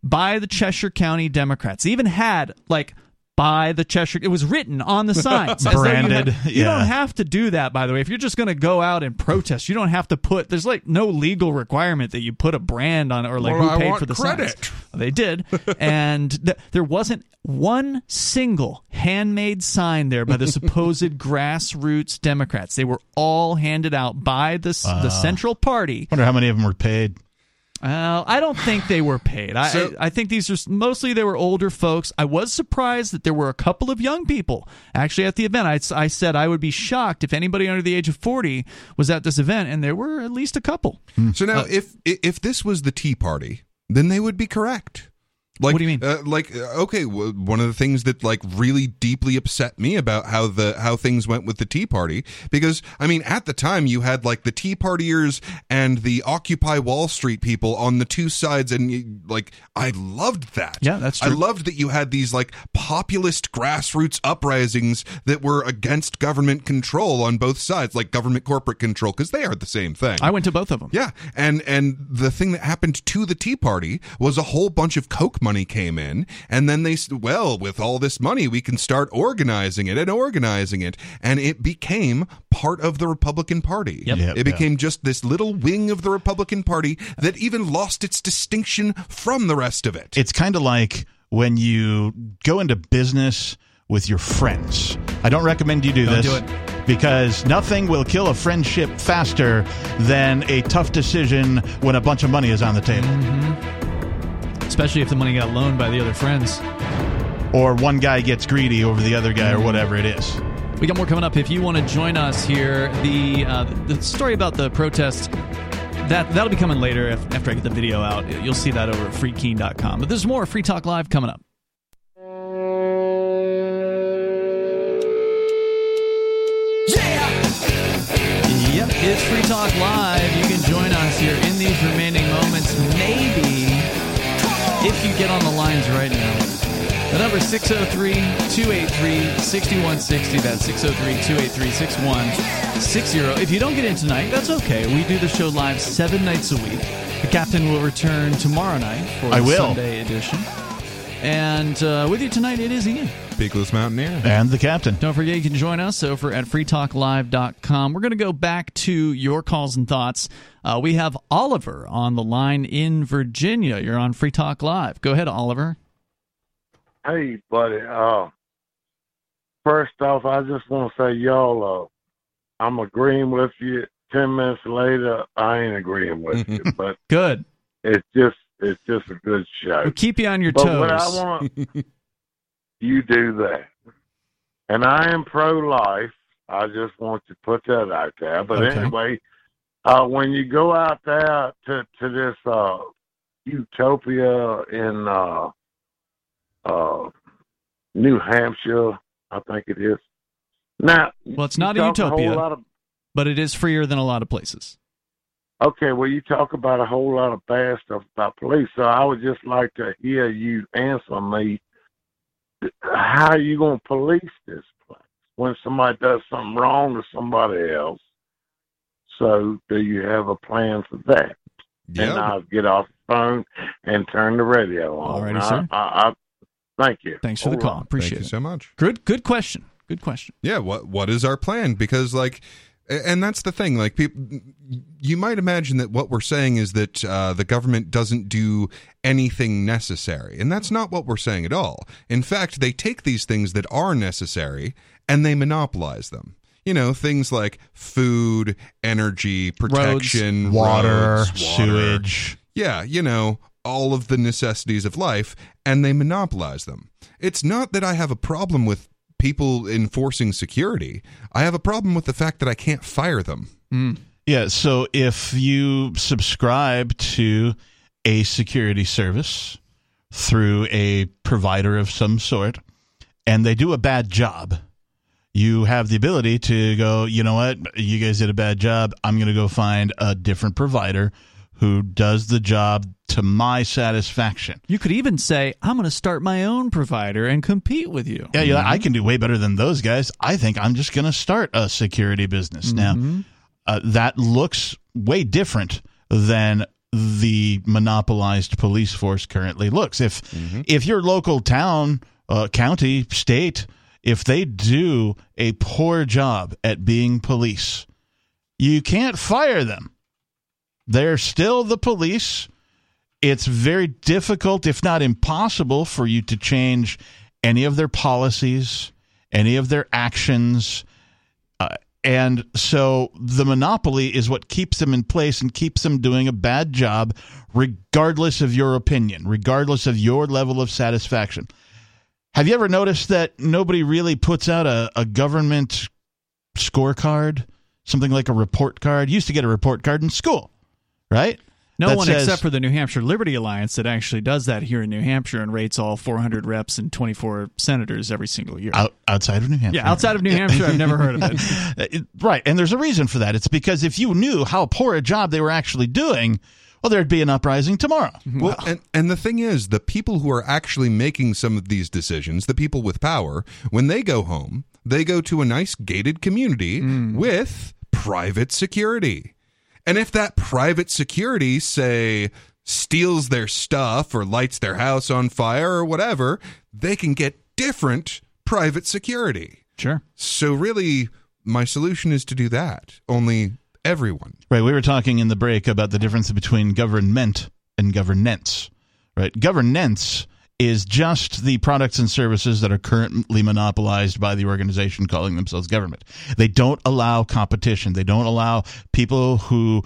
By the Cheshire County Democrats. They even had, like, by the Cheshire... It was written on the signs. Branded. You, have, you yeah. don't have to do that, by the way. If you're just going to go out and protest, you don't have to put... Thethe's, like, no legal requirement that you put a brand on it or, like, well, who I paid for the credit. Signs. They did. And th- there wasn't one single handmade sign there by the supposed grassroots Democrats. They were all handed out by the, wow. the Central Party. I wonder how many of them were paid. Well, I don't think they were paid. I, so, I I think these are mostly they were older folks. I was surprised that there were a couple of young people actually at the event. I, I said I would be shocked if anybody under the age of forty was at this event, and there were at least a couple. So now, uh, if if this was the Tea Party, then they would be correct. Like, what do you mean? Uh, like, okay, well, one of the things that, like, really deeply upset me about how the how things went with the Tea Party, because, I mean, at the time you had, like, the Tea Partiers and the Occupy Wall Street people on the two sides, and, you, like, I loved that. Yeah, that's true. I loved that you had these, like, populist grassroots uprisings that were against government control on both sides, like government corporate control, because they are the same thing. I went to both of them. Yeah, and, and the thing that happened to the Tea Party was a whole bunch of Coke money. Money came in, and then they said, well, with all this money, we can start organizing it and organizing it. And it became part of the Republican Party. Yep. Yep, it became yep. just this little wing of the Republican Party that even lost its distinction from the rest of it. It's kind of like when you go into business with your friends. I don't recommend you do don't this. Don't do it. Because nothing will kill a friendship faster than a tough decision when a bunch of money is on the table. Mm-hmm. Especially if the money got loaned by the other friends. Or one guy gets greedy over the other guy, or whatever it is. We got more coming up. If you want to join us here, the uh, the story about the protest, that, that'll be coming later if, after I get the video out. You'll see that over at free keene dot com. But there's more Free Talk Live coming up. Yep, it's Free Talk Live. You can join us here in these remaining moments. Maybe if you get on the lines right now. The number is six oh three, two eight three, six one six oh. That's six oh three, two eight three, six one six oh. If you don't get in tonight, that's okay. We do the show live seven nights a week. The captain will return tomorrow night for the Sunday edition. And uh, with you tonight, it is Ian Biglis, Mountaineer. And the Captain. Don't forget, you can join us over at free talk live dot com. We're going to go back to your calls and thoughts. Uh, we have Oliver on the line in Virginia. You're on Free Talk Live. Go ahead, Oliver. Hey, buddy. Uh, first off, I just want to say, y'all, uh, I'm agreeing with you. Ten minutes later, I ain't agreeing with you. But good. It's just. It's just a good show. We'll keep you on your but toes. What I want, you do that. And I am pro-life. I just want to put that out there. But okay. anyway, uh, when you go out there to, to this uh, utopia in uh, uh, New Hampshire, I think it is. Now, well, it's not a utopia, a of, but it is freer than a lot of places. Okay, well, you talk about a whole lot of bad stuff about police, so I would just like to hear you answer me. How are you going to police this place when somebody does something wrong to somebody else? So do you have a plan for that? Yep. And I'll get off the phone and turn the radio on. All righty, sir. I, I, thank you. Thanks for all the call. Right. Appreciate it. Thank you so much. Good, good question. Good question. Yeah, what what is our plan? Because, like... And that's the thing, like, people, you might imagine that what we're saying is that uh, the government doesn't do anything necessary. And that's not what we're saying at all. In fact, they take these things that are necessary and they monopolize them. You know, things like food, energy, protection, roads, water, roads, sewage. Water. Yeah, you know, all of the necessities of life, and they monopolize them. It's not that I have a problem with people enforcing security. I have a problem with the fact that I can't fire them. Mm. Yeah, so if you subscribe to a security service through a provider of some sort, and they do a bad job, you have the ability to go, you know what, you guys did a bad job, I'm going to go find a different provider who does the job to my satisfaction. You could even say, I'm going to start my own provider and compete with you. Yeah, mm-hmm. I can do way better than those guys. I think I'm just going to start a security business. Mm-hmm. Now, uh, that looks way different than the monopolized police force currently looks. If mm-hmm. if your local town, uh, county, state, if they do a poor job at being police, you can't fire them. They're still the police. It's very difficult, if not impossible, for you to change any of their policies, any of their actions. Uh, and so the monopoly is what keeps them in place and keeps them doing a bad job, regardless of your opinion, regardless of your level of satisfaction. Have you ever noticed that nobody really puts out a, a government scorecard, something like a report card? You used to get a report card in school. Right? No that one says, except for the New Hampshire Liberty Alliance that actually does that here in New Hampshire and rates all four hundred reps and twenty-four senators every single year. Out, outside of New Hampshire. Yeah, outside of New Hampshire, I've never heard of it. Right, and there's a reason for that. It's because if you knew how poor a job they were actually doing, well, there'd be an uprising tomorrow. Well, wow. and, and the thing is, the people who are actually making some of these decisions, the people with power, when they go home, they go to a nice gated community mm. with private security. And if that private security, say, steals their stuff or lights their house on fire or whatever, they can get different private security. Sure. So really, my solution is to do that, only everyone. Right. We were talking in the break about the difference between government and governance. Right. Governance is just the products and services that are currently monopolized by the organization calling themselves government. They don't allow competition. They don't allow people who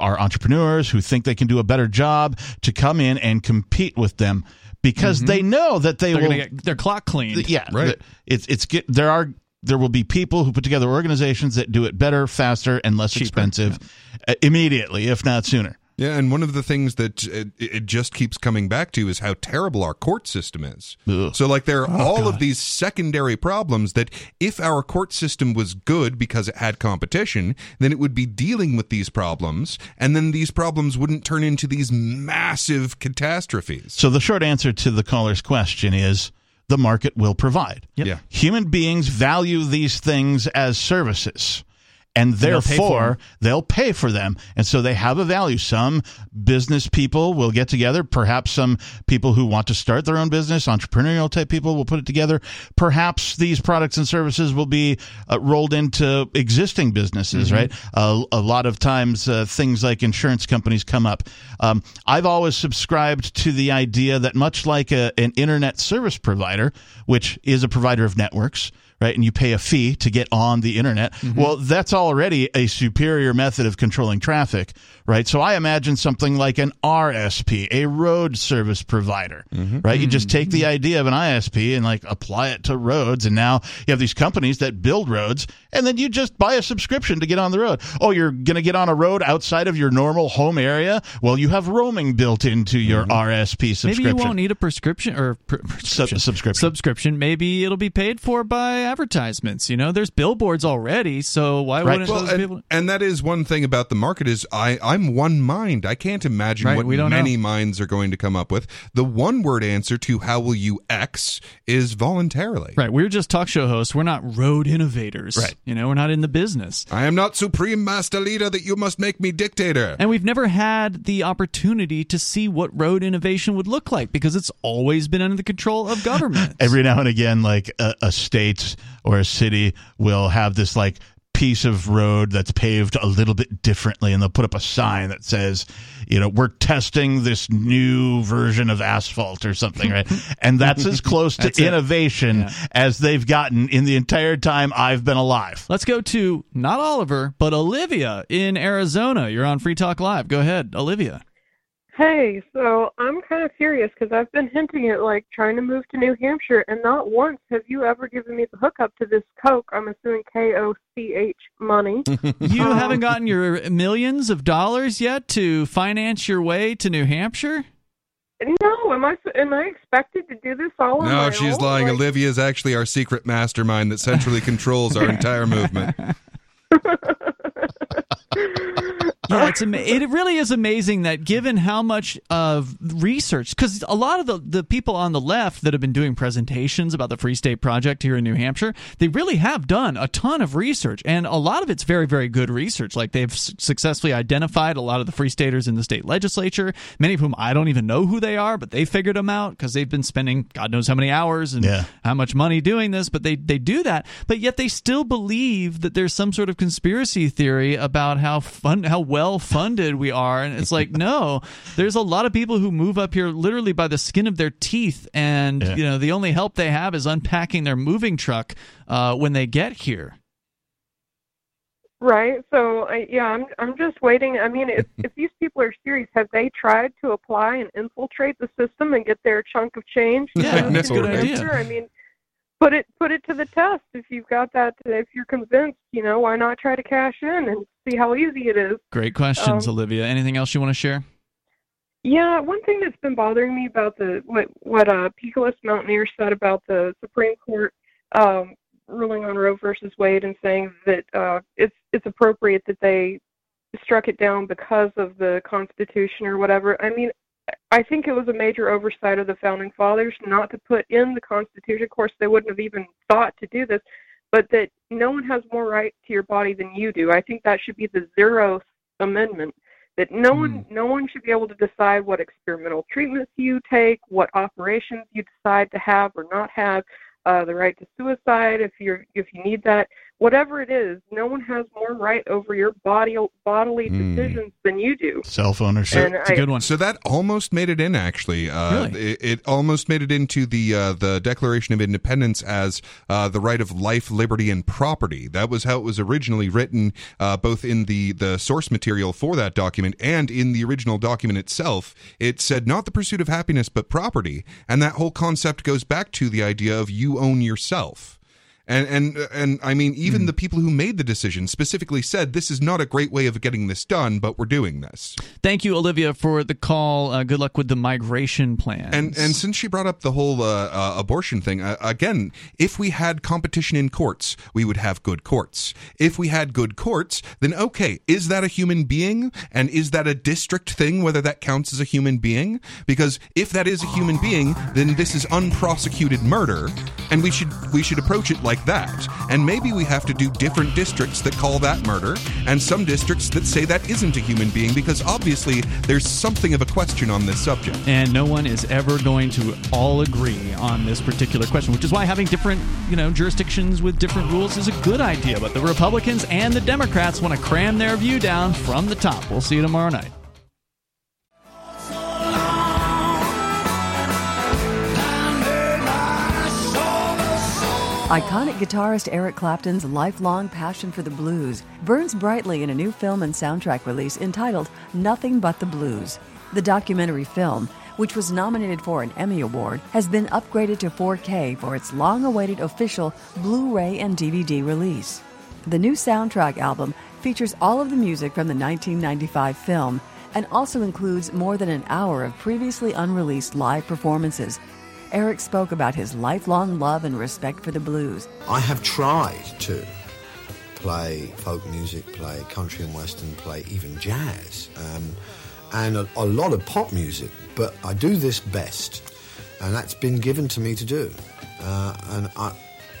are entrepreneurs, who think they can do a better job, to come in and compete with them, because mm-hmm. they know that they they're will get their clock cleaned. Yeah, right. It's it's get, there are there will be people who put together organizations that do it better, faster, and less cheaper, expensive yeah. immediately, if not sooner. Yeah, and one of the things that it, it just keeps coming back to is how terrible our court system is. Ugh. So, like, there are oh, all God. of these secondary problems that if our court system was good because it had competition, then it would be dealing with these problems, and then these problems wouldn't turn into these massive catastrophes. So the short answer to the caller's question is the market will provide. Yep. Yeah. Human beings value these things as services. And therefore, they'll pay for them. And so they have a value. Some business people will get together. Perhaps some people who want to start their own business, entrepreneurial type people, will put it together. Perhaps these products and services will be uh, rolled into existing businesses, mm-hmm. right? Uh, a lot of times, uh, things like insurance companies come up. Um, I've always subscribed to the idea that much like a, an internet service provider, which is a provider of networks, right, and you pay a fee to get on the internet. Mm-hmm. Well, that's already a superior method of controlling traffic, right? So I imagine something like an R S P, a road service provider, mm-hmm. right? You just take the idea of an I S P and like apply it to roads, and now you have these companies that build roads, and then you just buy a subscription to get on the road. Oh, you're going to get on a road outside of your normal home area? Well, you have roaming built into your mm-hmm. R S P subscription. Maybe you won't need a prescription or pr- prescription. Sub- subscription. Subscription. Maybe it'll be paid for by advertisements. You know, there's billboards already, so why right. wouldn't well, those and, people? And that is one thing about the market is I I'm one mind. I can't imagine right, what many know. minds are going to come up with. The one word answer to how will you X is voluntarily. Right. We're just talk show hosts. We're not road innovators. Right. You know, we're not in the business. I am not supreme master leader that you must make me dictator. And we've never had the opportunity to see what road innovation would look like because it's always been under the control of government. Every now and again, like a, a state or a city will have this like piece of road that's paved a little bit differently, and they'll put up a sign that says, you know, we're testing this new version of asphalt or something, right? And that's as close to innovation yeah. as they've gotten in the entire time I've been alive. Let's go to not Oliver, but Olivia in Arizona. You're on Free Talk Live. Go ahead, Olivia. Hey, so I'm kind of furious because I've been hinting at, like, trying to move to New Hampshire, and not once have you ever given me the hookup to this Coke, I'm assuming K O C H, money. You um, haven't gotten your millions of dollars yet to finance your way to New Hampshire? No, am I am I expected to do this all on no, my own? No, she's lying. Like, Olivia's actually our secret mastermind that centrally controls our entire movement. Yeah, it's am- it really is amazing that given how much of research, because a lot of the, the people on the left that have been doing presentations about the Free State Project here in New Hampshire, they really have done a ton of research, and a lot of it's very, very good research. Like, they've s- successfully identified a lot of the Free Staters in the state legislature, many of whom I don't even know who they are, but they figured them out because they've been spending God knows how many hours and yeah. how much money doing this, but they, they do that, but yet they still believe that there's some sort of conspiracy theory about how fun, how well well funded we are, and it's like, no, there's a lot of people who move up here literally by the skin of their teeth, and yeah. you know, the only help they have is unpacking their moving truck uh, when they get here. Right. So I, yeah, I'm I'm just waiting. I mean, if if these people are serious, have they tried to apply and infiltrate the system and get their chunk of change? Yeah, that's a good idea. I mean, put it put it to the test. If you've got that, if you're convinced, you know, why not try to cash in and see how easy it is. Great questions, um, Olivia. Anything else you want to share? Yeah, one thing that's been bothering me about the what what uh, Picolis Mountaineer said about the Supreme Court um, ruling on Roe versus Wade, and saying that uh, it's it's appropriate that they struck it down because of the Constitution or whatever. I mean, I think it was a major oversight of the Founding Fathers not to put in the Constitution. Of course, they wouldn't have even thought to do this. But that no one has more right to your body than you do. I think that should be the zeroth amendment. That no mm. one, no one should be able to decide what experimental treatments you take, what operations you decide to have or not have. uh, the right to suicide if you're if you need that, whatever it is. No one has more right over your body bodily decisions mm. than you do. Self ownership. It's a good one. So that almost made it in. Actually, uh, really? it, it almost made it into the uh, the Declaration of Independence as uh, the right of life, liberty, and property. That was how it was originally written, uh, both in the the source material for that document and in the original document itself. It said not the pursuit of happiness, but property, and that whole concept goes back to the idea of you own yourself. And and and I mean, even mm. the people who made the decision specifically said this is not a great way of getting this done, but we're doing this. Thank you, Olivia, for the call. Uh, good luck with the migration plans. And and since she brought up the whole uh, uh, abortion thing, uh, again, if we had competition in courts, we would have good courts. If we had good courts, then okay, is that a human being? And is that a district thing, whether that counts as a human being? Because if that is a human being, then this is unprosecuted murder, and we should we should approach it like that. And maybe we have to do different districts that call that murder and some districts that say that isn't a human being, because obviously there's something of a question on this subject. And no one is ever going to all agree on this particular question, which is why having different, you know, jurisdictions with different rules is a good idea. But the Republicans and the Democrats want to cram their view down from the top. We'll see you tomorrow night. Iconic guitarist Eric Clapton's lifelong passion for the blues burns brightly in a new film and soundtrack release entitled Nothing But the Blues. The documentary film, which was nominated for an Emmy Award, has been upgraded to four K for its long-awaited official Blu-ray and D V D release. The new soundtrack album features all of the music from the nineteen ninety-five film and also includes more than an hour of previously unreleased live performances. Eric spoke about his lifelong love and respect for the blues. I have tried to play folk music, play country and western, play even jazz, um, and a, a lot of pop music, but I do this best, and that's been given to me to do. Uh, and, I,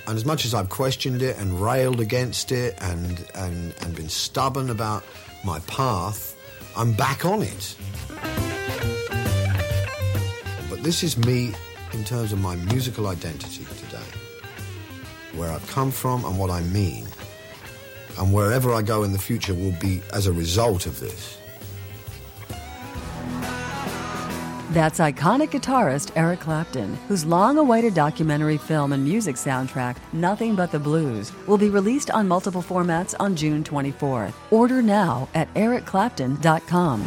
and as much as I've questioned it and railed against it and, and, and been stubborn about my path, I'm back on it. But this is me in terms of my musical identity today, where I've come from and what I mean, and wherever I go in the future will be as a result of this. That's iconic guitarist Eric Clapton, whose long-awaited documentary film and music soundtrack, Nothing But the Blues, will be released on multiple formats on June twenty-fourth. Order now at eric clapton dot com.